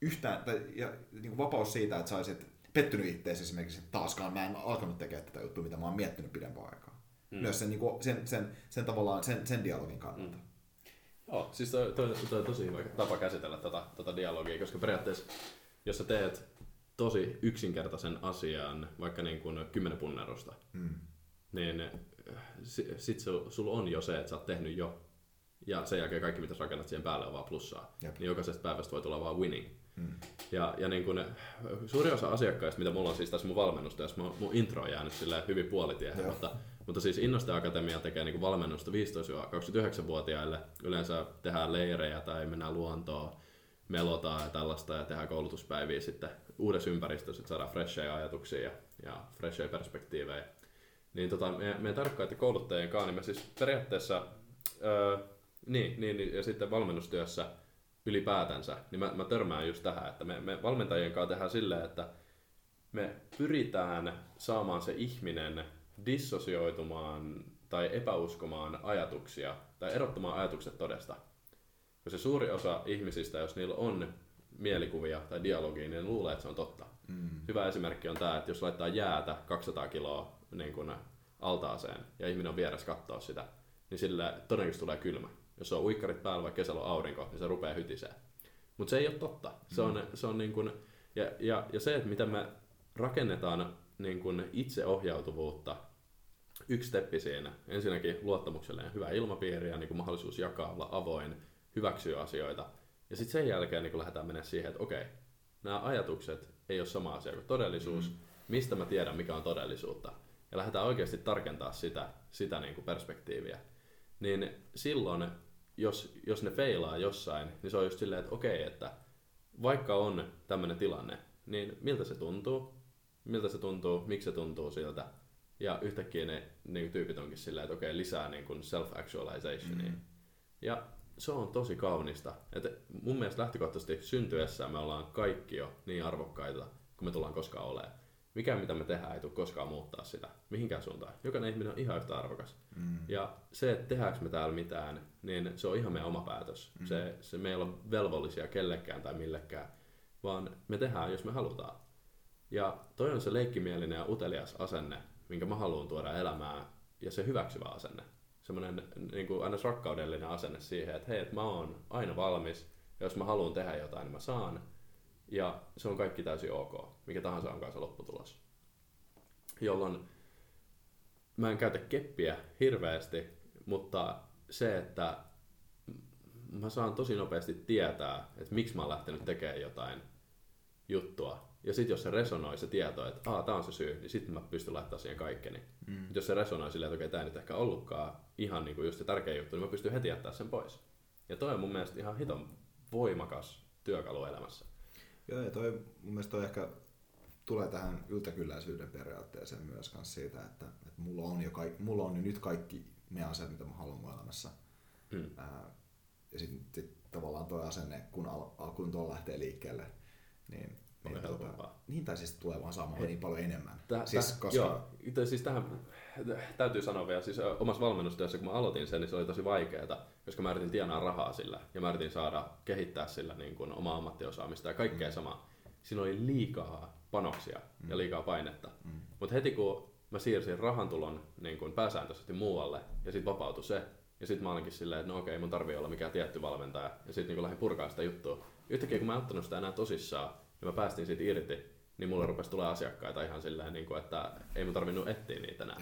yhtään, tai ja, niinku vapaus siitä, että sä olisit pettynyt itteesi esimerkiksi, että taaskaan mä en alkanut tekemään tätä juttua, mitä mä oon miettinyt pidempään aikaa. Mm. Myös sen, niinku, sen, sen, sen, tavallaan, sen, sen dialogin kannalta. Mm. Joo, siis toi, toi, toi on tosi hyvä tapa käsitellä tätä, tätä dialogia, koska periaatteessa, jos sä teet tosi yksinkertaisen asian, vaikka niin kuin kymmenen punnerusta, mm. niin sit sulla sul on jo se, että sä oot tehnyt jo, ja sen jälkeen kaikki, mitä sä rakennat siihen päälle, on vaan plussaa. Jep. Niin jokaisesta päivästä voi tulla vaan winning. Mm. Ja, ja niin kuin suuri osa asiakkaista, mitä mulla on siis tässä mun valmennustyössä, mun, mun intro on jäänyt hyvin puolitiehen, mutta, mutta siis Innostaja-akatemia tekee niin kuin valmennusta viisitoista kaksikymmentäyhdeksän-vuotiaille. Yleensä tehdään leirejä tai mennään luontoon, melotaan ja tällaista ja tehdään koulutuspäiviä sitten uudessa ympäristössä, että saadaan freshejä ajatuksia ja, ja freshejä perspektiivejä. Niin tota, meidän, meidän tarkkaita kouluttajien kanssa, niin me siis periaatteessa, öö, niin, niin, ja sitten valmennustyössä, ylipäätänsä, niin mä, mä törmään just tähän, että me, me valmentajien kanssa tehdään silleen, että me pyritään saamaan se ihminen dissosioitumaan tai epäuskomaan ajatuksia tai erottamaan ajatukset todesta. Koska se suuri osa ihmisistä, jos niillä on mielikuvia tai dialogia, niin luulee, että se on totta. Mm. Hyvä esimerkki on tämä, että jos laittaa jäätä kaksisataa kiloa niin kuin altaaseen ja ihminen on vieressä katsoa sitä, niin sille todennäköisesti tulee kylmä. Jos on uikkarit päällä, vaikka kesällä on aurinko, niin se rupeaa hytiseen. Mutta se ei ole totta. Se on, mm. se on niin kun, ja, ja, ja se, että miten me rakennetaan niin kun itseohjautuvuutta, yksi steppi siinä. Ensinnäkin luottamuksellinen hyvä ilmapiiri ja niin kun mahdollisuus jakaa, olla avoin, hyväksyä asioita. Ja sitten sen jälkeen niin kun lähdetään mennä siihen, että okei, nämä ajatukset ei ole sama asia kuin todellisuus. Mm. Mistä mä tiedän, mikä on todellisuutta? ja lähdetään oikeasti tarkentaa sitä, sitä niin kuin perspektiiviä, niin silloin, jos, jos ne feilaa jossain, niin se on just silleen, että okei, että vaikka on tämmöinen tilanne, niin miltä se tuntuu, miltä se tuntuu, miksi se tuntuu siltä, ja yhtäkkiä ne niin tyypit onkin silleen, että okei, lisää niin kuin self-actualizationia. Mm-hmm. Ja se on tosi kaunista. Et mun mielestä lähtökohtaisesti syntyessään me ollaan kaikki jo niin arvokkaita, kun me tullaan koskaan olemaan. Mikään mitä me tehdään ei tule koskaan muuttaa sitä, mihinkään suuntaan. Jokainen ihminen on ihan yhtä arvokas. Mm. Ja se, että tehdäänkö me täällä mitään, niin se on ihan meidän oma päätös. Mm. Se, se me ei ole velvollisia kellekään tai millekään, vaan me tehdään, jos me halutaan. Ja toi on se leikkimielinen ja utelias asenne, minkä mä haluan tuoda elämään, ja se hyväksyvä asenne. Semmoinen niin kuin aina rakkaudellinen asenne siihen, että hei, että mä oon aina valmis, ja jos mä haluan tehdä jotain, niin mä saan. Ja se on kaikki täysin ok, mikä tahansa onkaan se lopputulos. Jolloin mä en käytä keppiä hirveästi, mutta se, että mä saan tosi nopeasti tietää, että miksi mä oon lähtenyt tekemään jotain juttua. Ja sitten jos se resonoi se tieto, että aah, tää on se syy, niin sitten mä pystyn laittamaan siihen kaikkeni. Mm. Jos se resonoi silleen, että okei, tää ei nyt ehkä ollutkaan ihan niinku just se tärkeä juttu, niin mä pystyn heti jättää sen pois. Ja toi on mun mielestä ihan hiton voimakas työkalu elämässä. Joo, ja toi, mun mielestä toi ehkä tulee tähän yltäkylläisyyden periaatteeseen myös kans siitä, että, että mulla on jo kaikki, mulla on jo nyt kaikki ne asiat, mitä mä haluan mun elämässä. Mm. Ää, ja sitten sit tavallaan toi asenne, kun alkuun tuolla lähtee liikkeelle, niin niin, tuota, niin tai siis tulee vaan saamaan Hei. niin paljon enemmän. Täh, siis, täh, koska... joo, siis tähän täytyy sanoa vielä, siis omassa valmennustyössä kun mä aloitin sen, niin se oli tosi vaikeaa, koska mä yritin tienaa rahaa sillä ja mä yritin saada kehittää sillä niin kuin omaa ammattiosaamista ja kaikkea mm. samaa. Siinä oli liikaa panoksia mm. ja liikaa painetta. Mm. Mutta heti kun mä siirsin rahantulon niin kuin pääsääntöisesti muualle ja sitten vapautui se, ja sitten mä olinkin silleen, että no okei, mun tarvii olla mikään tietty valmentaja, ja sitten niin lähdin purkaa sitä juttua. Yhtäkkiä kun mä en ottanut sitä enää tosissaan, ja mä päästin siitä irti, niin mulle rupesi tulemaan asiakkaita ihan silleen, että ei mun tarvinnut etsiä niitä enää.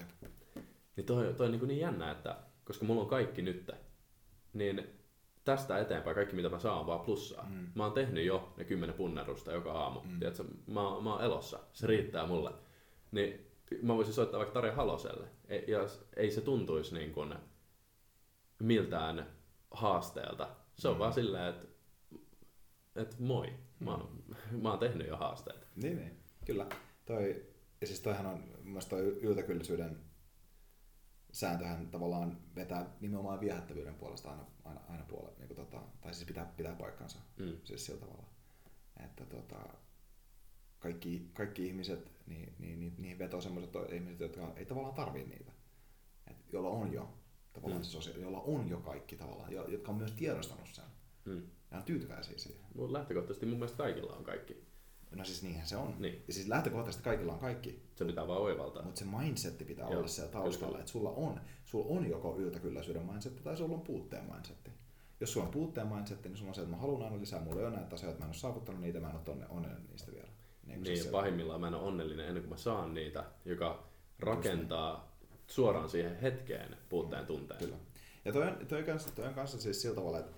Niin toi, toi on niin jännä, että koska mulla on kaikki nyt, niin tästä eteenpäin kaikki mitä mä saan on vaan plussaa. Mm. Mä oon tehnyt jo ne kymmenen punnerusta joka aamu. Mm. Tiedätkö, mä, mä oon elossa, se riittää mulle. Niin mä voisin soittaa vaikka Tarja Haloselle, ja ei se tuntuisi niin kuin miltään haasteelta. Se on mm. vaan silleen, että, että moi. Mä oon, mä oon tehnyt jo haasteita. Niin, niin. Kyllä. Toi, ja siis toihan on, myös toi yltäkyllisyyden sääntöhän tavallaan vetää nimenomaan viehättävyyden puolesta aina, aina, aina puolelle. Niin tota, tai siis pitää, pitää paikkansa. Mm. Siis sillä tavalla, että tota, kaikki, kaikki ihmiset, niin, niin, niin, niihin vetoo sellaiset ihmiset, jotka ei tavallaan tarvii niitä. Et jolla on jo tavallaan mm. se sosiaali, jolla on jo kaikki tavallaan, jotka on myös tiedostanut sen. Mm. Ja on tyytyväisiä siihen. No, lähtökohtaisesti mun mielestä kaikilla on kaikki. No siis niinhän se on. Niin. Ja siis lähtökohtaisesti kaikilla on kaikki. Se pitää vaan oivaltaa. Mutta se mindsetti pitää Joo. olla siellä taustalla, että sulla on, sulla on joko yltäkylläisyyden mindsetti tai sulla on puutteen mindsetti. Jos sulla on puutteen mindsetti, niin sulla on se, että mä haluan aina lisää, mulla ei ole näitä tasoja, mä en ole saavuttanut niitä, mä en ole onnellinen niistä vielä. Niin, niin siis pahimmillaan mä en ole onnellinen ennen kuin mä saan niitä, joka rakentaa suoraan siihen hetkeen puutteen mm. tunteen. Kyllä. Ja toi on, toi on kanssa, toi on kanssa siis sillä tavalla, että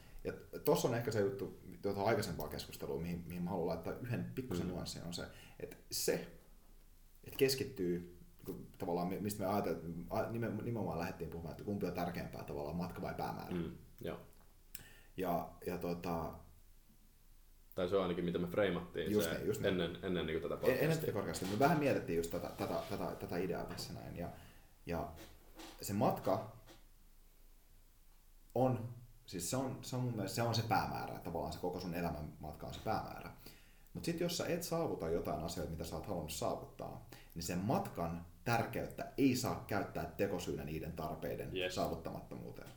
tuossa on ehkä se juttu, tuota aikaisempaa keskustelua, mihin, mihin mä haluan laittaa yhden pikkusen mm-hmm. nuanssin, on se, että se, että keskittyy tavallaan, mistä me ajateltiin, nimenomaan lähdettiin puhumaan, että kumpi on tärkeämpää tavallaan, matka vai päämäärä. Mm, joo. Ja, ja tota... Tai se on ainakin, mitä me freimattiin just se, ne, just ennen, ne. ennen niin kuin tätä podcastia. Ennen tätä podcastia. Me vähän mietittiin just tätä, tätä, tätä, tätä ideaa tässä näin. Ja, ja se matka on... Siis se on, se on mun mielestä se on se päämäärä, tavallaan se koko sun elämän matka on se päämäärä. Mutta sitten jos sä et saavuta jotain asioita, mitä sä oot halunnut saavuttaa, niin sen matkan tärkeyttä ei saa käyttää tekosyynä niiden tarpeiden yes. saavuttamattomuuteen.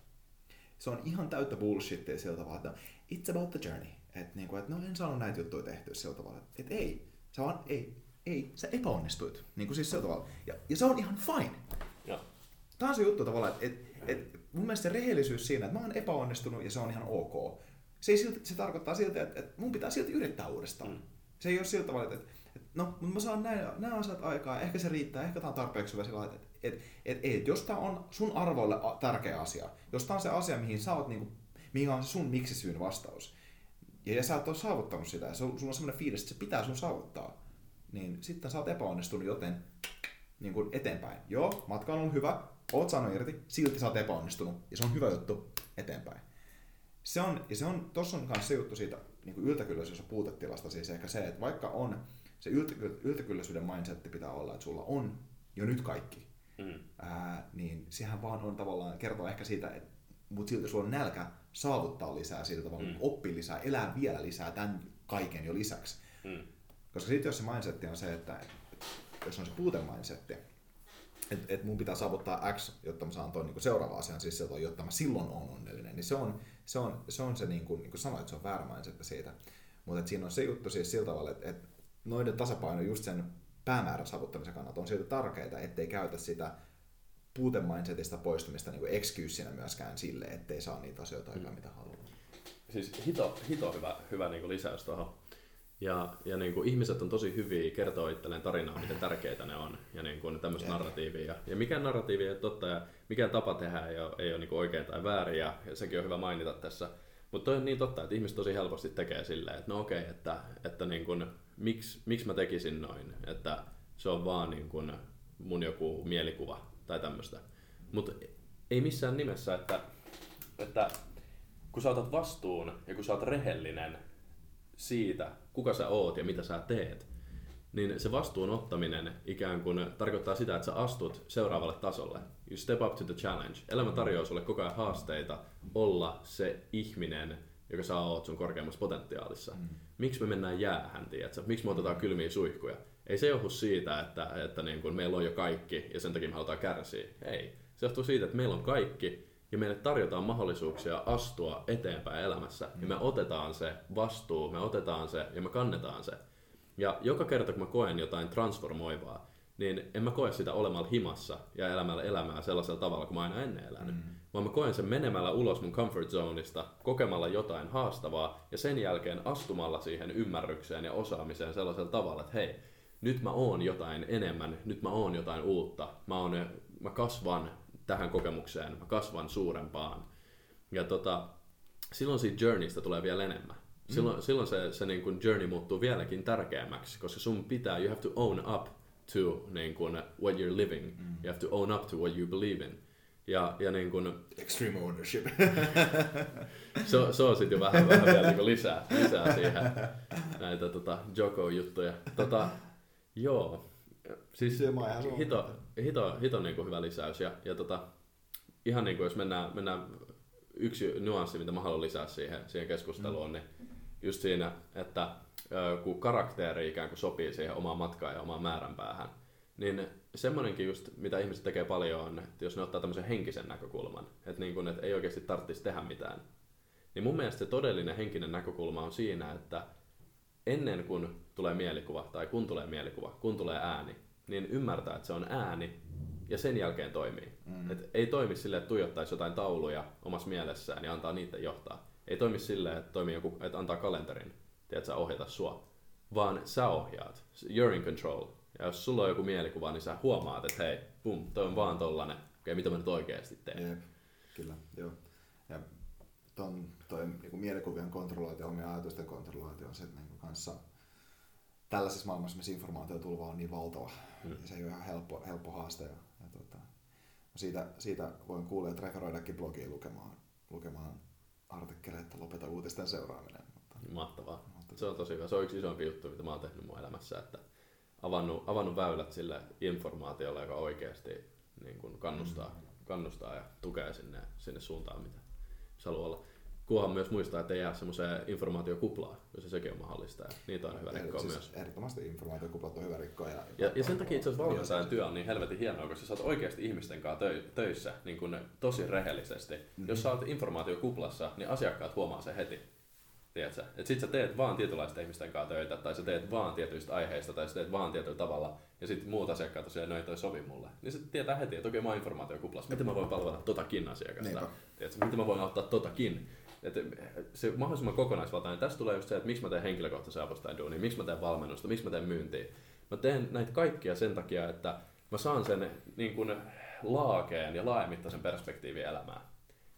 Se on ihan täyttä bullshittia sillä tavalla, että it's about the journey. Että niinku, et no en saanut näitä juttuja tehtyä sillä tavalla, että et ei, sä vaan ei, ei, sä epäonnistuit. Niinku siis sillä tavalla. Ja, ja se on ihan fine. Ja. Tää on se juttu tavallaan, että et, et, mun mielestä se rehellisyys siinä, että mä oon epäonnistunut ja se on ihan ok. Se, silti, se tarkoittaa silti, että, että mun pitää silti yrittää uudestaan. Mm. Se ei ole sillä tavalla, että, että, että no, mutta mä saan nämä asiat aikaa, ehkä se riittää, ehkä tää on tarpeeksi hyvä sillä, että, että, että, että, että jos tää on sun arvoille tärkeä asia, jos tää on se asia, mihin sä oot, niin kuin, mihin on se sun miksi syyn vastaus, ja, ja sä et ole saavuttanut sitä, ja sulla on semmoinen fiilis, että se pitää sun saavuttaa, niin sitten sä oot epäonnistunut, joten niin kuin eteenpäin. Joo, matka on ollut hyvä, oot saanut irti, silti sä oot epäonnistunut. Ja se on hyvä juttu, eteenpäin. Se on, ja se on, tossa on myös se juttu siitä niin kuin yltäkylläisyys- ja puutetilasta, siis ehkä se, että vaikka on, se yltäkylläisyyden mindsetti pitää olla, että sulla on jo nyt kaikki. Mm. Ää, niin sehän vaan on tavallaan, kertoo ehkä siitä, että mut silti sulla on nälkä saavuttaa lisää sillä tavalla, mm. oppi lisää, elää vielä lisää tämän kaiken jo lisäksi. Mm. Koska sitten jos se mindsetti on se, että jos on se puute-mindsetti, että et mun pitää saavuttaa X, jotta mä saan tuon niinku seuraava asian, siis toi, jotta mä silloin oon onnellinen, niin se on se, on, se, on se niin kuin niin sanoit, se on väärä mindsetti siitä. Mutta siinä on se juttu siis sillä tavalla, että et noiden tasapaino just sen päämäärän saavuttamisen kannalta on silti tärkeää, ettei käytä sitä puute-mindsetista poistumista niin kuin excuseina myöskään sille, ettei saa niitä asioita aikaa, mm. mitä haluaa. Siis hito, hito hyvä, hyvä niin kuin lisäys tuohon. Ja, ja niin kuin ihmiset on tosi hyviä kertoa itselleen tarinaa, miten tärkeitä ne on, ja niin kuin tämmöistä narratiivia. Ja, ja mikään narratiivi ei ole totta, ja mikään tapa tehdä ei ole, ei ole niin kuin oikein tai väärin, ja, ja sekin on hyvä mainita tässä. Mutta toi on niin totta, että ihmiset tosi helposti tekee silleen, että no okei, okay, että, että niin kuin, miksi, miksi mä tekisin noin, että se on vaan niin kuin mun joku mielikuva tai tämmöistä. Mutta ei missään nimessä, että, että kun sä otat vastuun ja kun sä oot rehellinen siitä, kuka sä oot ja mitä sä teet, niin se vastuun ottaminen ikään kuin tarkoittaa sitä, että sä astut seuraavalle tasolle. You step up to the challenge. Elämä tarjoaa sulle koko ajan haasteita olla se ihminen, joka sä oot sun korkeammassa potentiaalissa. Mm. Miksi me mennään jäähän, tiedätkö? Miksi me otetaan kylmiä suihkuja? Ei se johdu siitä, että, että niin kuin meillä on jo kaikki ja sen takia me halutaan kärsiä. Ei. Se johtuu siitä, että meillä on kaikki ja meille tarjotaan mahdollisuuksia astua eteenpäin elämässä. Mm. Ja me otetaan se vastuu, me otetaan se ja me kannetaan se. Ja joka kerta, kun mä koen jotain transformoivaa, niin en mä koe sitä olemalla himassa ja elämällä elämää sellaisella tavalla, kuin mä aina ennen elänyt. Mm. Vaan mä koen sen menemällä ulos mun comfort zoneista, kokemalla jotain haastavaa ja sen jälkeen astumalla siihen ymmärrykseen ja osaamiseen sellaisella tavalla, että hei, nyt mä oon jotain enemmän, nyt mä oon jotain uutta, mä, oon, mä kasvan tähän kokemukseen, mä kasvan suurempaan. Ja tota, silloin siitä journeystä tulee vielä enemmän. Silloin, mm. silloin se, se niin kun journey muuttuu vieläkin tärkeämmäksi, koska sun pitää, you have to own up to niin kun what you're living, mm. you have to own up to what you believe in. Ja, ja niin kun, extreme ownership. Se so, so on sitten jo vähän, vähän vielä niin lisää, lisää siihen näitä tota, Joko-juttuja. Tota, Joo, siis hito, hito, hito niin kuin hyvä lisäys ja, ja tota, ihan niin kuin jos mennään, mennään yksi nuanssi, mitä mä haluan lisää siihen, siihen keskusteluun, niin just siinä, että kun karakteeri ikään kuin sopii siihen omaan matkaan ja omaan määränpäähän, niin semmoinenkin just, mitä ihmiset tekee paljon on, että jos ne ottaa tämmöisen henkisen näkökulman, että, niin kuin, että ei oikeasti tarvitsisi tehdä mitään, niin mun mielestä se todellinen henkinen näkökulma on siinä, että ennen kuin tulee mielikuva tai kun tulee mielikuva, kun tulee ääni, niin ymmärtää, että se on ääni ja sen jälkeen toimii. Mm. Et ei toimi silleen, että tuijottaisi jotain tauluja omassa mielessään ja antaa niitä johtaa. Ei toimi silleen, että, toimii joku, että antaa kalenterin, tiedät sä ohjata sua, vaan sä ohjaat. You're in control. Ja jos sulla on joku mielikuva, niin sä huomaat, että hei, pum, toi on vaan tollanen. Okei, mitä mä nyt oikeasti teen? Jep. Kyllä, joo. Ja ton, toi niinku mielikuvien kontrollaatio, omien ajatusten kontrollaatio on se, että niinku kanssa tällaisessa maailmassa missä informaatiotulva on niin valtava, mm. ja se ei ole ihan helppo, helppo haaste. Ja, ja tota, siitä, siitä voin kuulla, että referoidakin blogiin lukemaan, lukemaan artikkeleita, että lopeta uutisten seuraaminen. Mutta, mahtavaa. Mahtavaa. Se on tosi hyvä. Se on yksi isompi juttu, mitä mä oon tehnyt mun elämässä, että avannut, avannut väylät sille informaatiolle, joka oikeasti niin kun kannustaa, mm. kannustaa ja tukee sinne, sinne suuntaan, mitä haluaa olla. Kunhan myös muistaa, että ei jää semmoiseen informaatiokuplaan, jos sekin on mahdollista. Ja niitä on hyvä rikkoa siis myös. Ehdottomasti informaatiokuplat on hyvä rikkoa. Ja, ja, ja sen takia itse asiassa valmentajan työ on niin helvetin hienoa, koska sä oot oikeasti ihmisten kanssa töissä niin kun tosi rehellisesti. Mm-hmm. Jos sä oot informaatiokuplassa, niin asiakkaat huomaa sen heti. Tiedätkö? Et sit sä teet vaan tietynlaisten ihmisten kanssa töitä, tai sä teet vaan tietyistä aiheista, tai sä teet vaan tietyllä tavalla, ja sit muut asiakkaat tosiaan, no ei toi sovi mulle. Niin se tietää heti, että okei mä oon informaatiokuplassa, miten mä voin palvella totakin asiakasta, miten mä voin auttaa totakin. Että se mahdollisimman kokonaisvaltainen. Tästä tulee just se, että miksi mä teen henkilökohtaisen avustajan duunia, miksi mä teen valmennusta, miksi mä teen myyntiä. Mä teen näitä kaikkia sen takia, että mä saan sen niin kuin laakeen ja laajamittaisen perspektiivin elämään.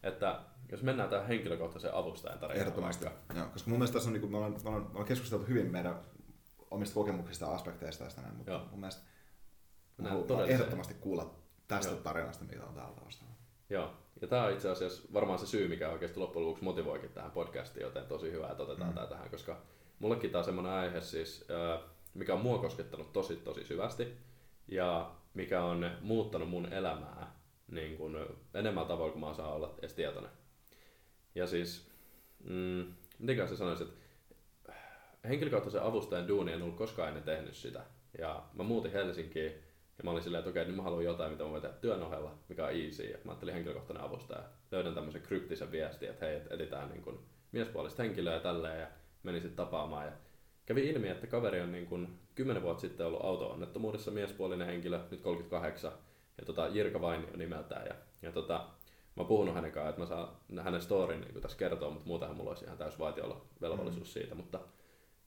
Että jos mennään tähän henkilökohtaisen avustajan tarinaan. Ehdottomasti. Joo, koska mun mielestä tässä on, niin kuin, me ollaan, me ollaan keskusteltu hyvin meidän omista kokemuksista ja aspekteista. Mutta mun mielestä Haluan ehdottomasti kuulla tästä Joo. tarinasta, mitä on täällä taustalla. Joo, ja tämä on itse asiassa varmaan se syy, mikä oikeasti loppujen lopuksi motivoikin tähän podcastiin, joten tosi hyvä, että otetaan mm. tämä tähän, koska mullekin tämä on semmoinen aihe siis, mikä on mua koskettanut tosi tosi syvästi ja mikä on muuttanut mun elämää niin kuin enemmän tavoin kuin mä osaan olla edes tietoinen. Ja siis, mm, mitenköhän se sanoisi, että henkilökohtaisen avustajan duuni en ollut koskaan ennen tehnyt sitä. Ja mä muutin Helsinkiin ja mä olin silleen, että okei, nyt mä haluan jotain, mitä mä voin tehdä työn ohella, mikä on easy. Ja mä ajattelin henkilökohtainen avustaja. Löydän tämmöisen kryptisen viestin, että hei, etsitään niin kuin miespuolista henkilöä ja tälleen. Ja menin sitten tapaamaan. Ja kävi ilmi, että kaveri on niin kuin kymmenen vuotta sitten ollut auto-onnettomuudessa miespuolinen henkilö, nyt kolmekymmentäkahdeksan. Ja tota, Jirka Vainio nimeltään. Ja, ja tota, mä oon puhunut hänen kanssaan, että mä saan hänen storin niin kuin tässä kertoa, mutta muutenhan mulla olisi ihan täys vaitiolla velvollisuus siitä. Mutta,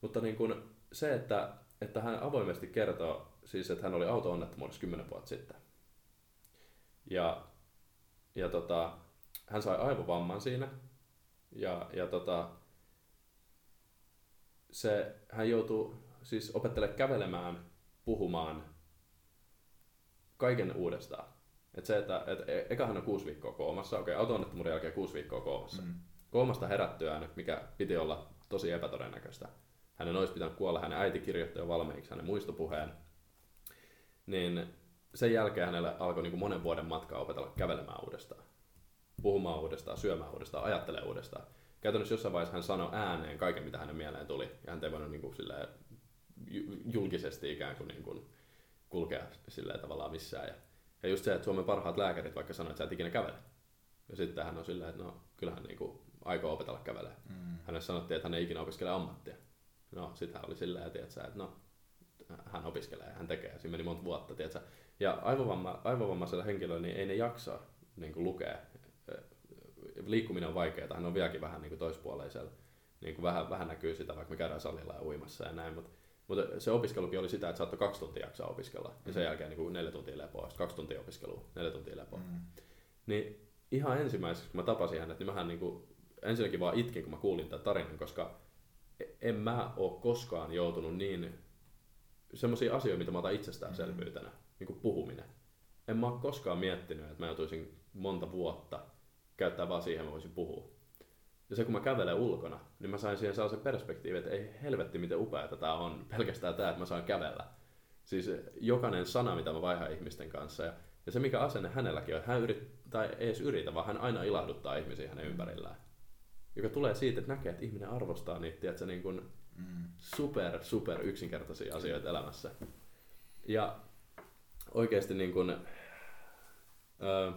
mutta niin kuin se, että, että hän avoimesti kertoo, siis, että hän oli auto-onnettomuudessa kymmenen vuotta sitten. Ja, ja tota, hän sai aivovamman siinä. Ja, ja tota, se, hän joutui siis opettelemaan kävelemään, puhumaan, kaiken uudestaan. Että se, että et, eka hän on kuusi viikkoa koomassa, okei, okay, auto-onnettomuuden jälkeen kuusi viikkoa koomassa. Mm. Koomasta herättyään, mikä piti olla tosi epätodennäköistä. Hänen olisi pitänyt kuolla, hänen äiti kirjoitti jo valmiiksi hänen muistopuheen. Niin sen jälkeen hänelle alkoi niin kuin monen vuoden matkaa opetella kävelemään uudestaan. Puhumaan uudestaan, syömään uudestaan, ajattelemaan uudestaan. Käytännössä jossain vaiheessa hän sanoi ääneen kaiken, mitä hänen mieleen tuli. Ja hän ei voinut niin kuin silleen julkisesti ikään kuin, niin kuin kulkea silleen tavallaan missään. Ja, ja just se, että Suomen parhaat lääkärit vaikka sanoo, että sä et ikinä kävele. Ja sitten hän on silleen, että no kyllähän niin kuin aikoo opetella kävelee. Mm. Hänelle sanottiin, että hän ei ikinä opiskele ammattia. No sitten hän oli silleen, tiiätsä, että no hän opiskelee ja hän tekee. Ja siinä meni monta vuotta, tiiätsä. Ja aivovamma, aivovammaisella henkilöllä niin ei ne jaksa niin kuin lukea. Liikkuminen on vaikeaa, hän on vieläkin vähän niin kuin toispuoleisella. Niin kuin vähän, vähän näkyy sitä, vaikka me käydään salilla ja uimassa ja näin. Mutta Mutta se opiskelukin oli sitä, että saattoi kaksi tuntia jaksaa opiskella ja sen jälkeen niin kuin neljä tuntia lepoa, sitten kaksi tuntia opiskelua, neljä tuntia lepoa. Mm. Niin ihan ensimmäiseksi, kun mä tapasin hänet, niin mähän niin kuin, ensinnäkin vaan itkin, kun mä kuulin tämän tarinan, koska en mä ole koskaan joutunut niin semmoisia asioita, mitä mä otan itsestäänselvyytenä, niin kuin puhuminen. En mä ole koskaan miettinyt, että mä joutuisin monta vuotta käyttää vaan siihen, mä voisin puhua. Ja se, kun mä kävelen ulkona, niin mä sain siihen sellaisen perspektiivin, että ei helvetti miten upeata tää on, pelkästään tää, että mä saan kävellä. Siis jokainen sana, mitä mä vaihan ihmisten kanssa. Ja, ja se, mikä asenne hänelläkin on, että hän yrit, tai ei edes yritä, vaan hän aina ilahduttaa ihmisiä hänen ympärillään. Joka tulee siitä, että näkee, että ihminen arvostaa niitä, tiedätkö, niin kuin super, super yksinkertaisia asioita elämässä. Ja oikeesti niin kuin... Öö,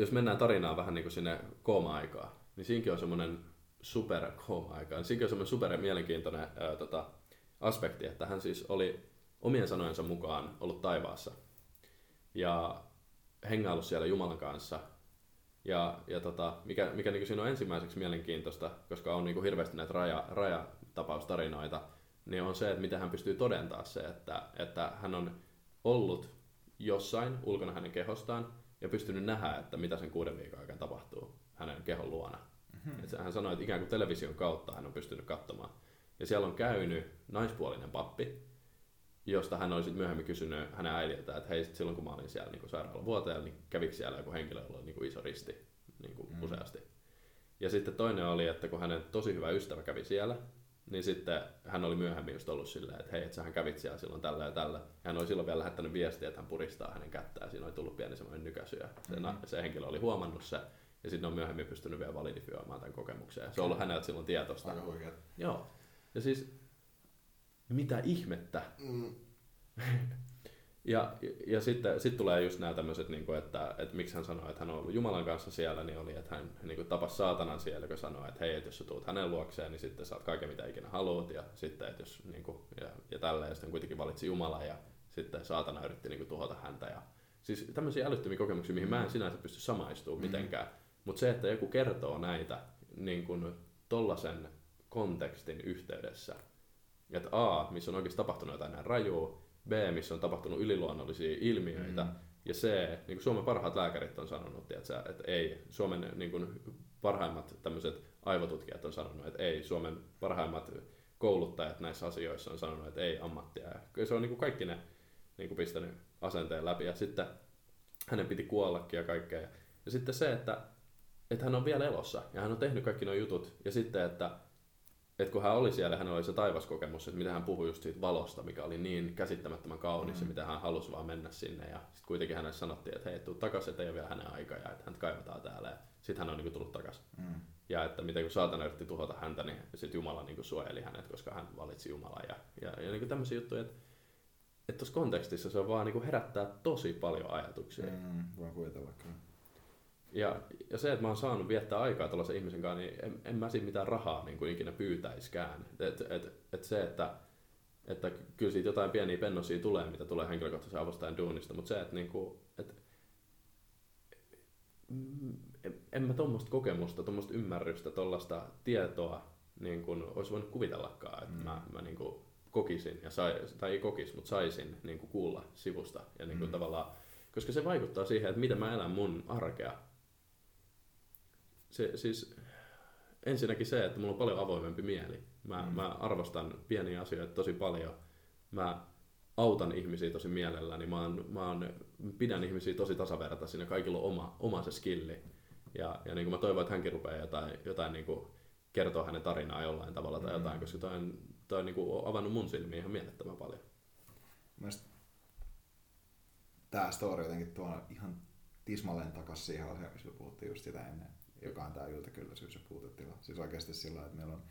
jos mennään tarinaan vähän niin kuin sinne kooma-aikaan, niin siinkin on semmoinen super kooma-aika. Siinkin on semmoinen super mielenkiintoinen ää, tota, aspekti, että hän siis oli omien sanojensa mukaan ollut taivaassa ja hengaillut siellä Jumalan kanssa. Ja, ja tota, mikä, mikä niin kuin siinä on ensimmäiseksi mielenkiintoista, koska on niin kuin hirveästi näitä raja, rajatapaustarinoita, niin on se, että miten hän pystyy todentamaan se, että, että hän on ollut jossain ulkona hänen kehostaan, ja pystynyt nähdä, että mitä sen kuuden viikon aikana tapahtuu hänen kehon luona. Mm-hmm. Et hän sanoi, että ikään kuin television kautta hän on pystynyt katsomaan. Ja siellä on käynyt naispuolinen pappi, josta hän oli sitten myöhemmin kysynyt hänen äidiltään, että hei, silloin kun mä olin siellä niin sairaalavuotajalla, niin kävikö siellä joku henkilö, jolla oli niin iso risti niin mm-hmm. useasti. Ja sitten toinen oli, että kun hänen tosi hyvä ystävä kävi siellä, niin sitten hän oli myöhemmin just ollut silleen, että hei, et sähän kävit siellä silloin tällä ja tällä. Hän oli silloin vielä lähettänyt viestiä, että hän puristaa hänen kättään. Siinä oli tullut pieni semmoinen nykäisy ja se, mm-hmm. se henkilö oli huomannut se. Ja sitten on myöhemmin pystynyt vielä validifioimaan tämän kokemuksen. Se on ollut häneltä silloin tietoista. Aika oikein. Joo. Ja siis, mitä ihmettä? Mm. ja ja sitten sit tulee just nämä tämmöiset, niin kuin, että, että miksi hän sanoi, että hän on ollut Jumalan kanssa siellä, niin oli, että hän niin kuin tapasi saatanan siellä, joka sanoi, että hei, että jos sä tuut hänen luokseen, niin sitten saat kaiken, mitä ikinä haluat. Ja sitten, että jos, niin kuin, ja, ja tälleen, ja sitten kuitenkin valitsi Jumalan, ja sitten saatana yritti niin kuin tuhota häntä. Ja, siis tämmöisiä älyttömiä kokemuksia, mihin mä en sinänsä pysty samaistumaan mm-hmm. mitenkään. Mutta se, että joku kertoo näitä niin kuin tollasen kontekstin yhteydessä, että a, missä on oikeasti tapahtunut jotain näin rajua, B, missä on tapahtunut yliluonnollisia ilmiöitä, mm-hmm. ja C, niin kuin Suomen parhaat lääkärit on sanonut, tiiätkö, että ei, Suomen niin kuin parhaimmat tämmöiset aivotutkijat on sanonut, että ei, Suomen parhaimmat kouluttajat näissä asioissa on sanonut, että ei ammattia. Ja se on niin kuin kaikki ne niin kuin pistänyt asenteen läpi ja sitten hänen piti kuollakin ja kaikkea. Ja sitten se, että, että hän on vielä elossa ja hän on tehnyt kaikki nuo jutut ja sitten, että, että kun hän oli siellä, hän oli se taivaskokemus, että mitä hän puhui just siitä valosta, mikä oli niin käsittämättömän kaunis mm. ja mitä hän halusi vaan mennä sinne. Ja sitten kuitenkin hänelle sanottiin, että hei, tuu takaisin, että ei ole vielä hänen aikaa ja että hän kaivataan täällä. Ja sitten hän on niin kuin tullut takaisin. Mm. Ja että miten kun saatana yritti tuhota häntä, niin sitten Jumala niin kuin suojeli hänet, koska hän valitsi Jumalaa. Ja, ja, ja niin kuin tämmöisiä juttuja, että että tuossa kontekstissa se on vaan niinku herättää tosi paljon ajatuksia. Mm, voin kuvitella kyllä. Ja, ja se, että mä oon saanut viettää aikaa tuollaisen ihmisen kanssa, niin en, en mä siinä mitään rahaa niin kuin ikinä pyytäiskään. Että et, et se, että, että kyllä siitä jotain pieniä pennosia tulee, mitä tulee henkilökohtaisen avustajan duunista, mutta se, että niinku, et, en, en mä tuommoista kokemusta, tuommoista ymmärrystä, tuollaista tietoa niin kuin olisi voinut kuvitellakaan, että mm. mä, mä niinku kokisin, ja sai, tai ei kokisi, mutta saisin niin kuin kuulla sivusta. Ja niin kuin mm. tavallaan, koska se vaikuttaa siihen, että miten mä elän mun arkea. Se, siis, ensinnäkin se, että mulla on paljon avoimempi mieli. Mä, mm. mä arvostan pieniä asioita tosi paljon. Mä autan ihmisiä tosi mielelläni. Mä, oon, mä oon, pidän ihmisiä tosi tasavertaisina. Kaikilla on oma, oma se skilli. Ja, ja niin kuin mä toivon, että hänkin rupeaa jotain, jotain niin kuin kertoa hänen tarinaa jollain tavalla tai mm. jotain, koska toi on Tämä on niinku avannut mun silmiä ihan mielettömän paljon. Mielestäni tämä story jotenkin tuo ihan tismalleen takaisin siihen asiaan, missä puhuttiin just sitä ennen, joka on tämä yltäkylläisyys ja puutetila. Siis oikeasti sillä, että meillä on,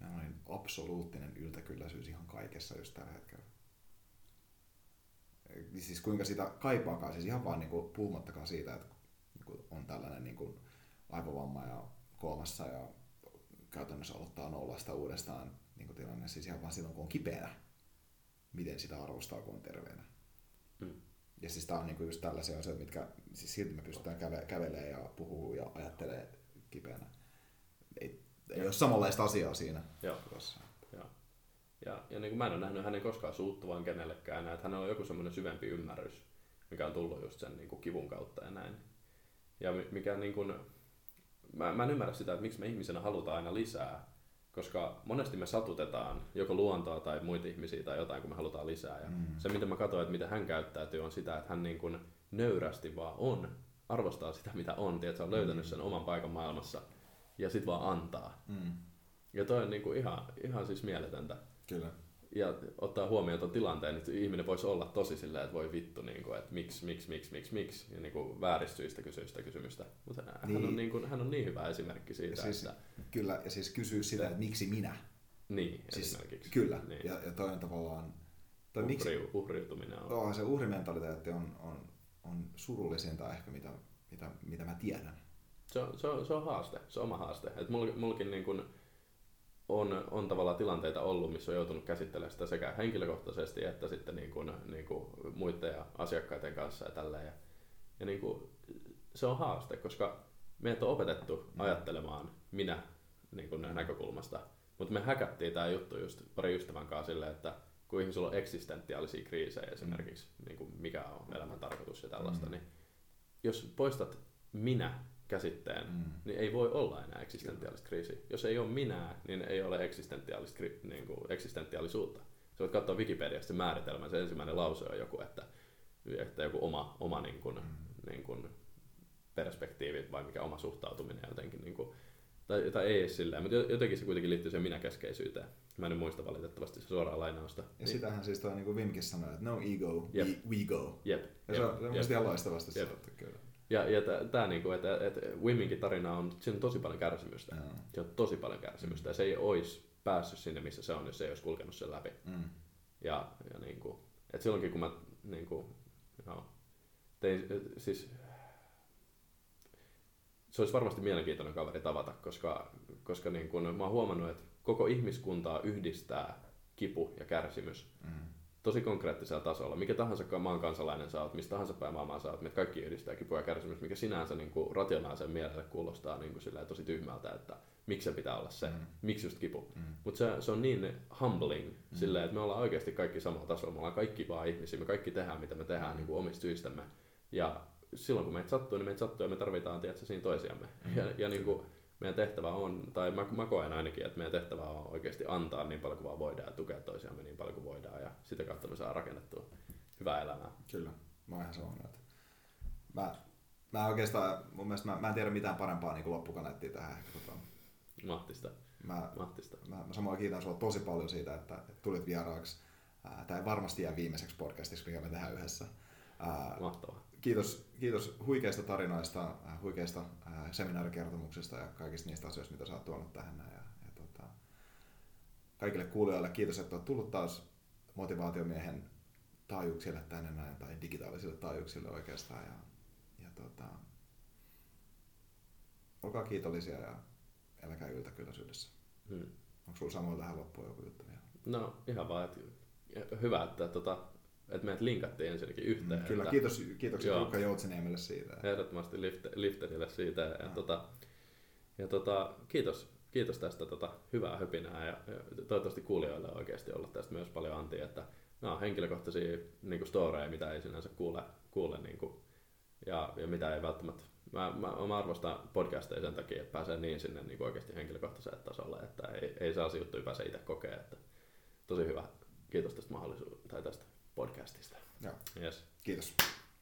meillä on absoluuttinen yltäkylläisyys ihan kaikessa just tällä hetkellä. Siis kuinka sitä kaipaakaan, siis ihan vaan niinku puhumattakaan siitä, että on tällainen niinku aivovamma ja koomassa ja käytännössä aloittaa nollasta uudestaan. Niin tilanne siis ihan vaan silloin, kun on kipeänä, miten sitä arvostaa, kun on terveenä. Mm. Ja siis tää on niinku just tällaisia asioita, mitkä siis silti me pystytään käve- kävelemään ja puhuu ja ajattelee kipeänä. Ei, ei ole samanlaista asiaa siinä. Joo. Joo. Ja, ja niin kuin mä en ole nähnyt hänen koskaan suuttuvan kenellekään enää, että hänellä on joku semmoinen syvempi ymmärrys, mikä on tullut just sen niin kuin kivun kautta ja näin. Ja mikä niin kuin, mä, mä en ymmärrä sitä, että miksi me ihmisenä halutaan aina lisää. Koska monesti me satutetaan joko luontoa tai muita ihmisiä tai jotain, kun me halutaan lisää. Ja mm. se, mitä mä katsoin, että miten hän käyttäytyy, on sitä, että hän niin kuin nöyrästi vaan on, arvostaa sitä, mitä on, tiedät, sä on löytänyt sen oman paikan maailmassa ja sit vaan antaa. Mm. Ja toi on niin kuin ihan, ihan siis mieletöntä. Kyllä. Ja ottaa huomioon tuon tilanteen, että ihminen voisi olla tosi silleen, että voi vittu, niin kuin, että miksi, miksi, miksi, miksi, miksi, ja niin kuin vääristyistä kysyistä kysymystä. Mutta niin. hän, on niin kuin, hän on niin hyvä esimerkki siitä, ja siis, että... Kyllä, ja siis kysyä sitä, että miksi minä. Niin, siis, esimerkiksi. Kyllä, niin. ja, ja toi on tavallaan... Toi Uhri, miksi, uhriutuminen on. Toihan se uhrimentaliteetti on, on, on surullisinta ehkä, mitä, mitä, mitä mä tiedän. Se on, se on, se on haaste, se on oma haaste. Että mul, mulkin niin kuin... On, on tavallaan tilanteita ollut, missä on joutunut käsittelemään sitä sekä henkilökohtaisesti että sitten niin kuin, niin kuin muiden ja asiakkaiden kanssa ja tälleen. Ja, ja niin kuin, se on haaste, koska meidät on opetettu ajattelemaan minä niin kuin näkökulmasta, mutta me häkättiin tämä juttu just pari ystävän kanssa silleen, että kun ihmisillä on eksistentiaalisia kriisejä esimerkiksi, niin kuin mikä on elämän tarkoitus ja tällaista, niin jos poistat minä käsitteen, mm. niin ei voi olla enää eksistentiaalista kriisiä. Jos ei ole minää, niin ei ole eksistentiaalista, niin kuin eksistentiaalisuutta. Sä voit katsoa Wikipediasta määritelmän, se ensimmäinen lause on joku, että, että joku oma, oma niin kuin, mm. niin kuin perspektiivi vai mikä oma suhtautuminen jotenkin, niin kuin, tai, tai ei silleen, mutta jotenkin se kuitenkin liittyy siihen minäkeskeisyyteen. Mä en muista valitettavasti se suoraan lainausta. Ja niin. Sitähän siis toi niin kuin Wimkin sanoi, että no ego, yep. we, we go. Yep. Ja se on musta ihan loistavasti sanottu kyllä. Ja, ja tämä niinku, että et Wiminkin tarina on, siinä on tosi paljon kärsimystä. Mm. Se on tosi paljon kärsimystä ja se ei olisi päässyt sinne, missä se on, jos se ei olisi kulkenut sen läpi. Mm. Ja, ja niinku, et silloinkin kun mä niinku, no, tein, siis, se olisi varmasti mielenkiintoinen kaveri tavata, koska, koska niinku, mä oon huomannut, että koko ihmiskuntaa yhdistää kipu ja kärsimys. Mm. Tosi konkreettisella tasolla. Mikä tahansa maan kansalainen sä oot, mistä tahansa päin maailmaa sä oot, meitä kaikki yhdistää kipua ja kärsimys, mikä sinänsä niinku rationaalisen mielelle kuulostaa niinku tosi tyhmältä, että miksi se pitää olla se, mm. miksi just kipu. Mm. Mutta se, se on niin humbling, mm. silleen, että me ollaan oikeasti kaikki samalla tasolla, me ollaan kaikki vaan ihmisiä, me kaikki tehdään mitä me tehdään niinku omista syistämme. Ja silloin kun meitä sattuu, niin meitä sattuu ja me tarvitaan tiedätkö, siinä toisiamme. Mm. Ja, ja niinku, meidän tehtävä on, tai mä, mä koen ainakin, että meidän tehtävä on oikeasti antaa niin paljon kuin vaan voidaan ja tukea toisiamme niin paljon kuin voidaan ja sitä kautta me saa rakennettua hyvää elämää. Kyllä, mä oon ihan samaa mieltä. Mä, mä oikeastaan, mun mielestä mä, mä en tiedä mitään parempaa niin kuin loppukaneettia tähän. Mahtista. Mä, Mahtista. Mä, mä samoin kiitän sua tosi paljon siitä, että, että tulit vieraaksi. Tämä ei varmasti jää viimeiseksi podcastiksi, mikä me tehdään yhdessä. Mahtavaa. Kiitos, kiitos huikeista tarinoista, huikeista seminaarikertomuksista ja kaikista niistä asioista, mitä sä oot tuonut tähän. Ja, ja tota, kaikille kuulijoille kiitos, että oot tullut taas motivaatiomiehen taajuuksille tänne näin, tai digitaalisille taajuuksille oikeastaan. Ja, ja tota, olkaa kiitollisia ja älkää yltä kylläisyydessä. Hmm. Onko sulla samoin tähän loppuun joku juttu vielä? No ihan vaan, että hyvä, että tota... että meidät linkattiin ensinnäkin yhteen. Mm, kyllä, että, kiitos, kiitoksia Jukka Joutseniemelle siitä. Ehdottomasti lifte, Lifterille siitä. Ja, ja, tota, ja tota, kiitos, kiitos tästä tota, hyvää höpinää. Ja, ja toivottavasti kuulijoille oikeasti olla tästä myös paljon antia. Että nämä on henkilökohtaisia niin kuin storeja, mitä ei sinänsä kuule. kuule niin kuin, ja, ja mitä ei välttämättä... Mä, mä, mä arvostan podcasteja sen takia, että pääsee niin sinne niin kuin oikeasti henkilökohtaiselle tasolle. Että ei, ei saa juttuja pääse itse kokea. Että tosi hyvä. Kiitos tästä mahdollisuudesta tai tästä podcastista. Joo. Yes. Kiitos.